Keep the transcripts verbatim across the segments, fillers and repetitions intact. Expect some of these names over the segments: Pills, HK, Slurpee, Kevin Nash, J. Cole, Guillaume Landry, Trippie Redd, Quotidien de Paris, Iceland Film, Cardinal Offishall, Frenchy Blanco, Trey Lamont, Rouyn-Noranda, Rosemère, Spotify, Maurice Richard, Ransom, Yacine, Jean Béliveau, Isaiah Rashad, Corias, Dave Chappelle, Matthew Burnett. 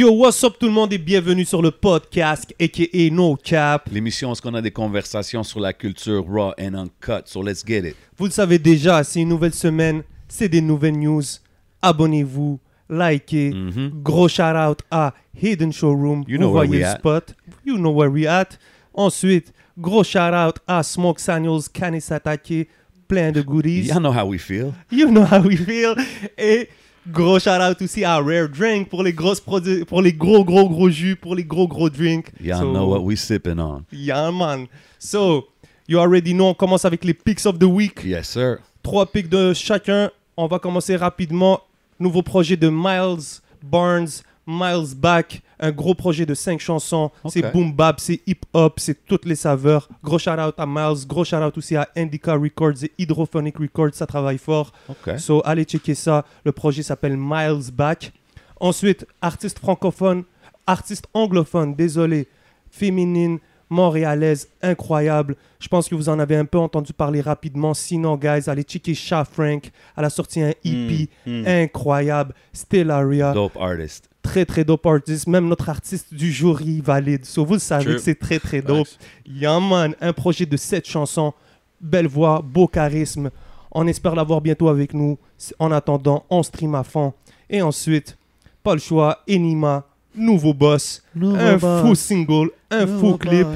Yo, what's up tout le monde et bienvenue sur le podcast aka No Cap. L'émission où on a des conversations sur la culture raw and uncut, so let's get it. Vous le savez déjà, c'est une nouvelle semaine, c'est des nouvelles news. Abonnez-vous, likez, mm-hmm. gros shout-out à Hidden Showroom, you know vous voyez le spot, you know where we at. Ensuite, gros shout-out à Smoke Saniels, Canis Attaqué, plein de goodies. You know how we feel. You know how we feel. Et... gros shout-out aussi à Rare Drink pour les, grosses produ- pour les gros, gros, gros jus, pour les gros, gros drinks. Y'all so, know what we sipping on. Yeah, man. So, you already know, on commence avec les picks of the week. Yes, sir. Trois picks de chacun. On va commencer rapidement. Nouveau projet de Miles Barnes, Miles Back. Un gros projet de cinq chansons. Okay. C'est boom bap, c'est hip-hop, c'est toutes les saveurs. Gros shout-out à Miles. Gros shout-out aussi à Indica Records et Hydrophonic Records. Ça travaille fort. Okay. So, allez checker ça. Le projet s'appelle Miles Back. Ensuite, artiste francophone, artiste anglophone, désolé, féminine, montréalaise, incroyable. Je pense que vous en avez un peu entendu parler rapidement. Sinon, guys, allez checker Sha Frank. Elle a sorti un E P mm, mm. incroyable. Stellaria. Dope artist. Très, très dope artist. Même notre artiste du jour, il valide. So, vous le savez sure. que c'est très, très dope. Nice. Yeah, man. Un projet de sept chansons. Belle voix, beau charisme. On espère l'avoir bientôt avec nous. En attendant, on stream à fond. Et ensuite, pas le choix, Enima, nouveau boss. Nouveau un boss. Fou single, un nouveau fou clip.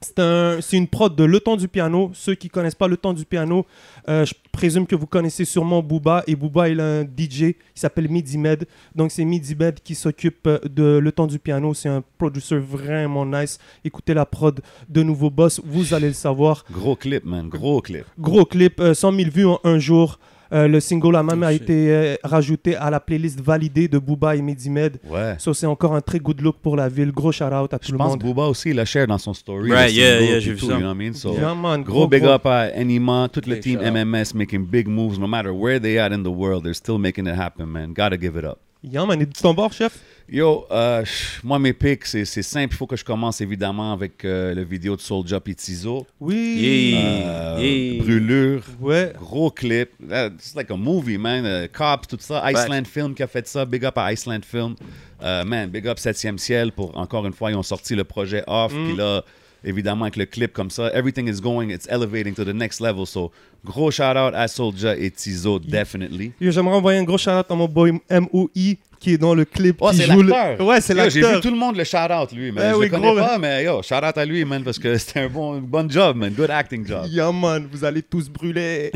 C'est, un, c'est une prod de Le Temps du Piano. Ceux qui ne connaissent pas Le Temps du Piano, euh, je présume que vous connaissez sûrement Booba. Et Booba, il a un D J qui s'appelle Mehdi Maïzi. Donc, c'est Mehdi Maïzi qui s'occupe de Le Temps du Piano. C'est un producer vraiment nice. Écoutez la prod de Nouveau Boss, vous allez le savoir. Gros clip, man. Gros clip. Gros clip. Euh, cent mille vues en un jour. Euh, le single a même oh, a été euh, rajouté à la playlist validée de Booba et Mehdi Maïzi. Ouais. So, c'est encore un très good look pour la ville. Gros shout out à tout le monde. Je pense que Booba aussi l'a share dans son story. Right, yeah, yeah, j'ai vu ça. You know what I mean? So, yeah, man, gros, gros big gros. up à Enima, tout le hey, team M M S making big moves. No matter where they are in the world, they're still making it happen, man. Gotta give it up. Yeah, man, et de ton bord, chef? Yo, euh, moi, mes picks, c'est, c'est simple. Il faut que je commence, évidemment, avec euh, le vidéo de Soulja et Tizo. Oui! Yeah. Euh, yeah. Brûlure. Ouais. Gros clip. It's like a movie, man. Uh, Cops, tout ça. Iceland Back. Film qui a fait ça. Big up à Iceland Film. Uh, man, big up Septième Ciel pour, encore une fois, ils ont sorti le projet Off. Mm. Puis là, évidemment, avec le clip comme ça, everything is going, it's elevating to the next level. So, gros shout-out à Soulja et Tizo, yeah. definitely. Yo, j'aimerais envoyer un gros shout-out à mon boy M O I qui est dans le clip. Oh, c'est joue l'acteur. Le... Ouais, c'est yo, l'acteur. J'ai vu tout le monde le shout-out, lui, man. Eh, je oui, le connais gros, pas, man. mais yo, shout-out à lui, man, parce que c'était un bon bon job, man. Good acting job. Yeah, man, vous allez tous brûler.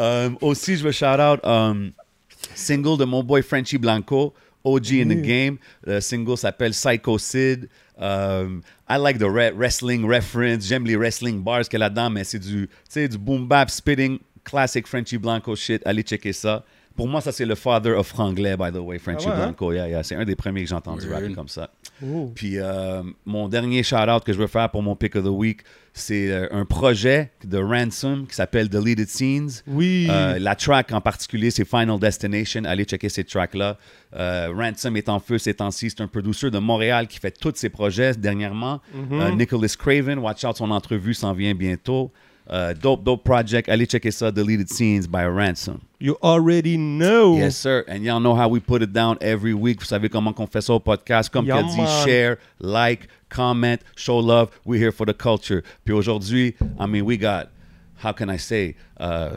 um, aussi, je veux shout-out um, single de mon boy Frenchy Blanco, O G oui. in the game. Le single s'appelle Psycho Sid. Um, I like the re- wrestling reference. J'aime les wrestling bars qu'elle a dedans, mais c'est du, du boom bap, spitting, classic Frenchy Blanco shit. Allez checker ça. Pour moi, ça, c'est le father of franglais, by the way, Frenchy ah ouais, Blanco. Hein? Yeah, yeah. C'est un des premiers que j'ai entendu rapper comme ça. Ooh. Puis, euh, mon dernier shout-out que je veux faire pour mon pick of the week, c'est euh, un projet de Ransom qui s'appelle Deleted Scenes. Oui. Euh, la track en particulier, c'est Final Destination. Allez checker ces tracks-là. Euh, Ransom est en feu ces temps-ci. C'est un producer de Montréal qui fait tous ses projets dernièrement. Mm-hmm. Euh, Nicholas Craven, watch out, son entrevue s'en vient bientôt. Uh, dope, dope project. Allez checker ça. Deleted Scenes by Ransom. You already know. Yes, sir. And y'all know how we put it down every week. Vous savez comment qu'on fait ça au podcast. Comme yeah, qu'elle dit, share, like, comment, show love. We're here for the culture. Puis aujourd'hui, I mean, we got, how can I say, uh,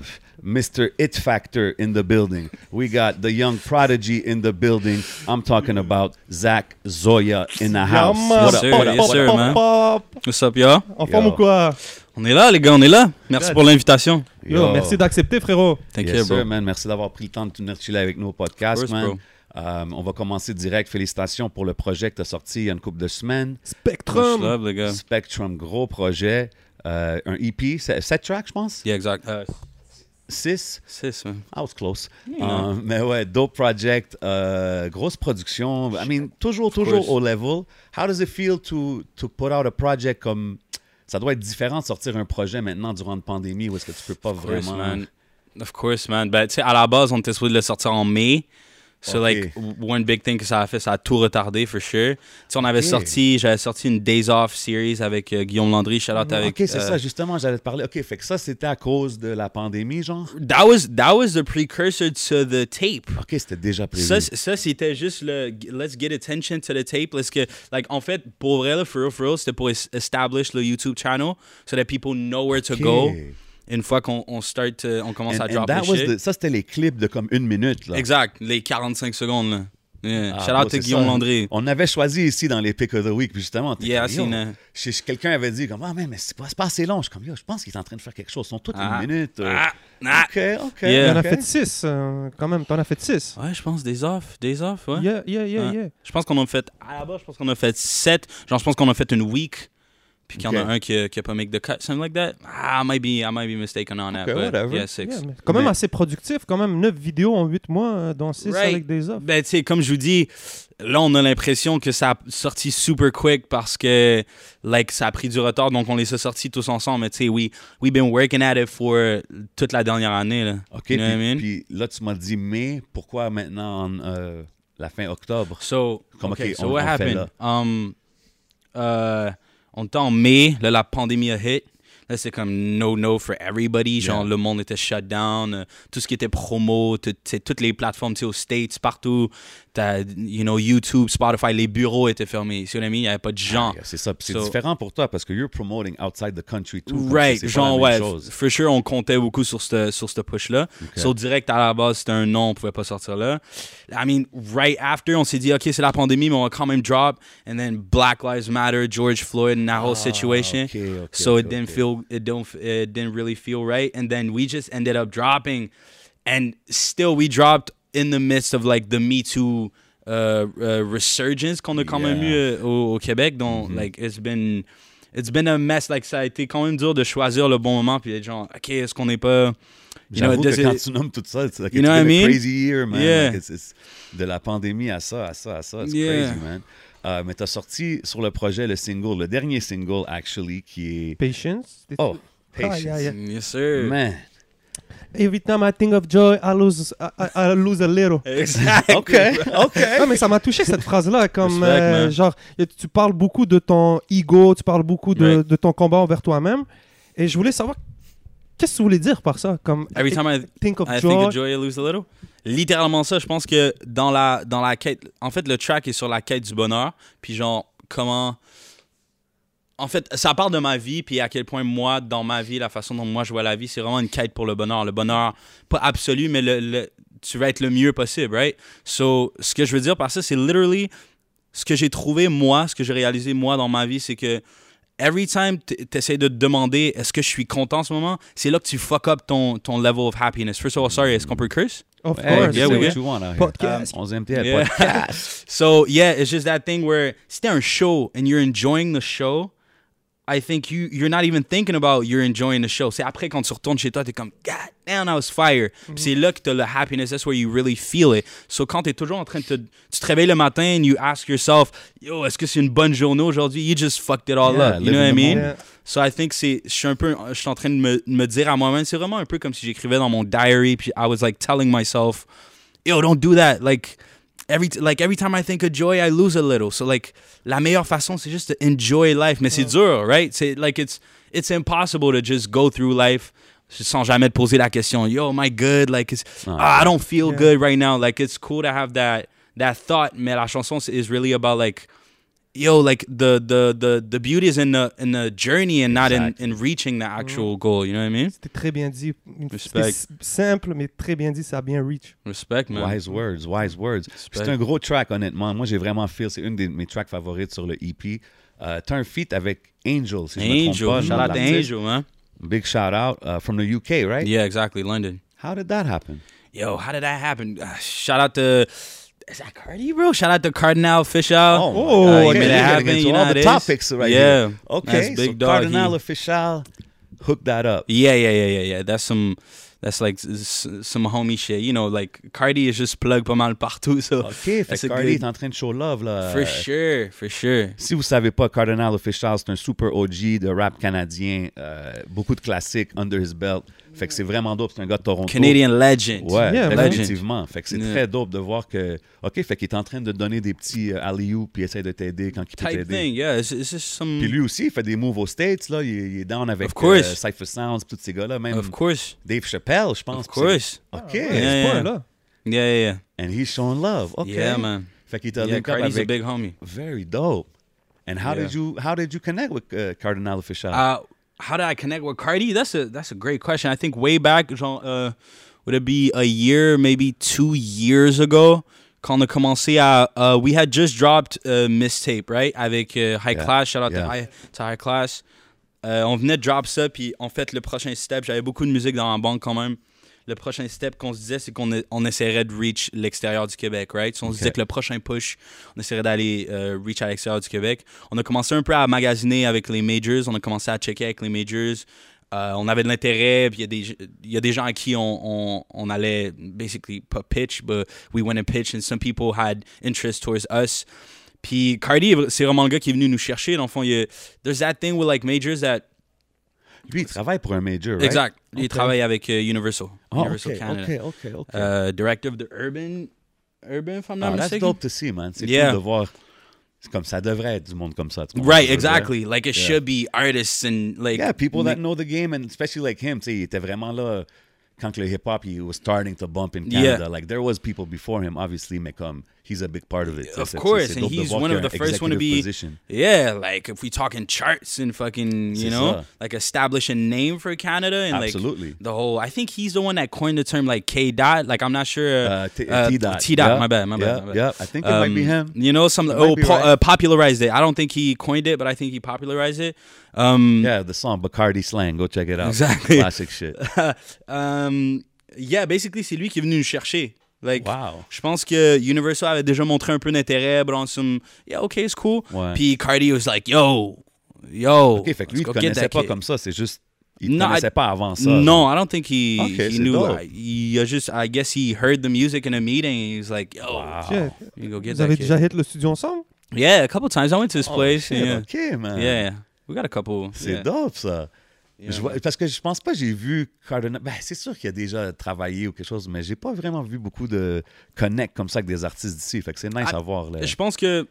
Mister It Factor in the building. We got the young prodigy in the building. I'm talking about Zach Zoya in the house. Yeah, man. What up, sir, what up, yes, sir, man. What's up, y'all? En forme ou quoi? On est là, les gars, on est là. Merci pour l'invitation. Yo, Yo. Merci d'accepter, frérot. T'inquiète, yes, bro. Man. Merci d'avoir pris le temps de venir chiller avec nous au podcast, course, man. Euh, on va commencer direct. Félicitations pour le projet que tu as sorti il y a une couple de semaines. Spectrum. Love, les gars. Spectrum, gros projet. Euh, un E P, sept tracks, je pense? Yeah, exact. Uh, six? Six, man. I was close. Yeah. Euh, mais ouais, dope project. Euh, grosse production. I mean, toujours, toujours au level. How does it feel to, to put out a project comme... Ça doit être différent de sortir un projet maintenant durant une pandémie où est-ce que tu peux pas of course, vraiment... Man. Of course, man. Ben, tu sais, à la base, on était supposé le sortir en mai. So, okay. like, one big thing que ça a fait, ça a tout retardé, for sure. Tu sais, on avait okay. sorti, j'avais sorti une Days Off series avec euh, Guillaume Landry, shout out avec... Ok, c'est euh, ça, justement, j'allais te parler. Ok, fait que ça, c'était à cause de la pandémie, genre? That was, that was the precursor to the tape. Ok, c'était déjà prévu. Ça, ça c'était juste le « let's get attention to the tape ». Like, en fait, pour vrai, le for real, for real, c'était pour establish le YouTube channel so that people know where to okay. go. Une fois qu'on on start, on commence and, à drop les shit. The, ça, c'était les clips de comme une minute. Là. Exact, les quarante-cinq secondes. Là. Yeah. Ah, shout out à Guillaume Landry. On avait choisi ici dans les Pick of the Week, puis justement. Yeah, quelqu'un avait dit, comme, ah, mais, mais c'est pas, pas assez long. Je, comme, je pense qu'il est en train de faire quelque chose. Ils sont toutes ah. une minute. Euh... Ah. Ah. OK, OK. Yeah. T'en okay. as fait six, euh, quand même. T'en as fait six. Ouais, je pense, des off. Des off, ouais. Yeah, yeah, yeah, ouais. yeah. Je pense qu'on a fait, à la base, je pense qu'on a fait sept. Genre, je pense qu'on a fait une week. Puis qu'il y en a un qui n'a pas make the cut, something like that. Ah, I might be, I might be mistaken on that, okay, but whatever. Yeah, six. Yeah, quand même mais... assez productif, quand même neuf vidéos en huit mois, dont six right. avec des offres. Ben, tu sais, comme je vous dis, là, on a l'impression que ça a sorti super quick parce que, like, ça a pris du retard, donc on les a sortis tous ensemble. Mais tu sais, we, we've been working at it for toute la dernière année, là. OK, you know puis, I mean? Puis là, tu m'as dit, mais pourquoi maintenant, euh, la fin octobre? So, comme, okay, okay, so on, what on happened? Um, euh... On était en mai, là, la pandémie a hit. Là, c'est comme no-no for everybody. Genre, yeah. le monde était shut down. Euh, tout ce qui était promo, tout, toutes les plateformes, tu sais, aux States, partout. T'as, you know, YouTube, Spotify, les bureaux étaient fermés. Tu sais, il n'y avait pas de gens. Ah, yeah, c'est ça. C'est so, différent pour toi parce que you're promoting outside the country too. Right. Genre, ouais. For sure, on comptait beaucoup sur ce sur push-là. Okay. So, direct à la base, c'était un non, on ne pouvait pas sortir là. I mean, right after, on s'est dit, OK, c'est la pandémie, mais on va quand même drop. And then Black Lives Matter, George Floyd, and that whole ah, situation. Okay, okay, so, okay, it didn't okay. feel It don't. It didn't really feel right, and then we just ended up dropping, and still we dropped in the midst of like the Me Too uh, uh, resurgence qu'on a quand yeah. même eu au, au Québec. Donc, mm-hmm. like it's been, it's been a mess. Like ça a été quand même dur de choisir le bon moment puis être genre, ok, est-ce qu'on n'est pas J'avoue que quand tu nommes tout ça, c'est like, you know what I mean? Crazy year, man. Yeah. Like it's, it's, de la pandémie à ça, à ça, à ça, it's yeah. crazy, man. Euh, mais t'as sorti sur le projet le single, le dernier single, actually, qui est... Patience? Oh, Patience. Ah, yeah, yeah. Yes, sir. Man. Every time I think of joy, I lose, I, I lose a little. Exactly. OK, OK. Non, mais ça m'a touché, cette phrase-là. Comme, respect, euh, genre, tu parles beaucoup de ton ego, tu parles beaucoup de, right. de ton combat envers toi-même. Et je voulais savoir... Qu'est-ce que tu voulais dire par ça? Comme, Every time I think of, I joy. Think of joy, I lose a little. Littéralement ça, je pense que dans la, dans la quête... En fait, le track est sur la quête du bonheur. Puis genre, comment... En fait, ça parle de ma vie, puis à quel point moi, dans ma vie, la façon dont moi je vois la vie, c'est vraiment une quête pour le bonheur. Le bonheur, pas absolu, mais le, le, tu vas être le mieux possible, right? So, ce que je veux dire par ça, c'est literally... Ce que j'ai trouvé, moi, ce que j'ai réalisé, moi, dans ma vie, c'est que... Every time t'essayes de te demander est-ce que je suis content en ce moment, c'est là que tu fuck up ton, ton level of happiness. First of all, sorry, est-ce qu'on peut curse? Of course. Hey, yeah, we get. Podcast. Um, onzième T L yeah. podcast. So yeah, it's just that thing where si t'es un show and you're enjoying the show, I think you, you're not even thinking about you're enjoying the show. C'est après quand tu retournes chez toi, t'es comme God damn, I was fire. Mm-hmm. Puis c'est là que t'as le happiness, that's where you really feel it. So quand t'es toujours en train de te, tu te réveilles le matin and you ask yourself, yo, est-ce que c'est une bonne journée aujourd'hui? You just fucked it all yeah, up. You know what I mean? Yeah. So I think c'est, je suis un peu, je suis en train de me, me dire à moi-même, c'est vraiment un peu comme si j'écrivais dans mon diary, puis I was like telling myself, yo, don't do that. Like, Every, like, every time I think of joy, I lose a little. So, like, la meilleure façon, c'est juste to enjoy life. Mais yeah. c'est dur, right? C'est, like, it's, it's impossible to just go through life sans jamais te poser la question. Yo, am I good? Like, it's, oh. I don't feel yeah. good right now. Like, it's cool to have that, that thought. Mais la chanson is really about, like, yo, like, the, the, the, the beauty is in the, in the journey and exact. not in, in reaching the actual mm. goal. You know what I mean? C'était très bien dit. Respect. C'était simple, mais très bien dit. Ça a bien reach. Respect, man. Wise words, wise words. C'est un gros track, honnêtement. Moi, j'ai vraiment feel. C'est une de mes tracks favorites sur le E P. Uh, T'as un feat avec Angel, si Angel, je me trompe pas. Shout out to Angel, man. Big shout out uh, from the U K, right? Yeah, exactly. London. How did that happen? Yo, how did that happen? Uh, shout out to... Is that Cardi, bro? Shout out to Cardinal Offishall. Oh, uh, okay. He made it happen. You know all the topics right yeah. here. Okay, that's big so dog, Cardinal Offishall, hook that up. Yeah, yeah, yeah, yeah, yeah. That's some, that's like some homie shit, you know, like Cardi is just plug pas mal partout, so. Ok, fait Cardi good... est en train de show love là. For sure, for sure. Si vous savez pas, Cardinal Offishall c'est un super O G de rap canadien, euh, beaucoup de classiques under his belt. Fait que c'est vraiment dope, c'est un gars de Toronto. Canadian legend. Ouais, yeah, effectivement. Legend. Fait que c'est yeah. très dope de voir que, ok, fait qu'il est en train de donner des petits euh, alley-oop puis essaie de t'aider quand il peut Type t'aider. Thing, yeah. It's, it's just some... Puis lui aussi, il fait des moves aux States, là. Il, il est down avec euh, Cypher Sounds, tous ces gars-là. Même of course. Dave Chappelle, je pense. Of course. Ok, yeah, yeah, yeah. là. Yeah, yeah, yeah. And he's showing love. Ok. Yeah, man. Fait qu'il t'a yeah, Cardi's avec... a big homie. Very dope. And how, yeah. did, you, how did you connect with uh, Cardinal Offishall? Uh, How did I connect with Cardi? That's a that's a great question. I think way back, uh, would it be a year, maybe two years ago? Quand on a commencé à, uh, we had just dropped uh, Mistape, right? Avec uh, High yeah. Class, shout out yeah. to, high, to High Class. Uh, on venait de drop ça, puis en fait, le prochain step, j'avais beaucoup de musique dans ma banque quand même. Le prochain step qu'on se disait, c'est qu'on on essaierait de reach l'extérieur du Québec, right? So on okay. se disait que le prochain push, on essaierait d'aller euh, reach à l'extérieur du Québec. On a commencé un peu à magasiner avec les majors, on a commencé à checker avec les majors. Euh, on avait de l'intérêt, puis il y, y a des gens à qui on, on, on allait, basically, pas pitch, but we went and pitched, and some people had interest towards us. Puis Cardi, c'est vraiment le gars qui est venu nous chercher. Dans le fond, il y a, there's that thing with like majors that... Lui, il travaille pour un major, right? Exact. Lui, okay. il travaille avec euh, Universal. Oh, Universal okay, Canada. OK, OK, OK. Uh, Director of the Urban, Urban, if I'm not mistaken. Oh, that's mistaken. Dope to see, man. C'est yeah. cool de voir. C'est comme ça devrait être du monde comme ça. Right, exactly. Like it yeah. should be artists and like... Yeah, people that know the game and especially like him, tu sais, il était vraiment là quand le hip-hop, he was starting to bump in Canada. Yeah. Like there was people before him, obviously, mais comme... He's a big part of it. Of so, course, so and he's one of the first one to be. Position. Yeah, like if we talk in charts and fucking, you know, ça. Like establish a name for Canada and Absolutely. Like the whole. I think he's the one that coined the term like K dot. Like I'm not sure. Uh, t, uh, t dot. T dot. Yeah. My bad. My yeah. bad. My bad. Yeah. I think it um, might be him. You know, some oh po- right. uh, popularized it. I don't think he coined it, but I think he popularized it. Um, yeah, the song Bacardi slang. Go check it out. Exactly. Classic shit. um, yeah, basically, c'est lui qui est venu nous chercher. Like, wow. Je pense que Universal avait déjà montré un peu d'intérêt, but on some, yeah, okay, it's cool. Ouais. Puis Cardi was like, yo, yo. Ok, fait que lui, il ne connaissait pas kid. Comme ça, c'est juste, il ne connaissait I, pas avant ça. Non, genre. I don't think he, okay, he knew. I, he just, I guess he heard the music in a meeting, he was like, yo, wow. yeah. you go get Vous that avez kid. Déjà hit le studio ensemble? Yeah, a couple times, I went to this oh, place. Shit, yeah. Okay, man. Yeah, we got a couple. C'est yeah. dope, ça. Yeah. Je vois, parce que je pense pas j'ai vu Cardinal... Ben, c'est sûr qu'il a déjà travaillé ou quelque chose, mais j'ai pas vraiment vu beaucoup de connect comme ça avec des artistes d'ici. Fait que c'est nice à, à voir. Là. Je pense que...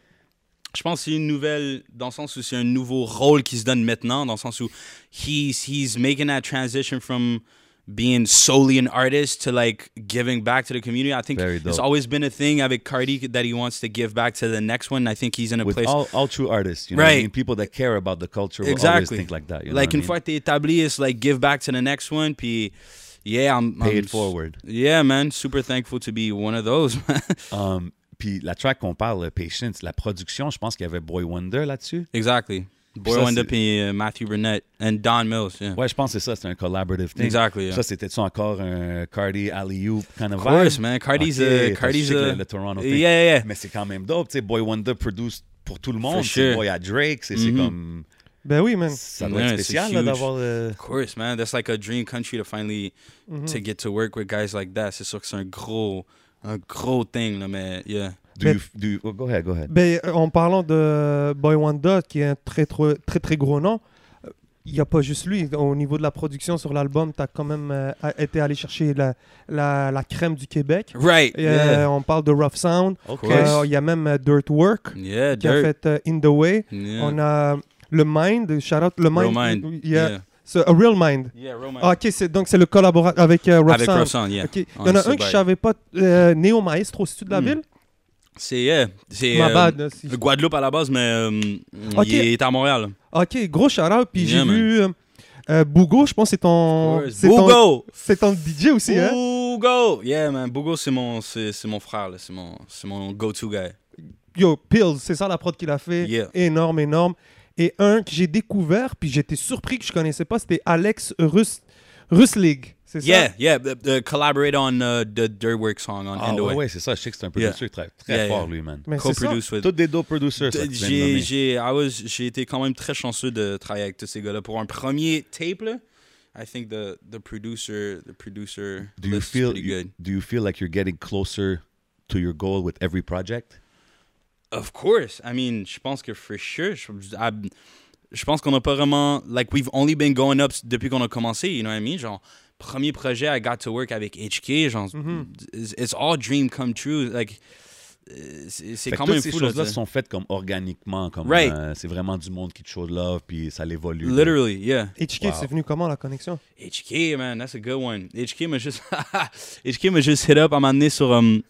Je pense que c'est une nouvelle... Dans le sens où c'est un nouveau rôle qui se donne maintenant, dans le sens où he's, he's making that transition from being solely an artist to like giving back to the community. I think it's always been a thing avec Cardi that he wants to give back to the next one. I think he's in a With place... All, all true artists, you know right. what I mean? People that care about the culture exactly. will always think like that. You like know une fois que t'es établi, it's like give back to the next one. Puis, yeah, I'm... Pay I'm, it forward. Yeah, man. Super thankful to be one of those, man. Um, puis la track qu'on parle, Patience, la production, je pense qu'il y avait Boy Wonder là-dessus. Exactly. Boy Wonder puis uh, Matthew Burnett and Don Mills. Yeah. Ouais, je pense que c'est ça, c'est un collaborative thing. Exactly. Yeah. Ça, c'était-tu encore un Cardi alley-oop kind of vibe? Of course, man. Cardi's okay, a... Cardi's a... Le, le Toronto thing. Yeah, yeah. Mais c'est quand même dope, tu sais. Boy Wonder produce pour tout le monde. Sure. Boy à Drake, c'est, mm-hmm. c'est comme... Ben oui, man. Ça doit yeah, être spécial là, d'avoir... Euh... Of course, man. That's like a dream country to finally... Mm-hmm. To get to work with guys like that. C'est sûr que c'est un gros... Un gros thing, là, mais... Yeah. Do ben, you, do you, oh, go ahead, go ahead. Ben, en parlant de Boy Wonder, qui est un très très, très, très gros nom, il n'y a pas juste lui. Au niveau de la production sur l'album, tu as quand même euh, été allé chercher la, la, la crème du Québec. Right. Euh, yeah. On parle de Rough Sound. Il okay. euh, y a même uh, Dirt Work yeah, qui dirt. a fait uh, In the Way. Yeah. On a le Mind, shout out, le Mind. Real Mind. Yeah. Yeah. So, a Real Mind. Yeah, Real Mind. Ah, ok, c'est, donc c'est le collaborateur avec uh, Rough avec Sound. Avec Rough Sound, yeah. Okay. Il y en a un que je ne savais pas, euh, Néo Maestro, c'est-tu de la mm. ville? C'est, yeah, c'est bad, euh, si... Guadeloupe à la base, mais euh, okay. il est à Montréal. Ok, gros shout-out. Puis yeah, j'ai man. vu euh, Bougo, je pense que c'est ton... C'est Bougo! Ton, c'est ton D J aussi, Bougo. hein? Bougo! Yeah, man, Bougo, c'est mon, c'est, c'est mon frère, là. C'est, mon, c'est mon go-to guy. Yo, Pills, c'est ça la prod qu'il a fait. Yeah. Énorme, énorme. Et un que j'ai découvert, puis j'étais surpris que je connaissais pas, c'était Alex Rus, Rus League. C'est yeah, ça? yeah, the, the collaborate on uh, the Dirt Work song on ah, In the Way. Ah ouais, c'est ça, je sais que c'est un producer yeah. très, très yeah, fort yeah. lui, man. Mais co-produce with... Toutes des dope producers, de, ça, j'ai, j'ai, I was, j'ai été quand même très chanceux de travailler avec tous ces gars-là pour un premier tape, là. I think the the producer the producer do you feel pretty good. Do you feel like you're getting closer to your goal with every project? Of course. I mean, je pense que for sure. I, je pense qu'on n'a pas vraiment, like, we've only been going up depuis qu'on a commencé, you know what I mean? Genre, premier projet, I got to work avec H K, genre, mm-hmm. it's, it's all dream come true, like, c'est, c'est quand même fou. Toutes ces choses-là sont faites comme organiquement, comme, right. euh, c'est vraiment du monde qui te show love, puis ça l'évolue. Literally, donc. Yeah. H K, wow. C'est venu comment, la connexion? H K, man, that's a good one. H K m'a juste, H K m'a juste hit up, à m'amener sur um,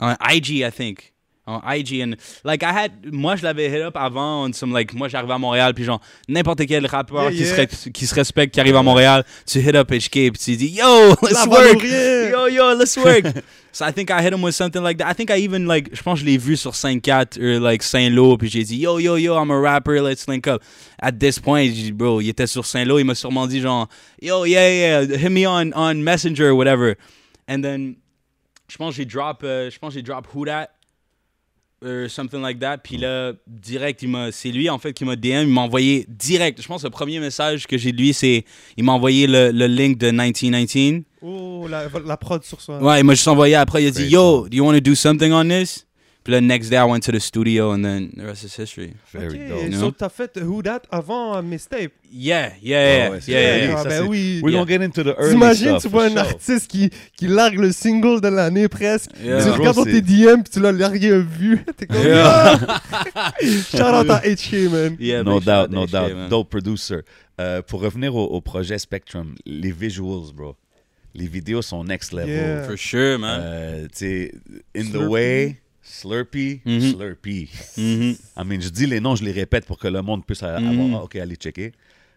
un I G, I think. On I G and like I had, moi je l'avais hit up avant on some like moi j'arrivais à Montréal puis genre n'importe quel rappeur yeah, qui yeah. se qui se respecte qui arrive à Montréal tu hit up H K puis tu dis yo let's work yo yo let's work so I think I hit him with something like that. I think I even like je pense que je l'ai vu sur cinq quatre or like Saint-Lô puis j'ai dit yo yo yo I'm a rapper let's link up at this point dit, bro il était sur Saint-Lô il m'a sûrement dit genre yo yeah yeah hit me on on Messenger or whatever and then je pense que j'ai drop uh, je pense que j'ai drop Who That or something like that. Puis là, direct, il m'a, c'est lui en fait qui m'a D M, il m'a envoyé direct. Je pense que le premier message que j'ai de lui, c'est il m'a envoyé le, le link de nineteen nineteen. Oh, la, la prod sur soi. Ouais, il m'a juste envoyé après, il a dit, yo, do you want to do something on this? Puis le next day, I went to the studio and then the rest is history. Very okay. dope. You know? So t'as fait Who That avant Mixtape? Yeah, yeah, yeah. Oh, ouais, yeah, yeah, yeah, yeah. Ah, ben oui. We yeah. don't get into the early T'imagines, stuff. T'imagines, tu vois un sure. artiste qui, qui largue le single de l'année presque. Yeah. Tu regardes dans tes D M puis tu l'as largué vu. T'es comme yeah. Shout out à H K, man. Yeah, no doubt, no H K, doubt. Man. Dope producer. Euh, pour revenir au, au projet Spectrum, les visuals, bro. Les vidéos sont next level. Yeah. For sure, man. Euh, t'sais, In the Way... Slurpee, mm-hmm. Slurpee. Mm-hmm. I mean, je dis les noms, je les répète pour que le monde puisse avoir, mm-hmm. OK, aller checker.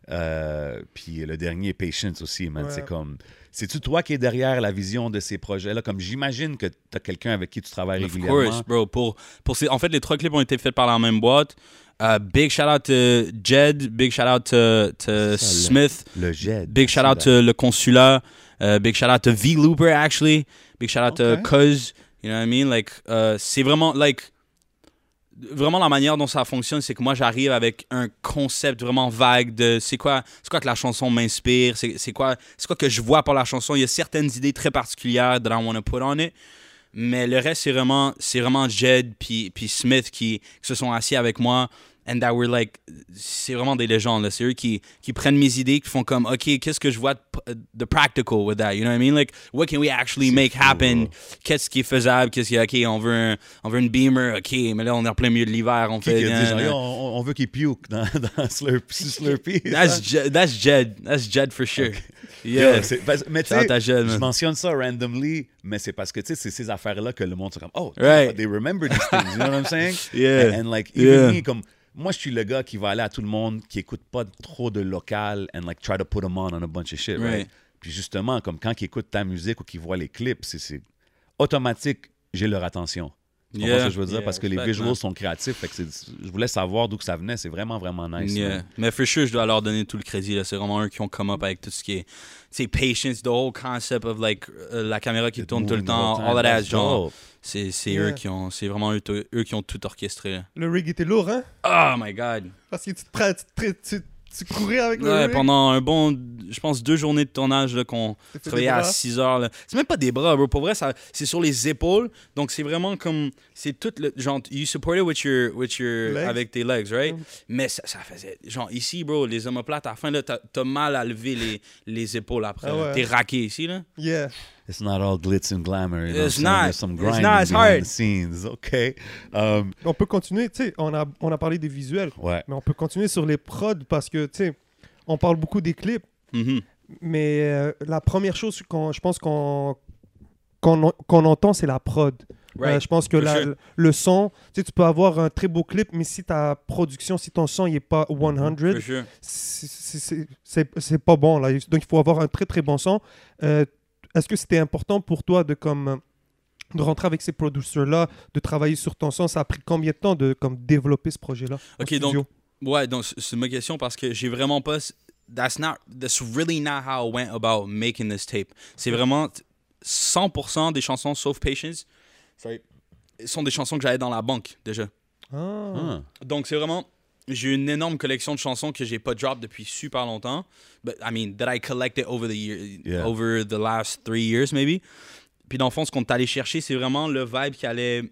Euh, puis le dernier, Patience aussi, man. Ouais. C'est comme, c'est-tu toi qui es derrière la vision de ces projets-là? Comme j'imagine que t'as quelqu'un avec qui tu travailles of régulièrement. Of course, bro. Pour, pour ces, en fait, les trois clips ont été faits par la même boîte. Uh, big shout-out to Jed, big shout-out to, to ça, Smith. Le, le Jed. Big shout-out to le Consulat. Uh, big shout-out to V-Looper, actually. Big shout-out okay. to Cuz. You know what I mean? Like, euh, c'est vraiment, like, vraiment la manière dont ça fonctionne, c'est que moi, j'arrive avec un concept vraiment vague de c'est quoi, c'est quoi que la chanson m'inspire, c'est, c'est, quoi, c'est quoi que je vois par la chanson. Il y a certaines idées très particulières that I want to put on it, mais le reste, c'est vraiment, c'est vraiment Jed puis Smith qui, qui se sont assis avec moi. And that we're like, c'est vraiment des légendes, là. C'est eux qui, qui prennent mes idées, qui font comme, OK, qu'est-ce que je vois de practical with that? You know what I mean? Like, what can we actually c'est make cool, happen? Bro. Qu'est-ce qui est faisable? Qu'est-ce qui est, OK, on veut, un, on veut une Beamer, OK, mais là, on est en plein milieu de l'hiver. On qui fait. Qui a dit, genre, on, on veut qu'il puke dans, dans Slurpee. That's, Je, that's Jed. That's Jed for sure. Okay. Yeah. Yo, parce, mais tu sais, je mentionne ça randomly, mais c'est parce que, tu sais, c'est ces affaires-là que le monde se rend compte. Oh, right. They remember these things. You know what I'm saying? Yeah. And, and like, even yeah. me, comme. Moi, je suis le gars qui va aller à tout le monde, qui écoute pas trop de local and like try to put them on on a bunch of shit, right? right? Puis justement, comme quand ils écoutent ta musique ou qu'ils voient les clips, c'est, c'est automatique, j'ai leur attention. Tu comprends yeah, ce que je veux dire? Yeah, parce que les visuals sont créatifs, fait que c'est, je voulais savoir d'où que ça venait, c'est vraiment, vraiment nice. Yeah. Mais for sure, je dois leur donner tout le crédit, là. C'est vraiment eux qui ont come up avec tout ce qui est, tu sais, patience, the whole concept of like uh, la caméra qui the tourne tout le temps, all of that, genre... C'est, c'est yeah. eux qui ont, c'est vraiment eux, eux qui ont tout orchestré. Le rig était lourd, hein? Oh my God! Parce que tu te prends, tu, tu, tu courais avec ouais, le rig. Pendant un bon, je pense, deux journées de tournage là, qu'on travaillait à six heures. Là. C'est même pas des bras, bro. Pour vrai, ça, c'est sur les épaules. Donc, c'est vraiment comme, c'est tout le, genre, you support it with your, with your, avec tes legs, right? Mm. Mais ça, ça faisait, genre, ici, bro, les omoplates, à la fin, là, t'as, t'as mal à lever les, les épaules après. Ah ouais. T'es raqué ici, là. Yeah. It's not all glitz and glamour. You know, it's not. There's some grinding it's not. It's behind hard. The scenes. Okay. Um, on peut continuer. Tu sais, on a on a parlé des visuels. Ouais. Mais on peut continuer sur les prods parce que tu sais, on parle beaucoup des clips. Mm-hmm. Mais euh, la première chose qu'on, je pense qu'on qu'on qu'on entend, c'est la prod. Right. Euh, je pense que la, sure. le son, tu sais, tu peux avoir un très beau clip, mais si ta production, si ton son il est pas cent, sure. c'est, c'est, c'est c'est pas bon là. Donc il faut avoir un très très bon son. Euh, Est-ce que c'était important pour toi de, comme, de rentrer avec ces producers-là, de travailler sur ton son? Ça a pris combien de temps de comme, développer ce projet-là? OK, donc, ouais, donc c'est ma question parce que j'ai vraiment pas... That's not... That's really not how I went about making this tape. C'est vraiment cent pour cent des chansons, sauf Patience, sorry, sont des chansons que j'avais dans la banque, déjà. Ah. Ah. Donc, c'est vraiment... J'ai une énorme collection de chansons que j'ai pas drop depuis super longtemps. But I mean, that I collected over the year, yeah. over the last three years maybe. Puis dans le fond, ce qu'on est allé chercher, c'est vraiment le vibe qui allait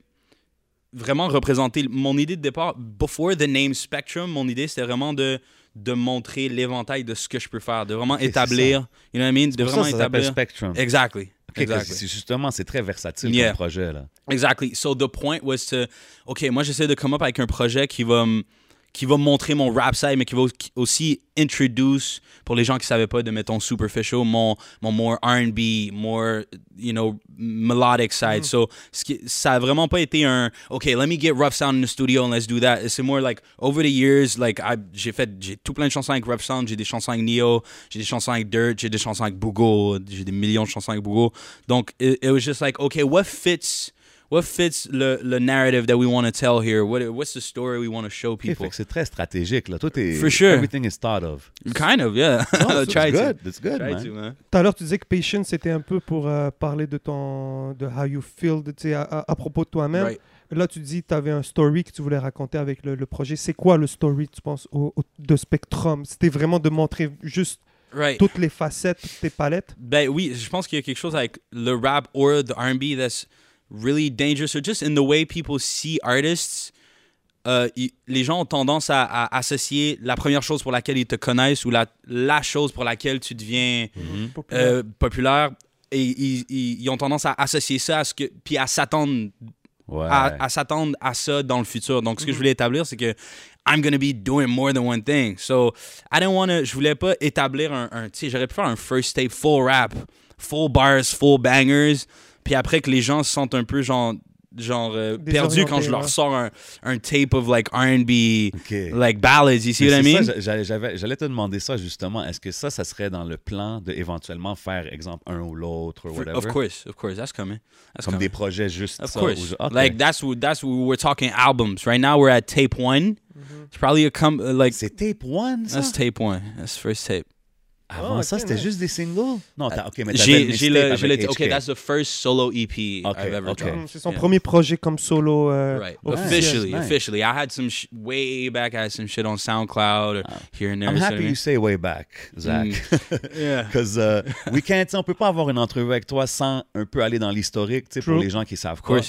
vraiment représenter mon idée de départ. Before the name Spectrum, mon idée c'était vraiment de de montrer l'éventail de ce que je peux faire, de vraiment c'est établir, you know what I mean, c'est de pour vraiment ça, ça établir. Ça s'appelle Spectrum. Exactly. Okay, exactly. C'est justement, c'est très versatile comme yeah. projet là. Exactly. So the point was to, ok, moi j'essaie de come up avec un projet qui va me qui va montrer mon rap side, mais qui va aussi introduce, pour les gens qui ne savaient pas, de, mettons, Superficial, mon, mon more R and B, more, you know, melodic side. Mm. So, ce qui, ça n'a vraiment pas été un, OK, let me get Rough Sound in the studio and let's do that. C'est more like, over the years, like, I, j'ai fait, j'ai tout plein de chansons avec Rough Sound, j'ai des chansons avec Neo, j'ai des chansons avec Dirt, j'ai des chansons avec Bougo, j'ai des millions de chansons avec Bougo. Donc, it, it was just like, OK, what fits... What fits le, le narrative that we want to tell here? What, what's the story we want to show people? Okay, c'est très stratégique là. Toi, t'es, for sure. Everything is thought of. Kind of, yeah. No, so try it's good. To. It's good, try man. To, man. Tout à l'heure, tu disais que Patience, c'était un peu pour euh, parler de ton, de how you feel, tu sais, à, à, à propos de toi-même. Right. Là, tu dis que tu avais un story que tu voulais raconter avec le, le projet. C'est quoi le story, tu penses, au, au, de Spectrum? C'était vraiment de montrer juste. Right. Toutes les facettes, toutes tes palettes? Ben oui, je pense qu'il y a quelque chose avec le rap or the R and B that's really dangerous, or just in the way people see artists, uh, y, les gens ont tendance à, à associer la première chose pour laquelle ils te connaissent ou la, la chose pour laquelle tu deviens mm-hmm. populaire. Euh, populaire, et ils ont tendance à associer ça à ce que, puis à s'attendre, ouais. à, à s'attendre à ça dans le futur. Donc, ce que mm-hmm. je voulais établir, c'est que I'm gonna be doing more than one thing. So, I didn't wanna, je voulais pas établir un, un tu sais, j'aurais pu faire un first tape full rap, full bars, full bangers. Puis après que les gens se sentent un peu genre, genre euh, perdus quand je leur sors un, un tape of like R and B, okay. like ballads, you see what I mean? Ça, j'allais, j'avais, j'allais te demander ça justement. Est-ce que ça, ça serait dans le plan d'éventuellement faire, exemple, un ou l'autre ou whatever? Of course, of course, that's coming. That's Comme coming. Des projets juste of ça. Of course. Ou, okay. Like that's what, that's what we're talking albums. Right now we're at tape one. Mm-hmm. It's probably a com- like. C'est tape one, ça? That's tape one. That's first tape. Avant oh, ça, okay, c'était nice. Juste des singles? Non, t'as, OK, mais t'as j'ai, j'ai le, j'ai le t- OK, that's the first solo E P okay, I've ever okay. done. C'est son yeah. premier projet comme solo. Uh, right. Nice. Officially, nice. Officially. I had some, sh- way back, I had some shit on SoundCloud or ah. here and there. I'm happy you say way back, Zach. Mm. yeah. Because uh, we can't, on peut pas avoir une entrevue avec toi sans un peu aller dans l'historique, tu sais, pour les gens qui savent quoi.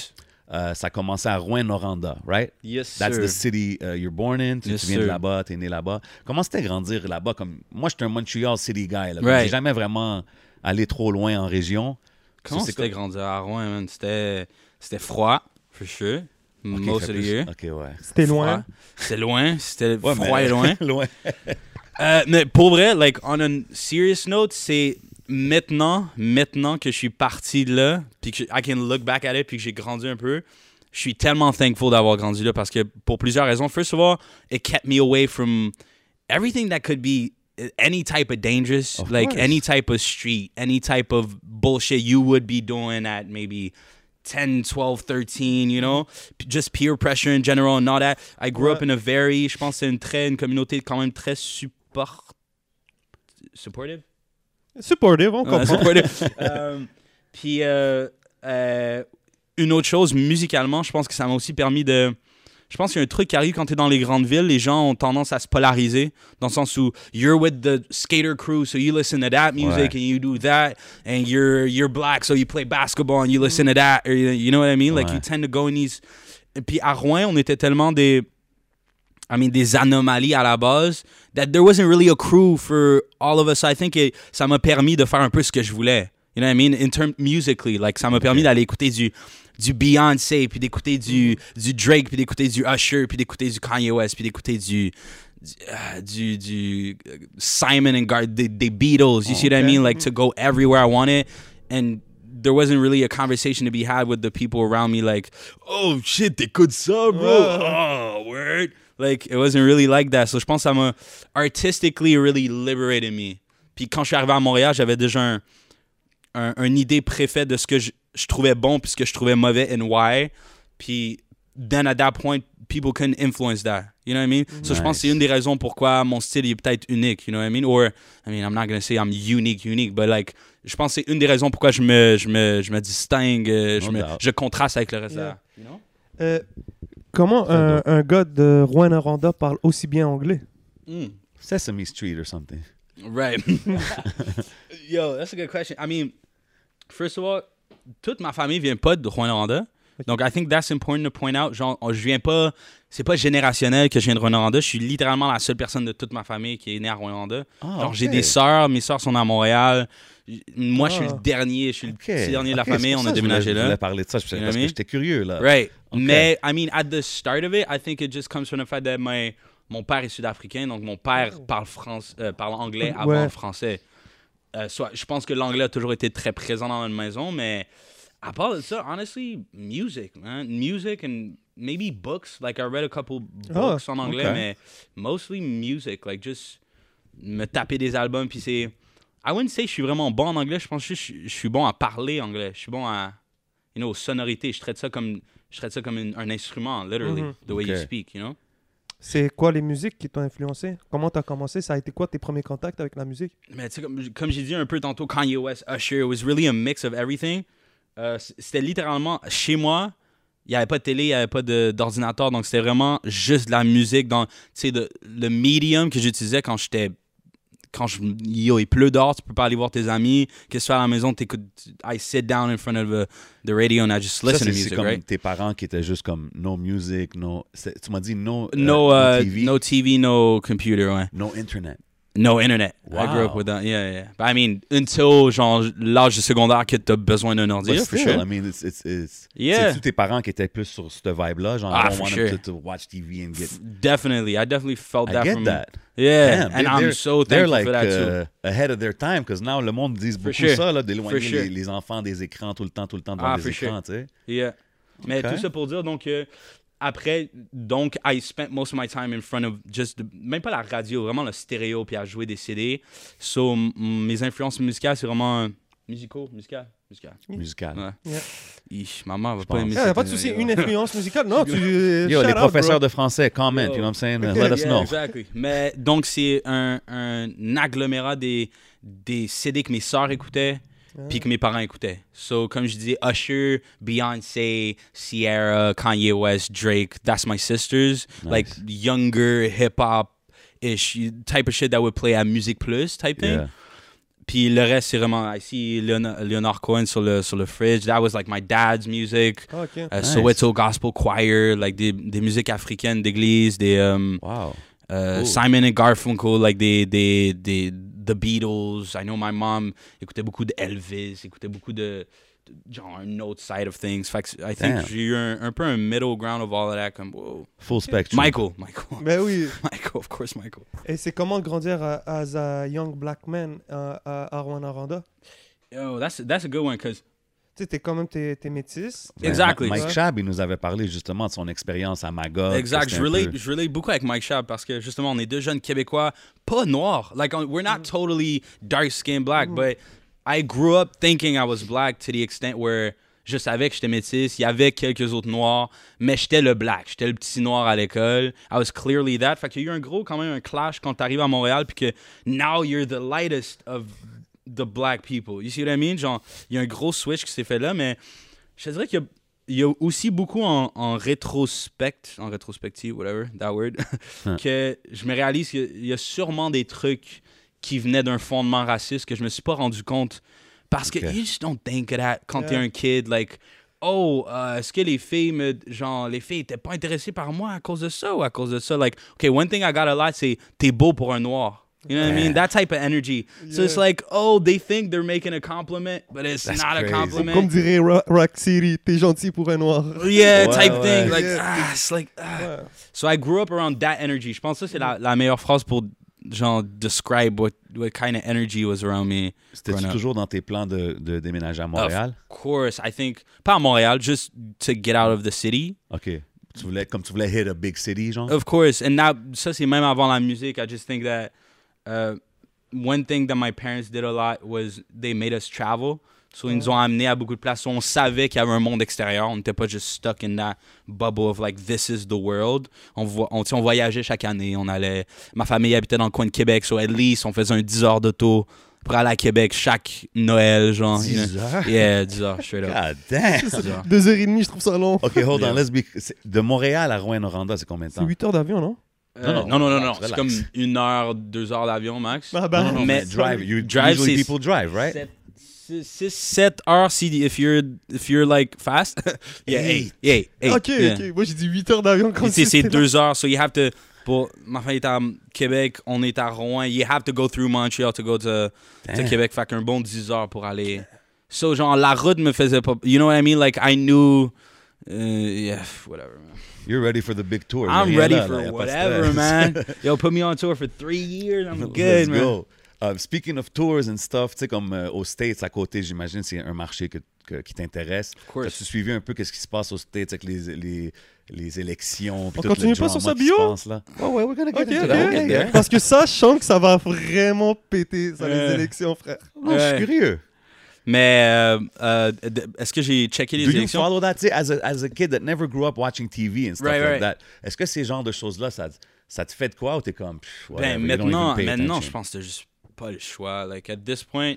Uh, ça a commencé à Rouyn-Noranda, right? Yes, sir. That's the city uh, you're born in. Tu, yes, tu viens sir. de là-bas, t'es né là-bas. Comment c'était grandir là-bas? Comme, moi, j'étais un Montreal city guy. Là, right. J'ai jamais vraiment allé trop loin en région. Comment so, c'était comme... grandir à Rouyn, man? C'était, c'était froid, for sure. Okay, most of the year. Okay, ouais. C'était froid. Loin. C'était loin. C'était ouais, froid mais... et loin. loin. euh, mais pour vrai, like, on a serious note, c'est... Maintenant, maintenant que je suis parti de là, puis que I can look back at it, puis que j'ai grandi un peu, je suis tellement thankful d'avoir grandi là parce que pour plusieurs raisons. First of all, it kept me away from everything that could be any type of dangerous, of like course. Any type of street, any type of bullshit you would be doing at maybe ten, twelve, thirteen, you know, just peer pressure in general and all that. I grew What? up in a very, je pense que c'est une, très, une communauté quand même très support... supportive. Supportive, on comprend. Supportive. euh, puis, euh, euh, une autre chose, musicalement, je pense que ça m'a aussi permis de... Je pense qu'il y a un truc qui arrive quand t'es dans les grandes villes, les gens ont tendance à se polariser, dans le sens où you're with the skater crew, so you listen to that music ouais. and you do that, and you're, you're black, so you play basketball and you listen to that, or, you know what I mean? Ouais. Like, you tend to go in these... Et puis, à Rouyn, on était tellement des... I mean, des anomalies à la base, that there wasn't really a crew for all of us. I think it, ça m'a permis de faire un peu ce que je voulais. You know what I mean? In terms musically, like, ça m'a permis d'aller écouter du, du Beyoncé, puis d'écouter du, du Drake, puis d'écouter du Usher, puis d'écouter du Kanye West, puis d'écouter du, du, uh, du, du Simon and Garth, des, des Beatles. You okay. see what I mean? Like, to go everywhere I wanted. And there wasn't really a conversation to be had with the people around me, like, oh shit, t'écoutes ça, bro? Oh, word. Like, it wasn't really like that. So, je pense que ça m'a artistically really liberated me. Puis quand je suis arrivé à Montréal, j'avais déjà un, un, une idée préfaite de ce que je, je trouvais bon puis ce que je trouvais mauvais and why. Puis, then at that point, people couldn't influence that. You know what I mean? Nice. So, je pense que c'est une des raisons pourquoi mon style est peut-être unique. You know what I mean? Or, I mean, I'm not going to say I'm unique, unique, but like, je pense que c'est une des raisons pourquoi je me, je me, je me distingue, je, no me, je contraste avec le reste yeah. de la... You know? Euh... Comment un, un gars de Rwanda parle aussi bien anglais? Mm. Sesame Street or something. Right. Yo, that's a good question. I mean, first of all, toute ma famille vient pas de Rwanda. Okay. Donc, I think that's important to point out. Genre, je viens pas... C'est pas générationnel que je viens de Rwanda. Je suis littéralement la seule personne de toute ma famille qui est née à Rwanda. Ah, genre, okay. J'ai des sœurs. Mes sœurs sont à Montréal. Moi, ah. je suis le dernier. Je suis okay. le petit dernier de la okay, famille. On a déménagé là. Je voulais parler de ça parce que j'étais curieux, là. Right. Okay. Mais, I mean, at the start of it, I think it just comes from the fact that my... Mon père est sud-africain, donc mon père parle, France, euh, parle anglais avant ouais. le français. Euh, soit, je pense que l'anglais a toujours été très présent dans notre maison, mais à part de ça, honestly, music, man. Music and maybe books. Like, I read a couple books oh, en anglais, okay. mais mostly music. Like, just me taper des albums, puis c'est... I wouldn't say je suis vraiment bon en anglais. Je pense que je, je suis bon à parler anglais. Je suis bon à... You know, sonorité. Je traite ça comme, je traite ça comme une, un instrument, literally. Mm-hmm. The way okay. you speak, you know? C'est quoi les musiques qui t'ont influencé? Comment t'as commencé? Ça a été quoi tes premiers contacts avec la musique? Mais tu sais, comme, comme j'ai dit un peu tantôt, Kanye West, Usher, it was really a mix of everything. Euh, c'était littéralement chez moi, il n'y avait pas de télé, il n'y avait pas de, d'ordinateur, donc c'était vraiment juste de la musique dans, tu sais, de, le medium que j'utilisais quand j'étais. Quand je, yo, il pleut dehors, tu peux pas aller voir tes amis. Qu'est-ce que tu fais à la maison? T'écoutes, I sit down in front of a, the radio and I just listen ça, to music, c'est comme right? Tes parents qui étaient juste comme no music, no. Tu m'as dit no, no, uh, no T V, no T V, no computer, ouais. No internet, no internet. Wow. I grew up with that. Yeah, yeah. But I mean, until genre l'âge secondaire que t'as besoin d'un ordi. Yeah, for sure. sure. I mean, it's it's it's. Yeah. C'est tous tes parents qui étaient plus sur cette vibe-là, genre ah, I don't want sure. them to, to watch T V and get. Definitely, I definitely felt I that. I get from that. Yeah, Damn, and I'm so thankful like, for that too. They're uh, ahead of their time, because now le monde dit beaucoup sure. ça, là, d'éloigner sure. les, les enfants des écrans tout le temps, tout le temps dans ah, les écrans, sure. tu sais. Yeah. Okay. Mais tout ça pour dire, donc, euh, après, donc, I spent most of my time in front of just, the, même pas la radio, vraiment le stéréo, puis à jouer des C D. So, m- mes influences musicales, c'est vraiment euh, musicaux, musicales. Musical. Musical. Ouais. Yeah. Ich, maman va je pas aimer ça. Yeah, pas de souci, une influence musicale. Non, tu. Yo, les professeurs out, de français, comment, you know what I'm saying? Okay. Let us yeah, know. Exactly. Mais donc, c'est un, un agglomérat des, des C D que mes sœurs écoutaient, yeah. puis que mes parents écoutaient. So, comme je dis, Usher, Beyoncé, Sierra, Kanye West, Drake, that's my sisters. Nice. Like, younger, hip-hop-ish type of shit that would play à Musique Plus type yeah. thing. Puis le reste, c'est vraiment, I see Leonard, Leonard Cohen sur le, sur le fridge. That was like my dad's music. Oh, okay. uh, nice. Soweto Gospel Choir, like des, des musiques africaines d'église, des um, wow. uh, Simon and Garfunkel, like des, des, des, The Beatles. I know my mom écoutait beaucoup de Elvis, écoutait beaucoup de, de genre, un autre side of things. Fait que, I think Damn. J'ai eu un, un peu un middle ground of all of that. Comme, whoa. Full spectrum. Michael, Michael. Ben oui. Michael, of course, Michael. Et c'est comment grandir uh, as a young black man uh, uh, à Rwanda? Yo, that's, that's a good one, because... Tu sais, t'es quand même, t'es, t'es métisse. Exactly. Ben, Mike Shab, il nous avait parlé justement de son expérience à Magog. Exact. Je relate, peu... je relate beaucoup avec Mike Shab parce que justement, on est deux jeunes Québécois pas noirs. Like, on, we're not mm. totally dark-skinned black, mm. but... I grew up thinking I was black to the extent where je savais que j'étais métisse, il y avait quelques autres noirs, mais j'étais le black, j'étais le petit noir à l'école. I was clearly that. Fait qu'il y a eu un gros, quand même, un clash quand t'arrives à Montréal, puis que now you're the lightest of the black people. You see what I mean? Genre, il y a un gros switch qui s'est fait là, mais je te dirais qu'il y a, il y a aussi beaucoup en, en rétrospect, en rétrospective, whatever, that word, que je me réalise qu'il y a sûrement des trucs qui venait d'un fondement raciste que je me suis pas rendu compte parce okay. que you just don't think of that quand yeah. t'es un kid like oh uh, est-ce que les filles me genre les filles étaient pas intéressées par moi à cause de ça ou à cause de ça like okay one thing I got a lot c'est t'es beau pour un noir you know yeah. what I mean that type of energy yeah. so it's like oh they think they're making a compliment but it's That's not crazy. A compliment comme dirait Rock, Rock City t'es gentil pour un noir yeah ouais, type ouais. thing like yeah. ah, it's like ah. ouais. So I grew up around that energy je pense que ça c'est la, la meilleure phrase pour genre, describe what, what kind of energy was around me. C'était-tu toujours dans tes plans de, de déménager à Montréal? Of course, I think... Pas à Montréal, just to get out of the city. OK. Tu voulais, comme tu voulais hit a big city, genre? Of course. And that, ça, c'est même avant la musique. I just think that uh, one thing that my parents did a lot was they made us travel. So, ils nous ont amenés à beaucoup de places où on savait qu'il y avait un monde extérieur. On n'était pas juste stuck in that bubble of like, this is the world. On, vo- on, on voyageait chaque année. On allait... Ma famille habitait dans le coin de Québec, so at least on faisait un dix heures d'auto pour aller à Québec chaque Noël, genre. dix heures? Yeah, dix heures, je suis là. God damn! deux heures trente, je trouve ça long. OK, hold on, let's be... De Montréal à Rouyn-Noranda, c'est combien de temps? C'est huit heures d'avion, non? Euh, non, non, non, non, non. C'est comme une heure, deux heures d'avion, max. Ah ben, non, non, mais drive, you drive, usually people drive, right? six sept heures si if you're if you're like fast. Yeah, eight. Yeah, eight. OK, yeah. OK. Moi j'ai dit huit heures d'avion quand c'est c'est deux heures, so you have to pour ma femme est à Québec, on est à Rouen, you have to go through Montreal to go to, to Québec, fait qu'un bon dix heures pour aller. So genre la route me faisait pas, you know what I mean, like I knew uh, yeah, whatever, man. You're ready for the big tour. I'm ready là, for là, whatever, man. Yo, put me on tour for three years. I'm good. Let's man. Go. Uh, speaking of tours and stuff, tu sais, comme euh, aux States, à côté, j'imagine, c'est un marché que, que, qui t'intéresse. As-tu suivi un peu qu'est-ce qui se passe aux States avec les, les, les élections? On continue pas sur sa bio? Pense, là. Oh, ouais, we're gonna get okay, okay, okay. Okay. Parce que ça, je sens que ça va vraiment péter, ça, euh, les élections, frère. Non, euh, je suis curieux. Mais euh, euh, est-ce que j'ai checké les Do élections? Do you follow that? As a, as a kid that never grew up watching T V and stuff right, like right. that, est-ce que ces genres de choses-là, ça, ça te fait de quoi ou t'es comme... Pff, ben, maintenant, maintenant je pense que t'as juste... pas le choix. Like, at this point,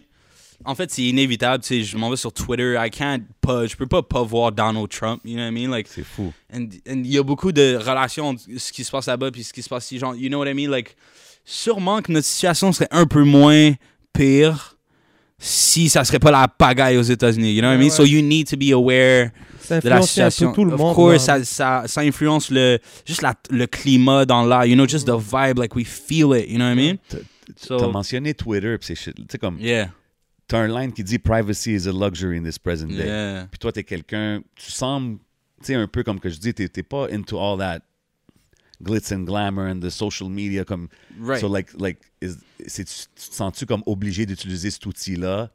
en fait, c'est inévitable. Tu sais, je m'en vais sur Twitter. I can't pas, je peux pas pas voir Donald Trump. You know what I mean? Like, c'est fou. And and il y a beaucoup de relations entre ce qui se passe là-bas puis ce qui se passe ici. Genre, you know what I mean? Like, sûrement que notre situation serait un peu moins pire si ça serait pas la pagaille aux États-Unis. You know what I mean? Ouais. So you need to be aware de la situation. Tout le monde, of course, ça, ça, ça influence le juste la, le climat dans l'air. You know, just the vibe. Like, we feel it. You know what I mean? So, t'as mentionné Twitter pis c'est shit, tu sais comme yeah. T'as un line qui dit privacy is a luxury in this present day. Yeah. Puis toi t'es quelqu'un, tu sembles, tu sais un peu comme que je dis, t'es, t'es pas into all that glitz and glamour and the social media comme. Right. So like like is, c'est, tu te sens-tu comme obligé d'utiliser cet outil là?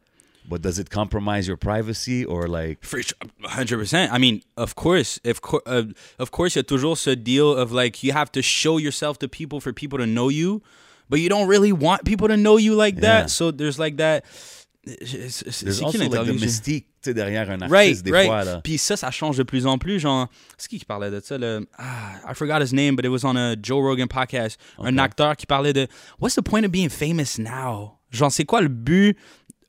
But does it compromise your privacy or like? one hundred percent. I mean, of course, if co- uh, of course, il y a toujours ce deal of like you have to show yourself to people for people to know you. But you don't really want people to know you like that. Yeah. So there's like that. It's, it's, there's also like the mystique derrière un artiste right, des right. fois. Là. Puis ça, ça change de plus en plus. Genre, c'est qui qui parlait de ça? Le, ah, I forgot his name, but it was on a Joe Rogan podcast. Okay. Un acteur qui parlait de what's the point of being famous now? Genre, c'est quoi le but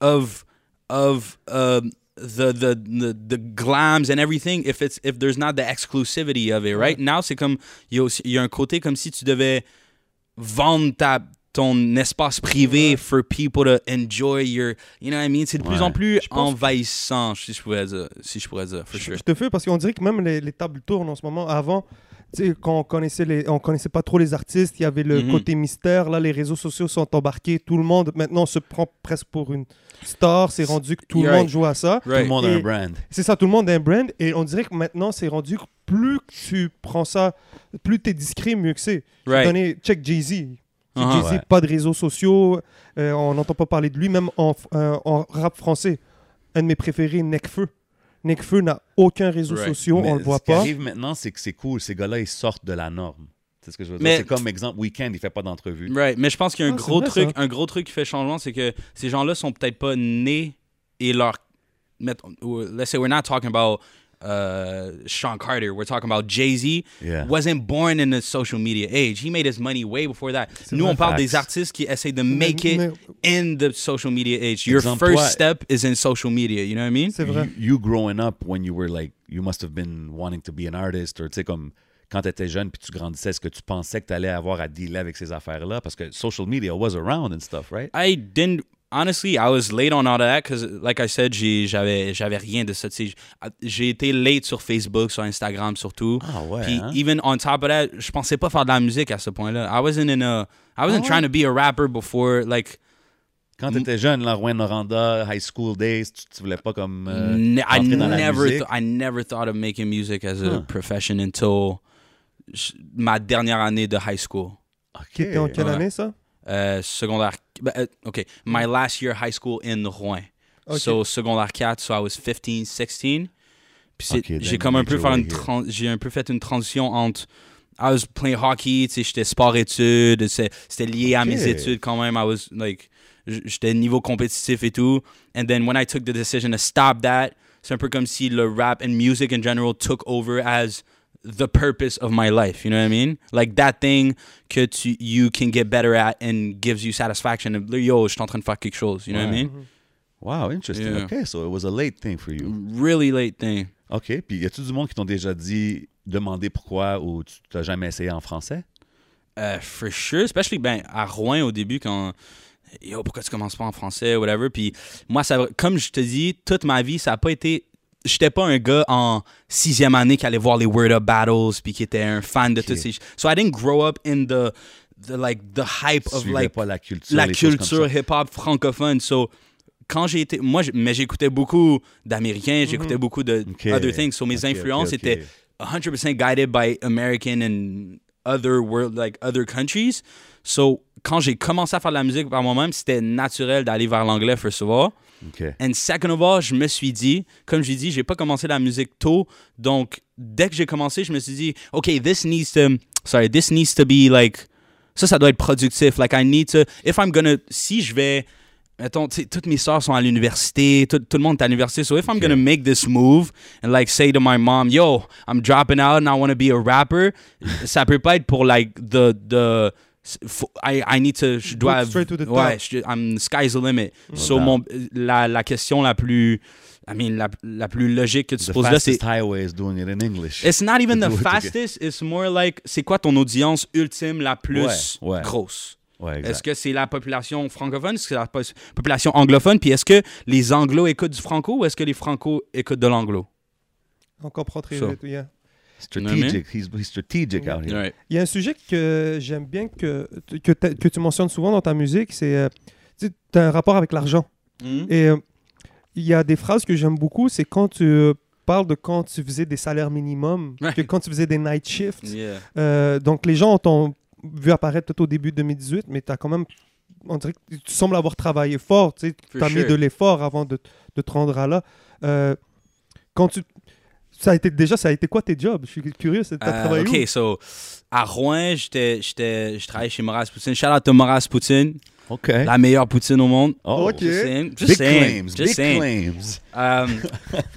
of of uh, the, the the the glams and everything if it's if there's not the exclusivity of it, right? Mm-hmm. Now, c'est comme il y, y a un côté comme si tu devais vendre ta, ton espace privé ouais. for people to enjoy your... You know what I mean? C'est de ouais. plus en plus envahissant, que... si je pourrais dire. Si je pourrais dire, for sure. Je te fais, parce qu'on dirait que même les, les tables tournent en ce moment. Avant, tu sais, quand on connaissait, les, on connaissait pas trop les artistes, il y avait le mm-hmm. côté mystère. Là, les réseaux sociaux sont embarqués. Tout le monde, maintenant, on se prend presque pour une star. C'est rendu que tout You're le right. monde joue à ça. Right. Tout le monde et a un brand. C'est ça, tout le monde a un brand. Et on dirait que maintenant, c'est rendu que plus tu prends ça, plus t'es discret, mieux que c'est. Right. Donné, check Jay-Z. Uh-huh, Jay-Z, ouais. pas de réseaux sociaux. Euh, on n'entend pas parler de lui, même en, euh, en rap français. Un de mes préférés, Nekfeu. Nekfeu n'a aucun réseau right. social, on ne le voit pas. Ce qui arrive maintenant, c'est que c'est cool. Ces gars-là, ils sortent de la norme. C'est ce que je veux dire. Mais, c'est comme exemple, Weeknd, il ne fait pas d'entrevue. Right. Mais je pense qu'il y a un, ah, gros vrai, truc, un gros truc qui fait changement, c'est que ces gens-là ne sont peut-être pas nés et leur... Let's say we're not talking about... Uh, Sean Carter, we're talking about Jay-Z, yeah. wasn't born in the social media age. He made his money way before that. C'est Nous, on parle facts. Des artistes qui essayent de make mais, it mais... in the social media age. Your Exemple, first ouais. step is in social media, you know what I mean? C'est vrai. You, you growing up when you were like, you must have been wanting to be an artist, or tu sais, comme quand t'étais jeune puis tu grandissais, est-ce que tu pensais que t'allais avoir à dealer avec ces affaires-là? Parce que social media was around and stuff, right? I didn't... Honestly, I was late on all of that because, like I said, j'ai, j'avais, j'avais rien de ça. T'sais, j'ai été late sur Facebook, sur Instagram surtout. Ah ouais, Puis hein? even on top of that, je pensais pas faire de la musique à ce point-là. I wasn't in a, I wasn't ah ouais. trying to be a rapper before, like... Quand t'étais jeune, la Rouyn-Noranda, high school days, tu, tu voulais pas comme euh, ne- I never th- I never thought of making music as huh. a profession until j- ma dernière année de high school. OK. T'étais en quelle année, ça? Euh, secondaire... Okay, my last year high school in Rouen. Okay. So, secondaire four, so I was fifteen, sixteen. Puis c'est, okay, j'ai comme un peu, faire une tra- j'ai un peu fait une transition entre... I was playing hockey, tu sais, j'étais sport-études, c'est, c'était lié okay. à mes études quand même. I was, like, j'étais niveau compétitif et tout. And then when I took the decision to stop that, c'est un peu comme si le rap and music in general took over as... the purpose of my life. You know what I mean? Like that thing que tu, you can get better at and gives you satisfaction. Yo, je suis en train de faire quelque chose. You know wow. what I mean? Wow, interesting. Yeah. Okay, so it was a late thing for you. Really late thing. Okay, puis y a-tu du monde qui t'ont déjà dit, demandé pourquoi ou tu t'as jamais essayé en français? Uh, for sure, especially ben, à Rouen au début quand... Yo, pourquoi tu commences pas en français, whatever. Puis moi, ça, comme je te dis, toute ma vie, ça a pas été... J'étais pas un gars en sixième année qui allait voir les Word Up Battles puis qui était un fan de okay. toutes ces... So I didn't grow up in the, the, like, the hype of like, pas la culture, la culture hip-hop francophone. So quand j'ai été... Moi, mais j'écoutais beaucoup d'Américains, j'écoutais mm-hmm. beaucoup de okay. other things. So mes okay, influences okay, okay. étaient one hundred percent guided by American and other world, like other countries. So... Quand j'ai commencé à faire de la musique par moi-même, c'était naturel d'aller vers l'anglais, first of all. Okay. And second of all, je me suis dit, comme j'ai dit, j'ai pas commencé la musique tôt. Donc, dès que j'ai commencé, je me suis dit, OK, this needs to... Sorry, this needs to be like... Ça, ça doit être productif. Like, I need to... If I'm gonna... Si je vais... Mettons, tu sais, toutes mes soeurs sont à l'université, tout, tout le monde est à l'université. So, if okay. I'm gonna make this move and like say to my mom, yo, I'm dropping out and I want to be a rapper, ça peut pas être pour like the... the I, I need to, je dois, ouais, je, I'm, sky's the limit. Mm-hmm. So mon, la, la question la plus, I mean, la, la plus logique que tu the poses là, c'est... The fastest highway is doing it in English. It's not even the fastest, it's more like, c'est quoi ton audience ultime la plus ouais, ouais. grosse? Ouais, exact. Est-ce que c'est la population francophone, est-ce que c'est la po- population anglophone, puis est-ce que les anglo écoutent du franco ou est-ce que les franco écoutent de l'anglo? On comprend très so. vite, yeah. Strategic, he's, he's strategic out here. Right. Il y a un sujet que j'aime bien que, que, que tu mentionnes souvent dans ta musique, c'est tu as un rapport avec l'argent. Mm-hmm. Et euh, il y a des phrases que j'aime beaucoup, c'est quand tu euh, parles de quand tu faisais des salaires minimums, right. que quand tu faisais des night shifts. Yeah. Euh, donc les gens t'ont vu apparaître tout au début de deux mille dix-huit, mais tu as quand même, on dirait que tu sembles avoir travaillé fort, tu as sure. mis de l'effort avant de, de te rendre à là. Euh, quand tu... Ça a été, déjà, ça a été quoi tes jobs? Je suis curieux, t'as uh, travaillé okay, où? OK, so, à Rouen, j'étais, j'étais, je travaillais chez Moraz Poutine. Shout out to Moraz Poutine. OK. La meilleure poutine au monde. Oh, OK. Just saying. Just big saying. claims, just big saying. claims. Um,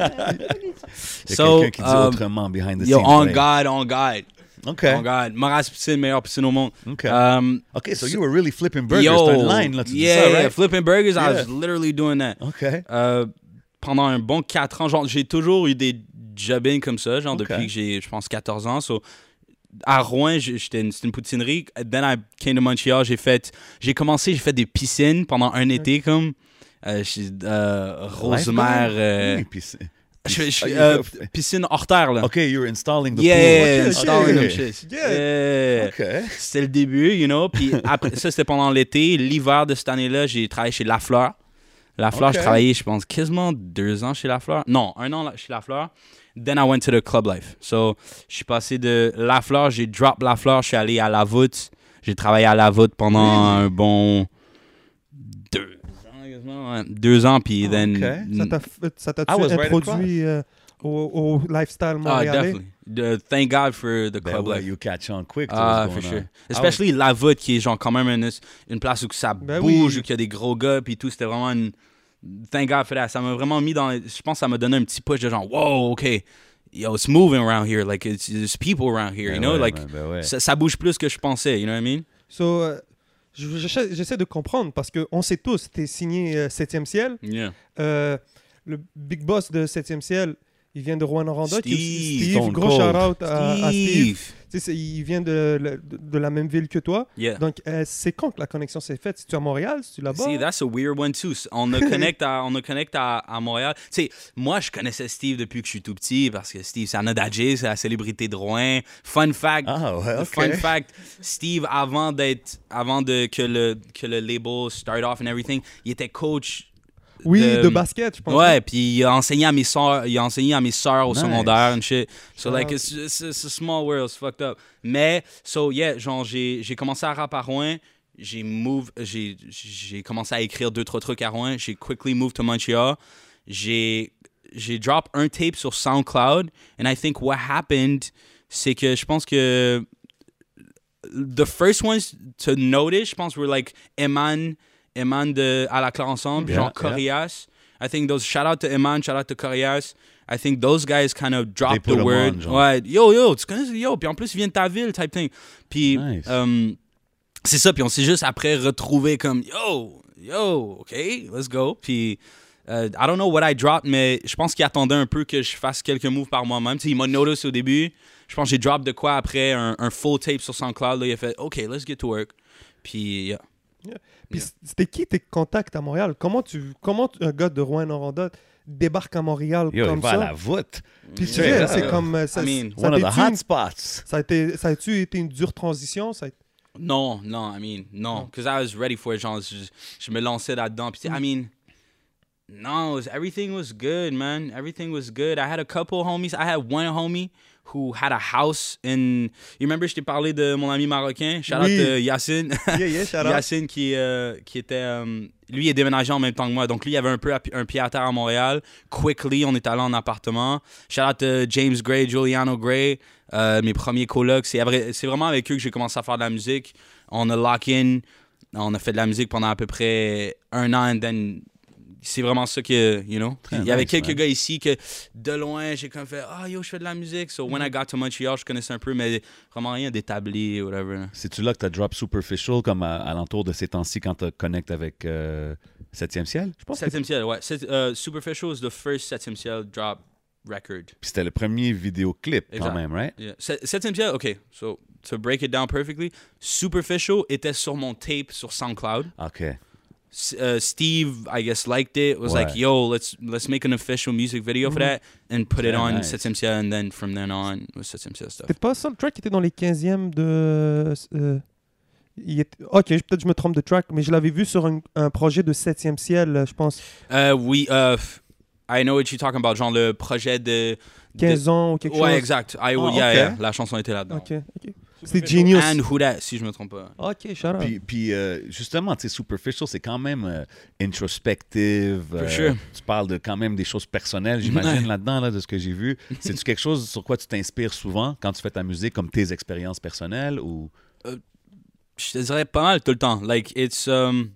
Il y a so, quelqu'un qui dit um, autrement behind the scenes. Yo, on right? God, on God. Okay. Oh God, Moraz Poutine, meilleur poutine au monde. Okay. Um, okay, so you were really flipping burgers. Yo, third line, là, tu yeah, dis ça, right? yeah, flipping burgers, yeah. I was literally doing that. Okay. Uh, pendant un bon quatre ans, genre, j'ai toujours eu des jobbing comme ça, genre okay. depuis que j'ai, je pense, quatorze ans. So, à Rouen, j'étais une, c'était une poutinerie. Then I came to Montreal, j'ai fait, j'ai commencé, j'ai fait des piscines pendant un été, comme, euh, euh, Rosemère, euh, oui, piscine. Je, je, euh, piscine hors terre, là. OK, you're installing the yeah, pool. Yeah, okay. installing shit. Yeah. yeah. Okay. C'était le début, you know, puis après ça, c'était pendant l'été. L'hiver de cette année-là, j'ai travaillé chez La Fleur. La Fleur, okay. je travaillais, je pense, quasiment deux ans chez La Fleur. Non, un an chez La Fleur. Then I went to the club life. So, je suis passé de La Fleur, j'ai drop La Fleur, je suis allé à La Voûte. J'ai travaillé à La Voûte pendant un bon deux ans, quasiment. Deux ans, puis okay. then... Ça t'a, ça t'a introduit right uh, au, au lifestyle montréalais? Ah, uh, definitely. The, thank God for the club ben life. Ouais, you catch on quick. Ah, uh, for sure. On. Especially ah, La Voûte, qui est genre quand même une, une place où ça ben bouge, oui. où il y a des gros gars, puis tout, c'était vraiment une... Thank God for that. Ça m'a vraiment mis dans... Je pense que ça m'a donné un petit push de genre, wow, OK, yo, it's moving around here. Like, it's, there's people around here, ben you know? Ouais, like, ben, ben ouais. ça, ça bouge plus que je pensais, you know what I mean? So, euh, j'essaie, j'essaie de comprendre parce qu'on sait tous, t'es signé euh, Septième Ciel. Yeah. Euh, le big boss de Septième Ciel, il vient de Rouyn-Noranda. Steve, qui, Steve gros shout-out à, à Steve. Tu sais, il vient de, de, de la même ville que toi. Yeah. Donc, euh, c'est quand que la connexion s'est faite? Si tu es à Montréal, si tu es là-bas? See, that's a weird one too. On a connect à, on a connect à, à Montréal. Tu sais, moi, je connaissais Steve depuis que je suis tout petit parce que Steve, c'est un adagé, c'est la célébrité de Rouen. Fun fact, oh, okay. fun fact, Steve, avant d'être, avant de, que, le, que le label start off and everything, il était coach... Oui, de, de basket, je pense. Ouais, puis il a enseigné à mes soeurs, il a enseigné à mes soeurs au nice. secondaire and shit. So, like, it's, it's, it's a small world, it's fucked up. Mais, so, yeah, genre, j'ai, j'ai commencé à rap à Rouen, j'ai, move, j'ai, j'ai commencé à écrire deux, trois trucs à Rouen, j'ai quickly moved to Montreal, j'ai, j'ai drop un tape sur SoundCloud, and I think what happened, c'est que je pense que the first ones to notice, je pense, were, like, Eman... Eman de Alaclar Ensemble, yeah, genre Corias, I think those, shout out to Iman, shout out to Corias. I think those guys kind of dropped the word. On, ouais, yo, yo, tu connais, yo, puis en plus, viens de ta ville, type thing. Puis, nice. um, c'est ça, puis on s'est juste après retrouvé comme, yo, yo, OK, let's go. Puis, uh, I don't know what I dropped, mais je pense qu'il attendait un peu que je fasse quelques moves par moi-même. Tu sais, il m'a notice au début. Je pense que j'ai drop de quoi après un, un full tape sur SoundCloud. Là, il a fait, OK, let's get to work. Puis, yeah. yeah. Puis, yeah. c'était qui tes contacts à Montréal? Comment tu, comment un gars de Rouyn-Noranda débarque à Montréal Yo, comme ça? Yo, il va à la voûte. Puis yeah. tu sais, c'est yeah. comme... Ça, I mean, ça one of the hot spots. Ça a-tu ça a été une dure transition? Ça a... Non, non, I mean, non. Because I was ready for it, genre, je, je me lançais là-dedans. Puis, mm. I mean, no, it was, everything was good, man. Everything was good. I had a couple homies. I had one homie who had a house in... You remember, je t'ai parlé de mon ami marocain, shout-out oui. uh, Yacine. Yeah, yeah, shout out. Yacine qui, euh, qui était... Um, lui, il est déménagé en même temps que moi. Donc, lui, il avait un peu un pied à terre à Montréal. Quickly, on est allé en appartement. Shout-out uh, James Gray, Giuliano Gray, euh, mes premiers colocs. C'est, c'est vraiment avec eux que j'ai commencé à faire de la musique. On a lock-in. On a fait de la musique pendant à peu près un an. And then, c'est vraiment ça que, you know. Très il y avait nice, quelques man. Gars ici que, de loin, j'ai comme fait, ah, oh, yo, je fais de la musique. So, when mm-hmm. I got to Montreal, je connaissais un peu, mais vraiment rien d'établi, whatever. C'est-tu là que t'as drop Superficial, comme à, à l'entour de ces temps-ci, quand t'as connect avec euh, Septième Ciel? Je pense Septième que... Ciel, ouais. C'est, euh, Superficial was the first Septième Ciel drop record. Puis c'était le premier vidéoclip, exact. Quand même, right? Yeah. Septième Ciel, OK. So, to break it down perfectly, Superficial était sur mon tape sur SoundCloud. OK. Uh, Steve, I guess, liked it. Was ouais. like, yo, let's let's make an official music video mm-hmm. for that and put yeah, it on nice. Septième Ciel, and then from then on, it was Septième Ciel stuff. C'était pas ça le track qui était dans les quinzièmes de... Euh, il était, ok, peut-être je me trompe de track, mais je l'avais vu sur un, un projet de Septième Ciel, je pense. Uh, oui, uh, I know what you're talking about, genre le projet de... quinze ans ou quelque ouais, chose. Ouais, exact. I, oh, yeah, okay. yeah, yeah, la chanson était là-dedans. Ok, ok. C'est Genius. And Who That, si je me trompe pas. OK, shout out. Puis, puis euh, justement, tu sais, Superficial, c'est quand même euh, introspective. Euh, sure. Tu parles de quand même des choses personnelles, j'imagine, là-dedans, là, de ce que j'ai vu. C'est-tu quelque chose sur quoi tu t'inspires souvent quand tu fais ta musique, comme tes expériences personnelles ou... Euh, je te dirais pas mal tout le temps. Like, it's... Um...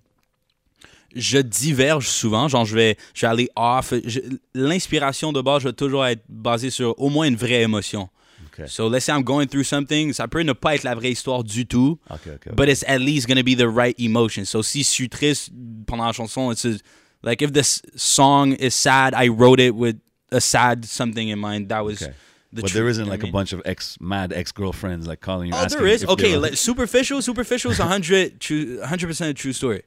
Je diverge souvent, genre je vais, je vais aller off. Je, l'inspiration de base, je vais toujours être basée sur au moins une vraie émotion. Okay. So let's say I'm going through something, ça peut ne pas être la vraie histoire du tout, okay, okay, but okay. it's at least going to be the right emotion. So si je suis triste pendant la chanson, it's just, like if this song is sad, I wrote it with a sad something in mind. That was... Okay. The but truth, there isn't like I mean. A bunch of ex mad ex-girlfriends like calling you. Oh, there is. Okay, like, superficial, superficial is one hundred percent true, one hundred percent true story.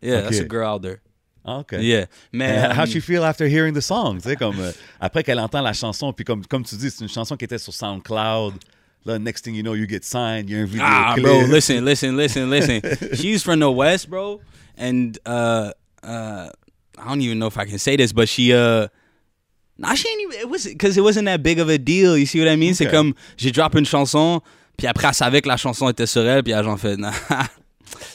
Yeah, okay. That's a girl out there. Okay. Yeah. Man. How she feel after hearing the song? Tu sais, comme, euh, après qu'elle entend la chanson, puis comme, comme tu dis, c'est une chanson qui était sur SoundCloud. Là, next thing you know, you get signed. Il y a un vidéo ah, clip. Bro, listen, listen, listen, listen. She's from the West, bro. And uh, uh, I don't even know if I can say this, but she... Uh, nah, she ain't even... It wasn't, because it wasn't that big of a deal. You see what I mean? Okay. C'est comme, j'ai drop une chanson, puis après, elle savait que la chanson était sur elle, puis elle, j'en fais... Nah.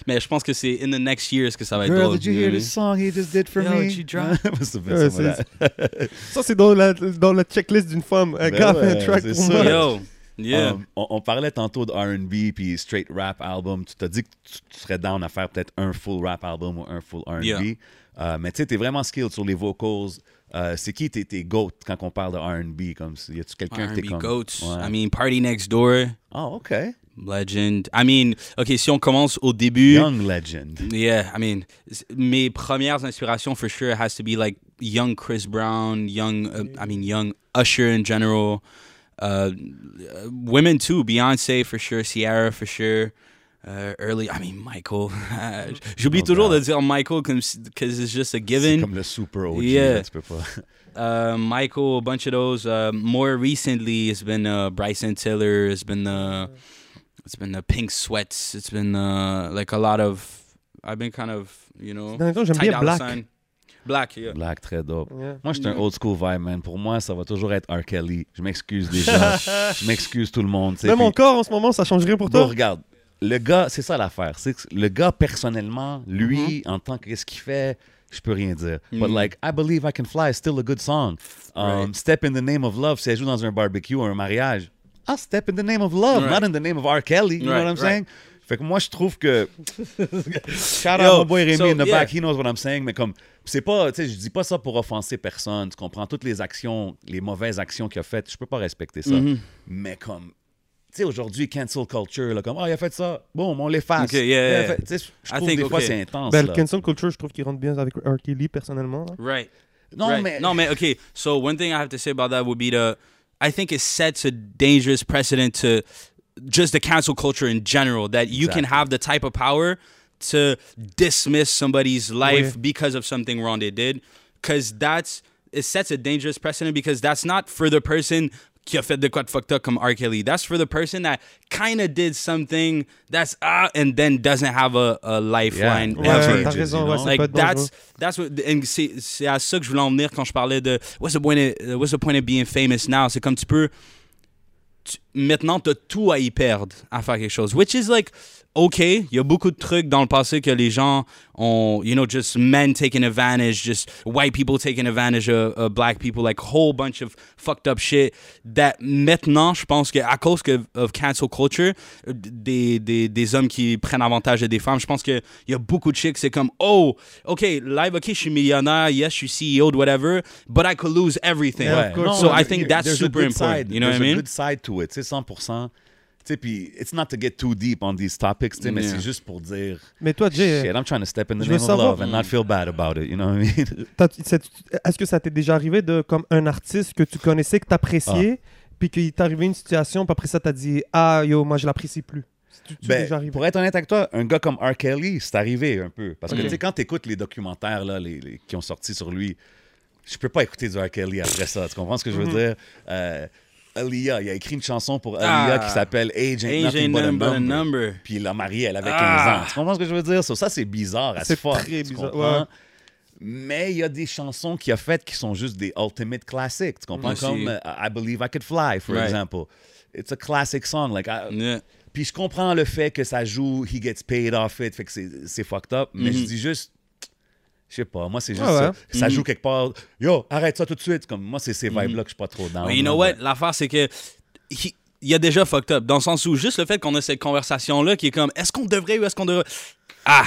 Mais je pense que c'est in the next years que ça va être drôle. Girl, did you hear the song he just did for Yo, me? Ouais, c'est, ça, c'est dans la, dans la checklist d'une femme. Un gars fait un track pour ça. Moi. Yo, yeah. um, on, on parlait tantôt de R and B puis straight rap album. Tu t'as dit que tu, tu serais down à faire peut-être un full rap album ou un full R and B. Yeah. Uh, mais tu sais, t'es vraiment skilled sur les vocals. Uh, c'est qui tes, tes goats quand on parle de R and B? Comme, y a-tu quelqu'un R and B que t'es comme... goats. Ouais. I mean, Party Next Door. Oh, OK. Legend. I mean, OK, si on commence au début... Young Legend. Yeah, I mean, mes premières inspirations, for sure, has to be like young Chris Brown, young, uh, I mean, young Usher in general. Uh, women too, Beyoncé, for sure, Ciara, for sure. Uh, early, I mean, Michael. J'oublie oh, toujours God. De dire Michael because it's just a given. C'est comme le super O G, yeah. Tu peux pas. Uh, Michael, a bunch of those. Uh, more recently, it's been uh, Bryson Tiller, it's been... Uh, It's been the Pink Sweats. It's been uh, like a lot of... I've been kind of, you know... J'aime bien Black. Sign. Black, yeah. Black, très dope. Yeah. Moi, je suis un old school vibe, man. Pour moi, ça va toujours être R. Kelly. Je m'excuse déjà. Je m'excuse tout le monde. Même mon corps, en ce moment, ça change rien pour toi. Bon, regarde. Le gars, c'est ça l'affaire. C'est que le gars, personnellement, lui, mm-hmm. en tant que... Qu'est-ce qu'il fait... Je peux rien dire. Mm. But like, I Believe I Can Fly is still a good song. Um, right. Step in the Name of Love, si elle joue dans un barbecue ou un mariage... I'll step in the name of love, right. Not in the name of R. Kelly. You right, know what I'm right. saying? Fait que moi, je trouve que... Shout out Yo, my boy Rémi so, in the yeah. back, he knows what I'm saying, mais comme, c'est pas, tu sais, je dis pas ça pour offenser personne, tu comprends, toutes les actions, les mauvaises actions qu'il a faites, je peux pas respecter ça. Mm-hmm. Mais comme... Tu sais, aujourd'hui, cancel culture, là, comme, ah, oh, il a fait ça, bon, on l'efface. Okay, yeah, yeah. Tu sais, je trouve des okay. fois, c'est intense. Ben, le cancel culture, je trouve qu'il rentre bien avec R. Kelly, personnellement. Là. Right. Non, right. mais... Non, mais, OK, so one thing I have to say about that would be the... I think it sets a dangerous precedent to just the cancel culture in general, that you exactly. can have the type of power to dismiss somebody's life oui. because of something wrong they did, because that's... It sets a dangerous precedent because that's not for the person... qui a fait de quoi de fucked up comme R. Kelly. That's for the person that kind of did something that's ah, uh, and then doesn't have a, a lifeline. Yeah. Ouais, t'as raison, you know? ouais, like, that's, that's what, c'est, c'est à ça que je voulais en venir quand je parlais de what's the point of, what's the point of being famous now? C'est comme tu peux, tu, maintenant t'as tout à y perdre à faire quelque chose. Which is like, OK, il y a beaucoup de trucs dans le passé que les gens ont, you know, just men taking advantage, just white people taking advantage of, of black people, like a whole bunch of fucked up shit. That maintenant, je pense qu'à cause que, of cancel culture, des, des, des hommes qui prennent avantage des femmes, je pense qu'il y a beaucoup de shit, c'est comme, oh, OK, live, OK, je suis millionnaire, yes, je suis C E O, whatever, but I could lose everything. Yeah, right. no, so I think that's super important. Side. You know there's what I mean? There's a good side to it, c'est cent pour cent. Tu sais, puis, it's not to get too deep on these topics, tu sais, yeah. mais c'est juste pour dire. Mais toi, Jay, shit, I'm trying to step in the name of love and not feel bad about it, you know what I mean? Est-ce que ça t'est déjà arrivé de, comme un artiste que tu connaissais, que t'appréciais, ah. puis qu'il t'est arrivé une situation, puis après ça, t'as dit, ah, yo, moi, je l'apprécie plus? Tu, tu ben, pour être honnête avec toi, un gars comme R. Kelly, c'est arrivé un peu. Parce que, okay. tu sais, quand t'écoutes les documentaires, là, les, les, qui ont sorti sur lui, je peux pas écouter du R. Kelly après ça, tu comprends ce que je veux mm-hmm. dire? Euh, Aliyah, il a écrit une chanson pour Aliyah ah, qui s'appelle Age Ain't Nothing But a Number. number. Puis il l'a mariée, elle avait ah. quinze ans. Tu comprends ce que je veux dire? So, ça, c'est bizarre. C'est fuck, très bizarre. Ouais. Mais il y a des chansons qu'il a faites qui sont juste des ultimate classiques. Tu comprends? Moi Comme uh, I Believe I Could Fly, for right. example. It's a classic song. Like I... yeah. Puis je comprends le fait que ça joue He Gets Paid Off It, fait que c'est, c'est fucked up. Mm-hmm. Mais je dis juste, je sais pas, moi c'est juste ah ouais. ça. Ça mm-hmm. joue quelque part. Yo, arrête ça tout de suite. Comme moi, c'est ces vibes-là mm-hmm. que je suis pas trop down. Mais you know what? Ben... L'affaire, c'est que il y a déjà fucked up. Dans le sens où juste le fait qu'on a cette conversation-là qui est comme est-ce qu'on devrait ou est-ce qu'on devrait. Ah!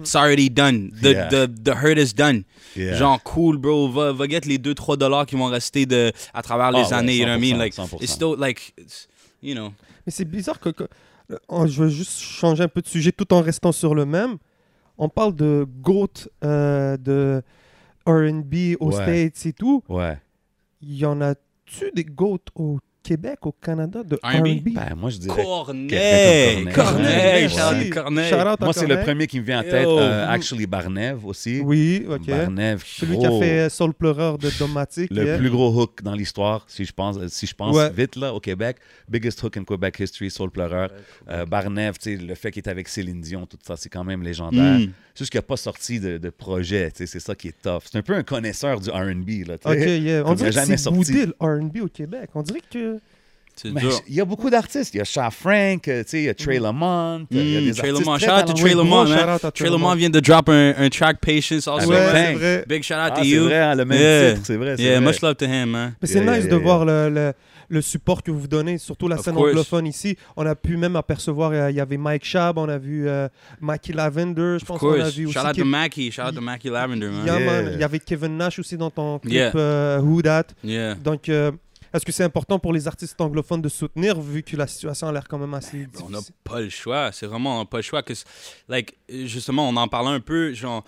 It's already done. The, yeah. the, the hurt is done. Yeah. Genre, cool, bro. Va, va get les deux à trois dollars qui vont rester de, à travers les ah, années. You know what I mean? Like, it's still like, it's, you know. Mais c'est bizarre que. que oh, je veux juste changer un peu de sujet tout en restant sur le même. On parle de GOAT, euh, de R and B aux ouais. States et tout. Ouais. Il y en a-tu des GOAT au Québec, au Canada, de R and B? Ben, moi, je dirais... Corneille! Corneille! Corneille! Corneille. Moi, c'est Corneille. Le premier qui me vient en tête. Euh, actually, Barnev aussi. Oui, OK. Barnev, celui gros. Qui a fait Soul Pleureur de Domatic. Le yeah. plus gros hook dans l'histoire, si je pense, si je pense ouais. vite, là, au Québec. Biggest hook in Quebec history, Soul Pleureur. Euh, Barnev, tu sais, le fait qu'il est avec Céline Dion, tout ça, c'est quand même légendaire. Mm. Juste qu'il n'a pas sorti de, de projet, tu sais, c'est ça qui est tough. C'est un peu un connaisseur du R and B, là, tu sais. OK, yeah. On dirait que c'est sorti. Boudé, le R and B au Québec. On dirait que... Il y a beaucoup d'artistes. Il y a Sha Frank, il y a Trey Lamont. Il y a des Trey Lamont. Shout out to Trey Lamont. Trey Lamont vient de drop un, un track Patience. Also. Ouais, c'est vrai. Big shout out ah, to you. C'est vrai, hein, le même yeah. titre. C'est vrai. C'est yeah, vrai. Much love to him. Hein. Mais c'est yeah, nice yeah, yeah, de yeah. voir le, le, le support que vous donnez, surtout la of scène course. Anglophone ici. On a pu même apercevoir, il euh, y avait Mike Schaab, on a vu euh, Mackie Lavender. Je pense qu'on a vu aussi. Shout out to Mackie. Shout out to Mackie Lavender. Il y avait Kevin Nash aussi dans ton clip Who That. Donc. Est-ce que c'est important pour les artistes anglophones de soutenir, vu que la situation a l'air quand même assez difficile? On n'a pas le choix. C'est vraiment, on n'a pas le choix. Que, like, justement, on en parlait un peu, genre,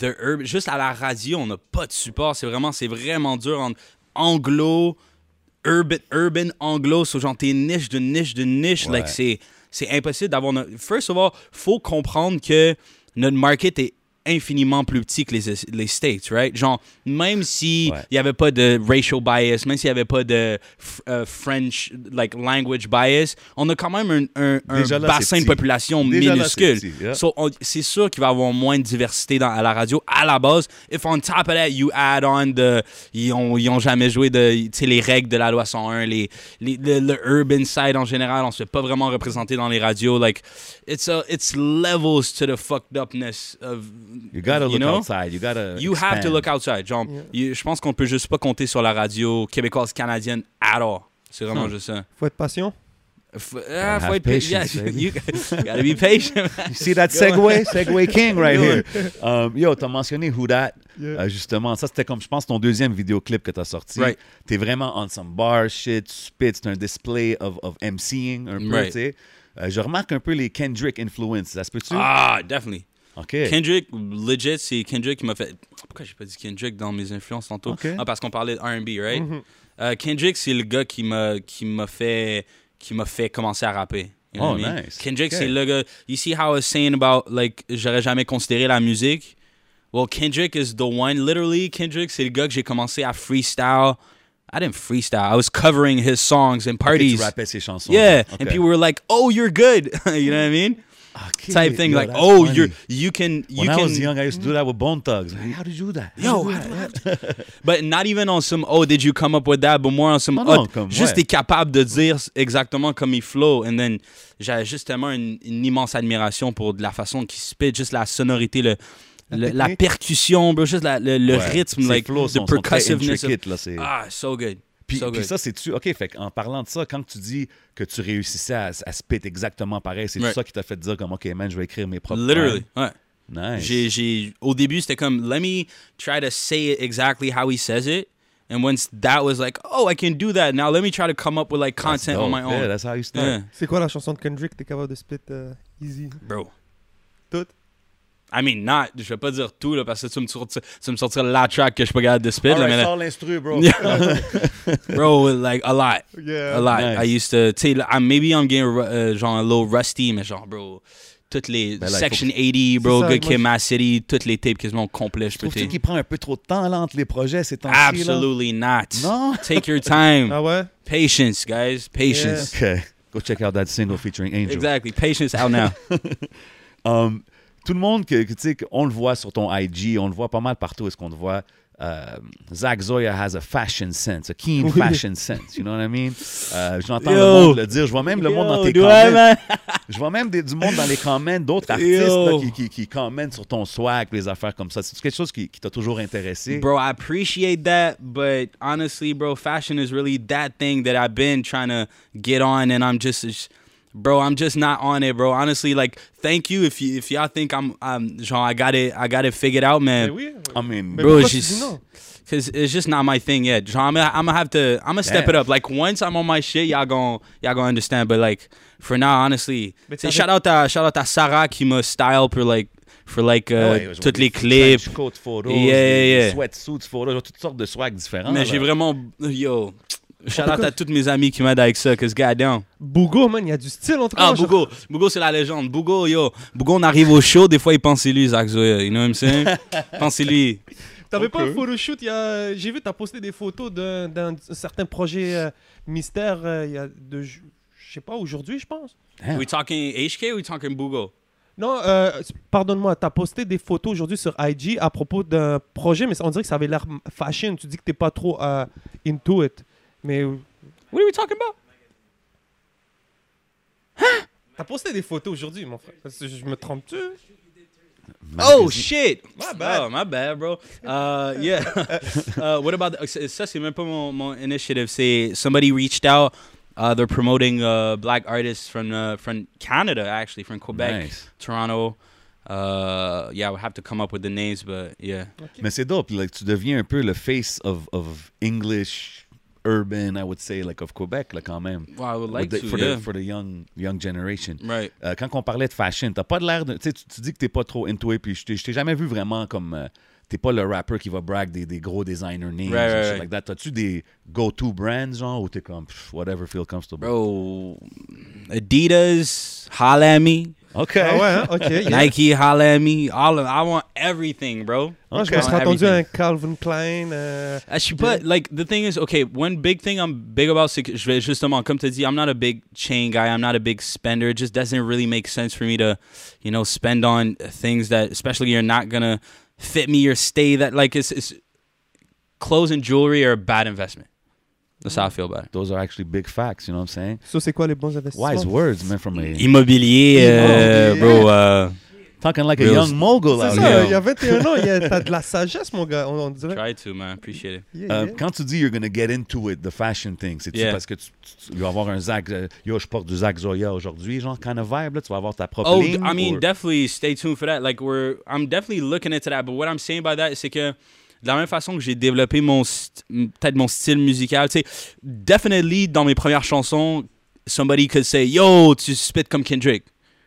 the urban, juste à la radio, on n'a pas de support. C'est vraiment, c'est vraiment dur en anglo, urban, urban anglo. So, genre, t'es niche de niche de niche. Ouais. Like, c'est, c'est impossible d'avoir... No... First of all, il faut comprendre que notre market est infiniment plus petit que les, les States, right? Genre, même si ouais. il y avait pas de racial bias, même s'il y avait pas de f- uh, French, like, language bias, on a quand même un, un, un là, bassin de population Déjà minuscule. Là, c'est, yeah. so, on, c'est sûr qu'il va y avoir moins de diversité dans, à la radio, à la base. If on top of that, you add on the... Ils ont, ils ont jamais joué de, les règles de la loi cent un, les, les, le, le urban side en général, on se fait pas vraiment représenter dans les radios. Like, it's, a, it's levels to the fucked upness of... You gotta look you know? outside. You gotta. You expand. have to look outside. Genre, yeah. je pense qu'on peut juste pas compter sur la radio québécoise canadienne at all. C'est vraiment hmm. juste ça. Faut être patient. F- uh, for patience, yeah, you, you gotta be patient. You see that segue? Segue king right here. Um, yo, t'as mentionné Who That, yeah. uh, justement. Ça, c'était comme, je pense, ton deuxième vidéoclip que t'as sorti. Right. T'es vraiment on some bar shit, spit, c'est un display of, of emceeing un peu, right. tu sais. Uh, je remarque un peu les Kendrick influences. Ça se peut-tu? Ah, definitely. Okay. Kendrick, legit, c'est Kendrick qui m'a fait... Pourquoi j'ai pas dit Kendrick dans mes influences tantôt? Okay. Ah, parce qu'on parlait de R and B, right? Mm-hmm. Uh, Kendrick, c'est le gars qui m'a, qui m'a fait... qui m'a fait commencer à rapper. You know oh, nice. I mean? Kendrick, okay. c'est le gars... You see how I was saying about, like, j'aurais jamais considéré la musique? Well, Kendrick is the one. Literally, Kendrick, c'est le gars que j'ai commencé à freestyle. I didn't freestyle. I was covering his songs and parties. Okay, tu rappais ses chansons. Yeah. Okay. And people were like, oh, you're good. You know what I mean? Okay. Type thing. Yo, like, oh, funny. you're you can... You When can... I was young, I used to do that with Bone Thugs. Like, how did you do that? How Yo, do that? But not even on some, oh, did you come up with that? But more on some, non, oh, non, juste ouais. t'es capable de dire exactement comme il flow. And then, j'avais juste tellement une, une immense admiration pour de la façon qu'il spit, juste la sonorité, le... Le, la percussion, bro, juste la, le, le ouais. rythme, ces like, flows sont, the percussiveness. Sont très intricate, là, c'est... Ah, so good. Puis, so puis good. Ça, c'est-tu... OK, fait en parlant de ça, quand tu dis que tu réussissais à, à spit exactement pareil, c'est right. ça qui t'a fait dire comme, OK, man, je vais écrire mes propres... Literally, plans. Ouais. Nice. J'ai, j'ai... Au début, c'était comme, let me try to say it exactly how he says it. And once that was like, oh, I can do that. Now let me try to come up with like content on my own. Yeah, that's how you start. Yeah. C'est quoi la chanson de Kendrick? T'es capable de spit uh, easy? Bro. Tout? I mean, not, je vais pas dire tout, là, parce que tu me sortiras, tu me sortiras la track que je suis pas capable de spit. All right, là, mais sors l'instru, bro. Yeah. Bro, like, a lot. Yeah. A lot. Nice. I used to, tu sais, maybe I'm getting, uh, genre, a little rusty, mais genre, bro, toutes les ben, là, Section faut... eighty, bro, ça, Good Kid, Mad City, toutes les tapes quasiment complètes, je peux te dire. Tu trouves qu'il prend un peu trop de temps, là, entre les projets, ces temps-ci, Absolutely là? Not. Non? Take your time. Ah ouais? Patience, guys. Patience. Yeah. OK. Go check out that single featuring Angel. Exactly. Patience out now. um... Tout le monde, que, que, tu sais, on le voit sur ton I G, on le voit pas mal partout, est-ce qu'on te voit? Uh, Zach Zoya has a fashion sense, a keen fashion sense, you know what I mean? Uh, J'entends le monde le dire, je vois même le Yo, monde dans tes comments. Je vois même des, du monde dans les comments d'autres artistes là, qui, qui, qui commentent sur ton swag, les affaires comme ça. C'est quelque chose qui, qui t'a toujours intéressé? Bro, I appreciate that, but honestly, bro, fashion is really that thing that I've been trying to get on, and I'm just... just Bro, I'm just not on it, bro. Honestly, like, thank you if you if y'all think I'm um genre I got it I got it figured out, man. Yeah, we, I mean, bro, it's just because it's just not my thing yet. Genre, I'm gonna, I'm gonna have to I'm gonna step Damn. it up. Like once I'm on my shit, y'all gonna y'all gonna understand. But like for now, honestly, say, shout out to shout out to Sarah qui m'a style for like for like uh, ouais, toutes les clips, trench coat photos, yeah, yeah, yeah. sweatsuits photos, toutes sortes de swag différents. Mais là. j'ai vraiment yo. Shout out à toutes mes amis qui m'aident avec ça, que ce gars down. Bougo, man, il y a du style entre Ah, Bougo, Bougo, c'est la légende. Bougo, yo. Bougo, on arrive au show, des fois, il pense c'est lui, Zach Zoya. You know what I'm saying? Pense c'est lui. T'avais okay. pas un photoshoot, y a... j'ai vu, t'as posté des photos d'un, d'un certain projet euh, mystère, euh, y a de, je sais pas, aujourd'hui, je pense. Damn. We talking H K ou we talking Bougo? Non, euh, pardonne-moi, t'as posté des photos aujourd'hui sur I G à propos d'un projet, mais on dirait que ça avait l'air fashion. Tu dis que t'es pas trop euh, into it. Mais... What are we talking about? Huh? T'as posté des photos aujourd'hui, mon frère. Je me trompe-tu? Oh, shit! My bad. Oh, my bad, bro. Uh, yeah. uh, what about... The... Ça, c'est même pas mon, mon initiative. C'est... Somebody reached out. Uh, they're promoting uh, black artists from, uh, from Canada, actually. From Quebec, nice. Toronto. Uh, yeah, we'll have to come up with the names, but yeah. Okay. Mais c'est dope. Like, tu deviens un peu le face of, of English... urban, I would say, like of Quebec, là, quand même. Well, I would like the, to, for yeah. The, for the young, young generation. Right. Euh, quand on parlait de fashion, t'as pas de l'air de... Tu, tu dis que t'es pas trop into it, puis je t'ai, je t'ai jamais vu vraiment comme... Euh, t'es pas le rapper qui va brag des, des gros designer names. Right, right, right. Like that. T'as-tu des go-to brands, genre, ou t'es comme, pff, whatever feel comfortable? Bro, Adidas, holla at me. OK. Ah ouais, hein? Okay yeah. Nike, holla at me. All of, I want everything, bro. Okay. Je me serais attendu à un Calvin Klein. Euh, je suis pas... Like, the thing is, okay, one big thing I'm big about, c'est que je vais justement, comme tu as dit, I'm not a big chain guy. I'm not a big spender. It just doesn't really make sense for me to, you know, spend on things that, especially you're not going to fit me or stay that, like, it's, it's... Clothes and jewelry are a bad investment. That's how I feel about it. Those are actually big facts, you know what I'm saying? So, c'est quoi les bons investissements? Wise words, man, from a... Immobilier, euh, Immobilier. bro. Euh, Talking like a Bills. Young mogul. C'est ça, il y a vingt et un ans, il y a, t'as de la sagesse, mon gars. On, on dirait. Try to, man. Appreciate it. Yeah, yeah. Uh, quand tu dis you're gonna get into it, the fashion thing, c'est-tu yeah. parce que tu, tu, tu vas avoir un Zach, uh, yo, je porte du Zach Zoya aujourd'hui, genre kind of vibe, là, tu vas avoir ta propre oh, ligne? Oh, I mean, or... definitely stay tuned for that. Like, we're, I'm definitely looking into that. But what I'm saying by that, c'est que de la même façon que j'ai développé mon, peut-être mon style musical, tu sais, definitely dans mes premières chansons, somebody could say, yo, tu spit comme Kendrick.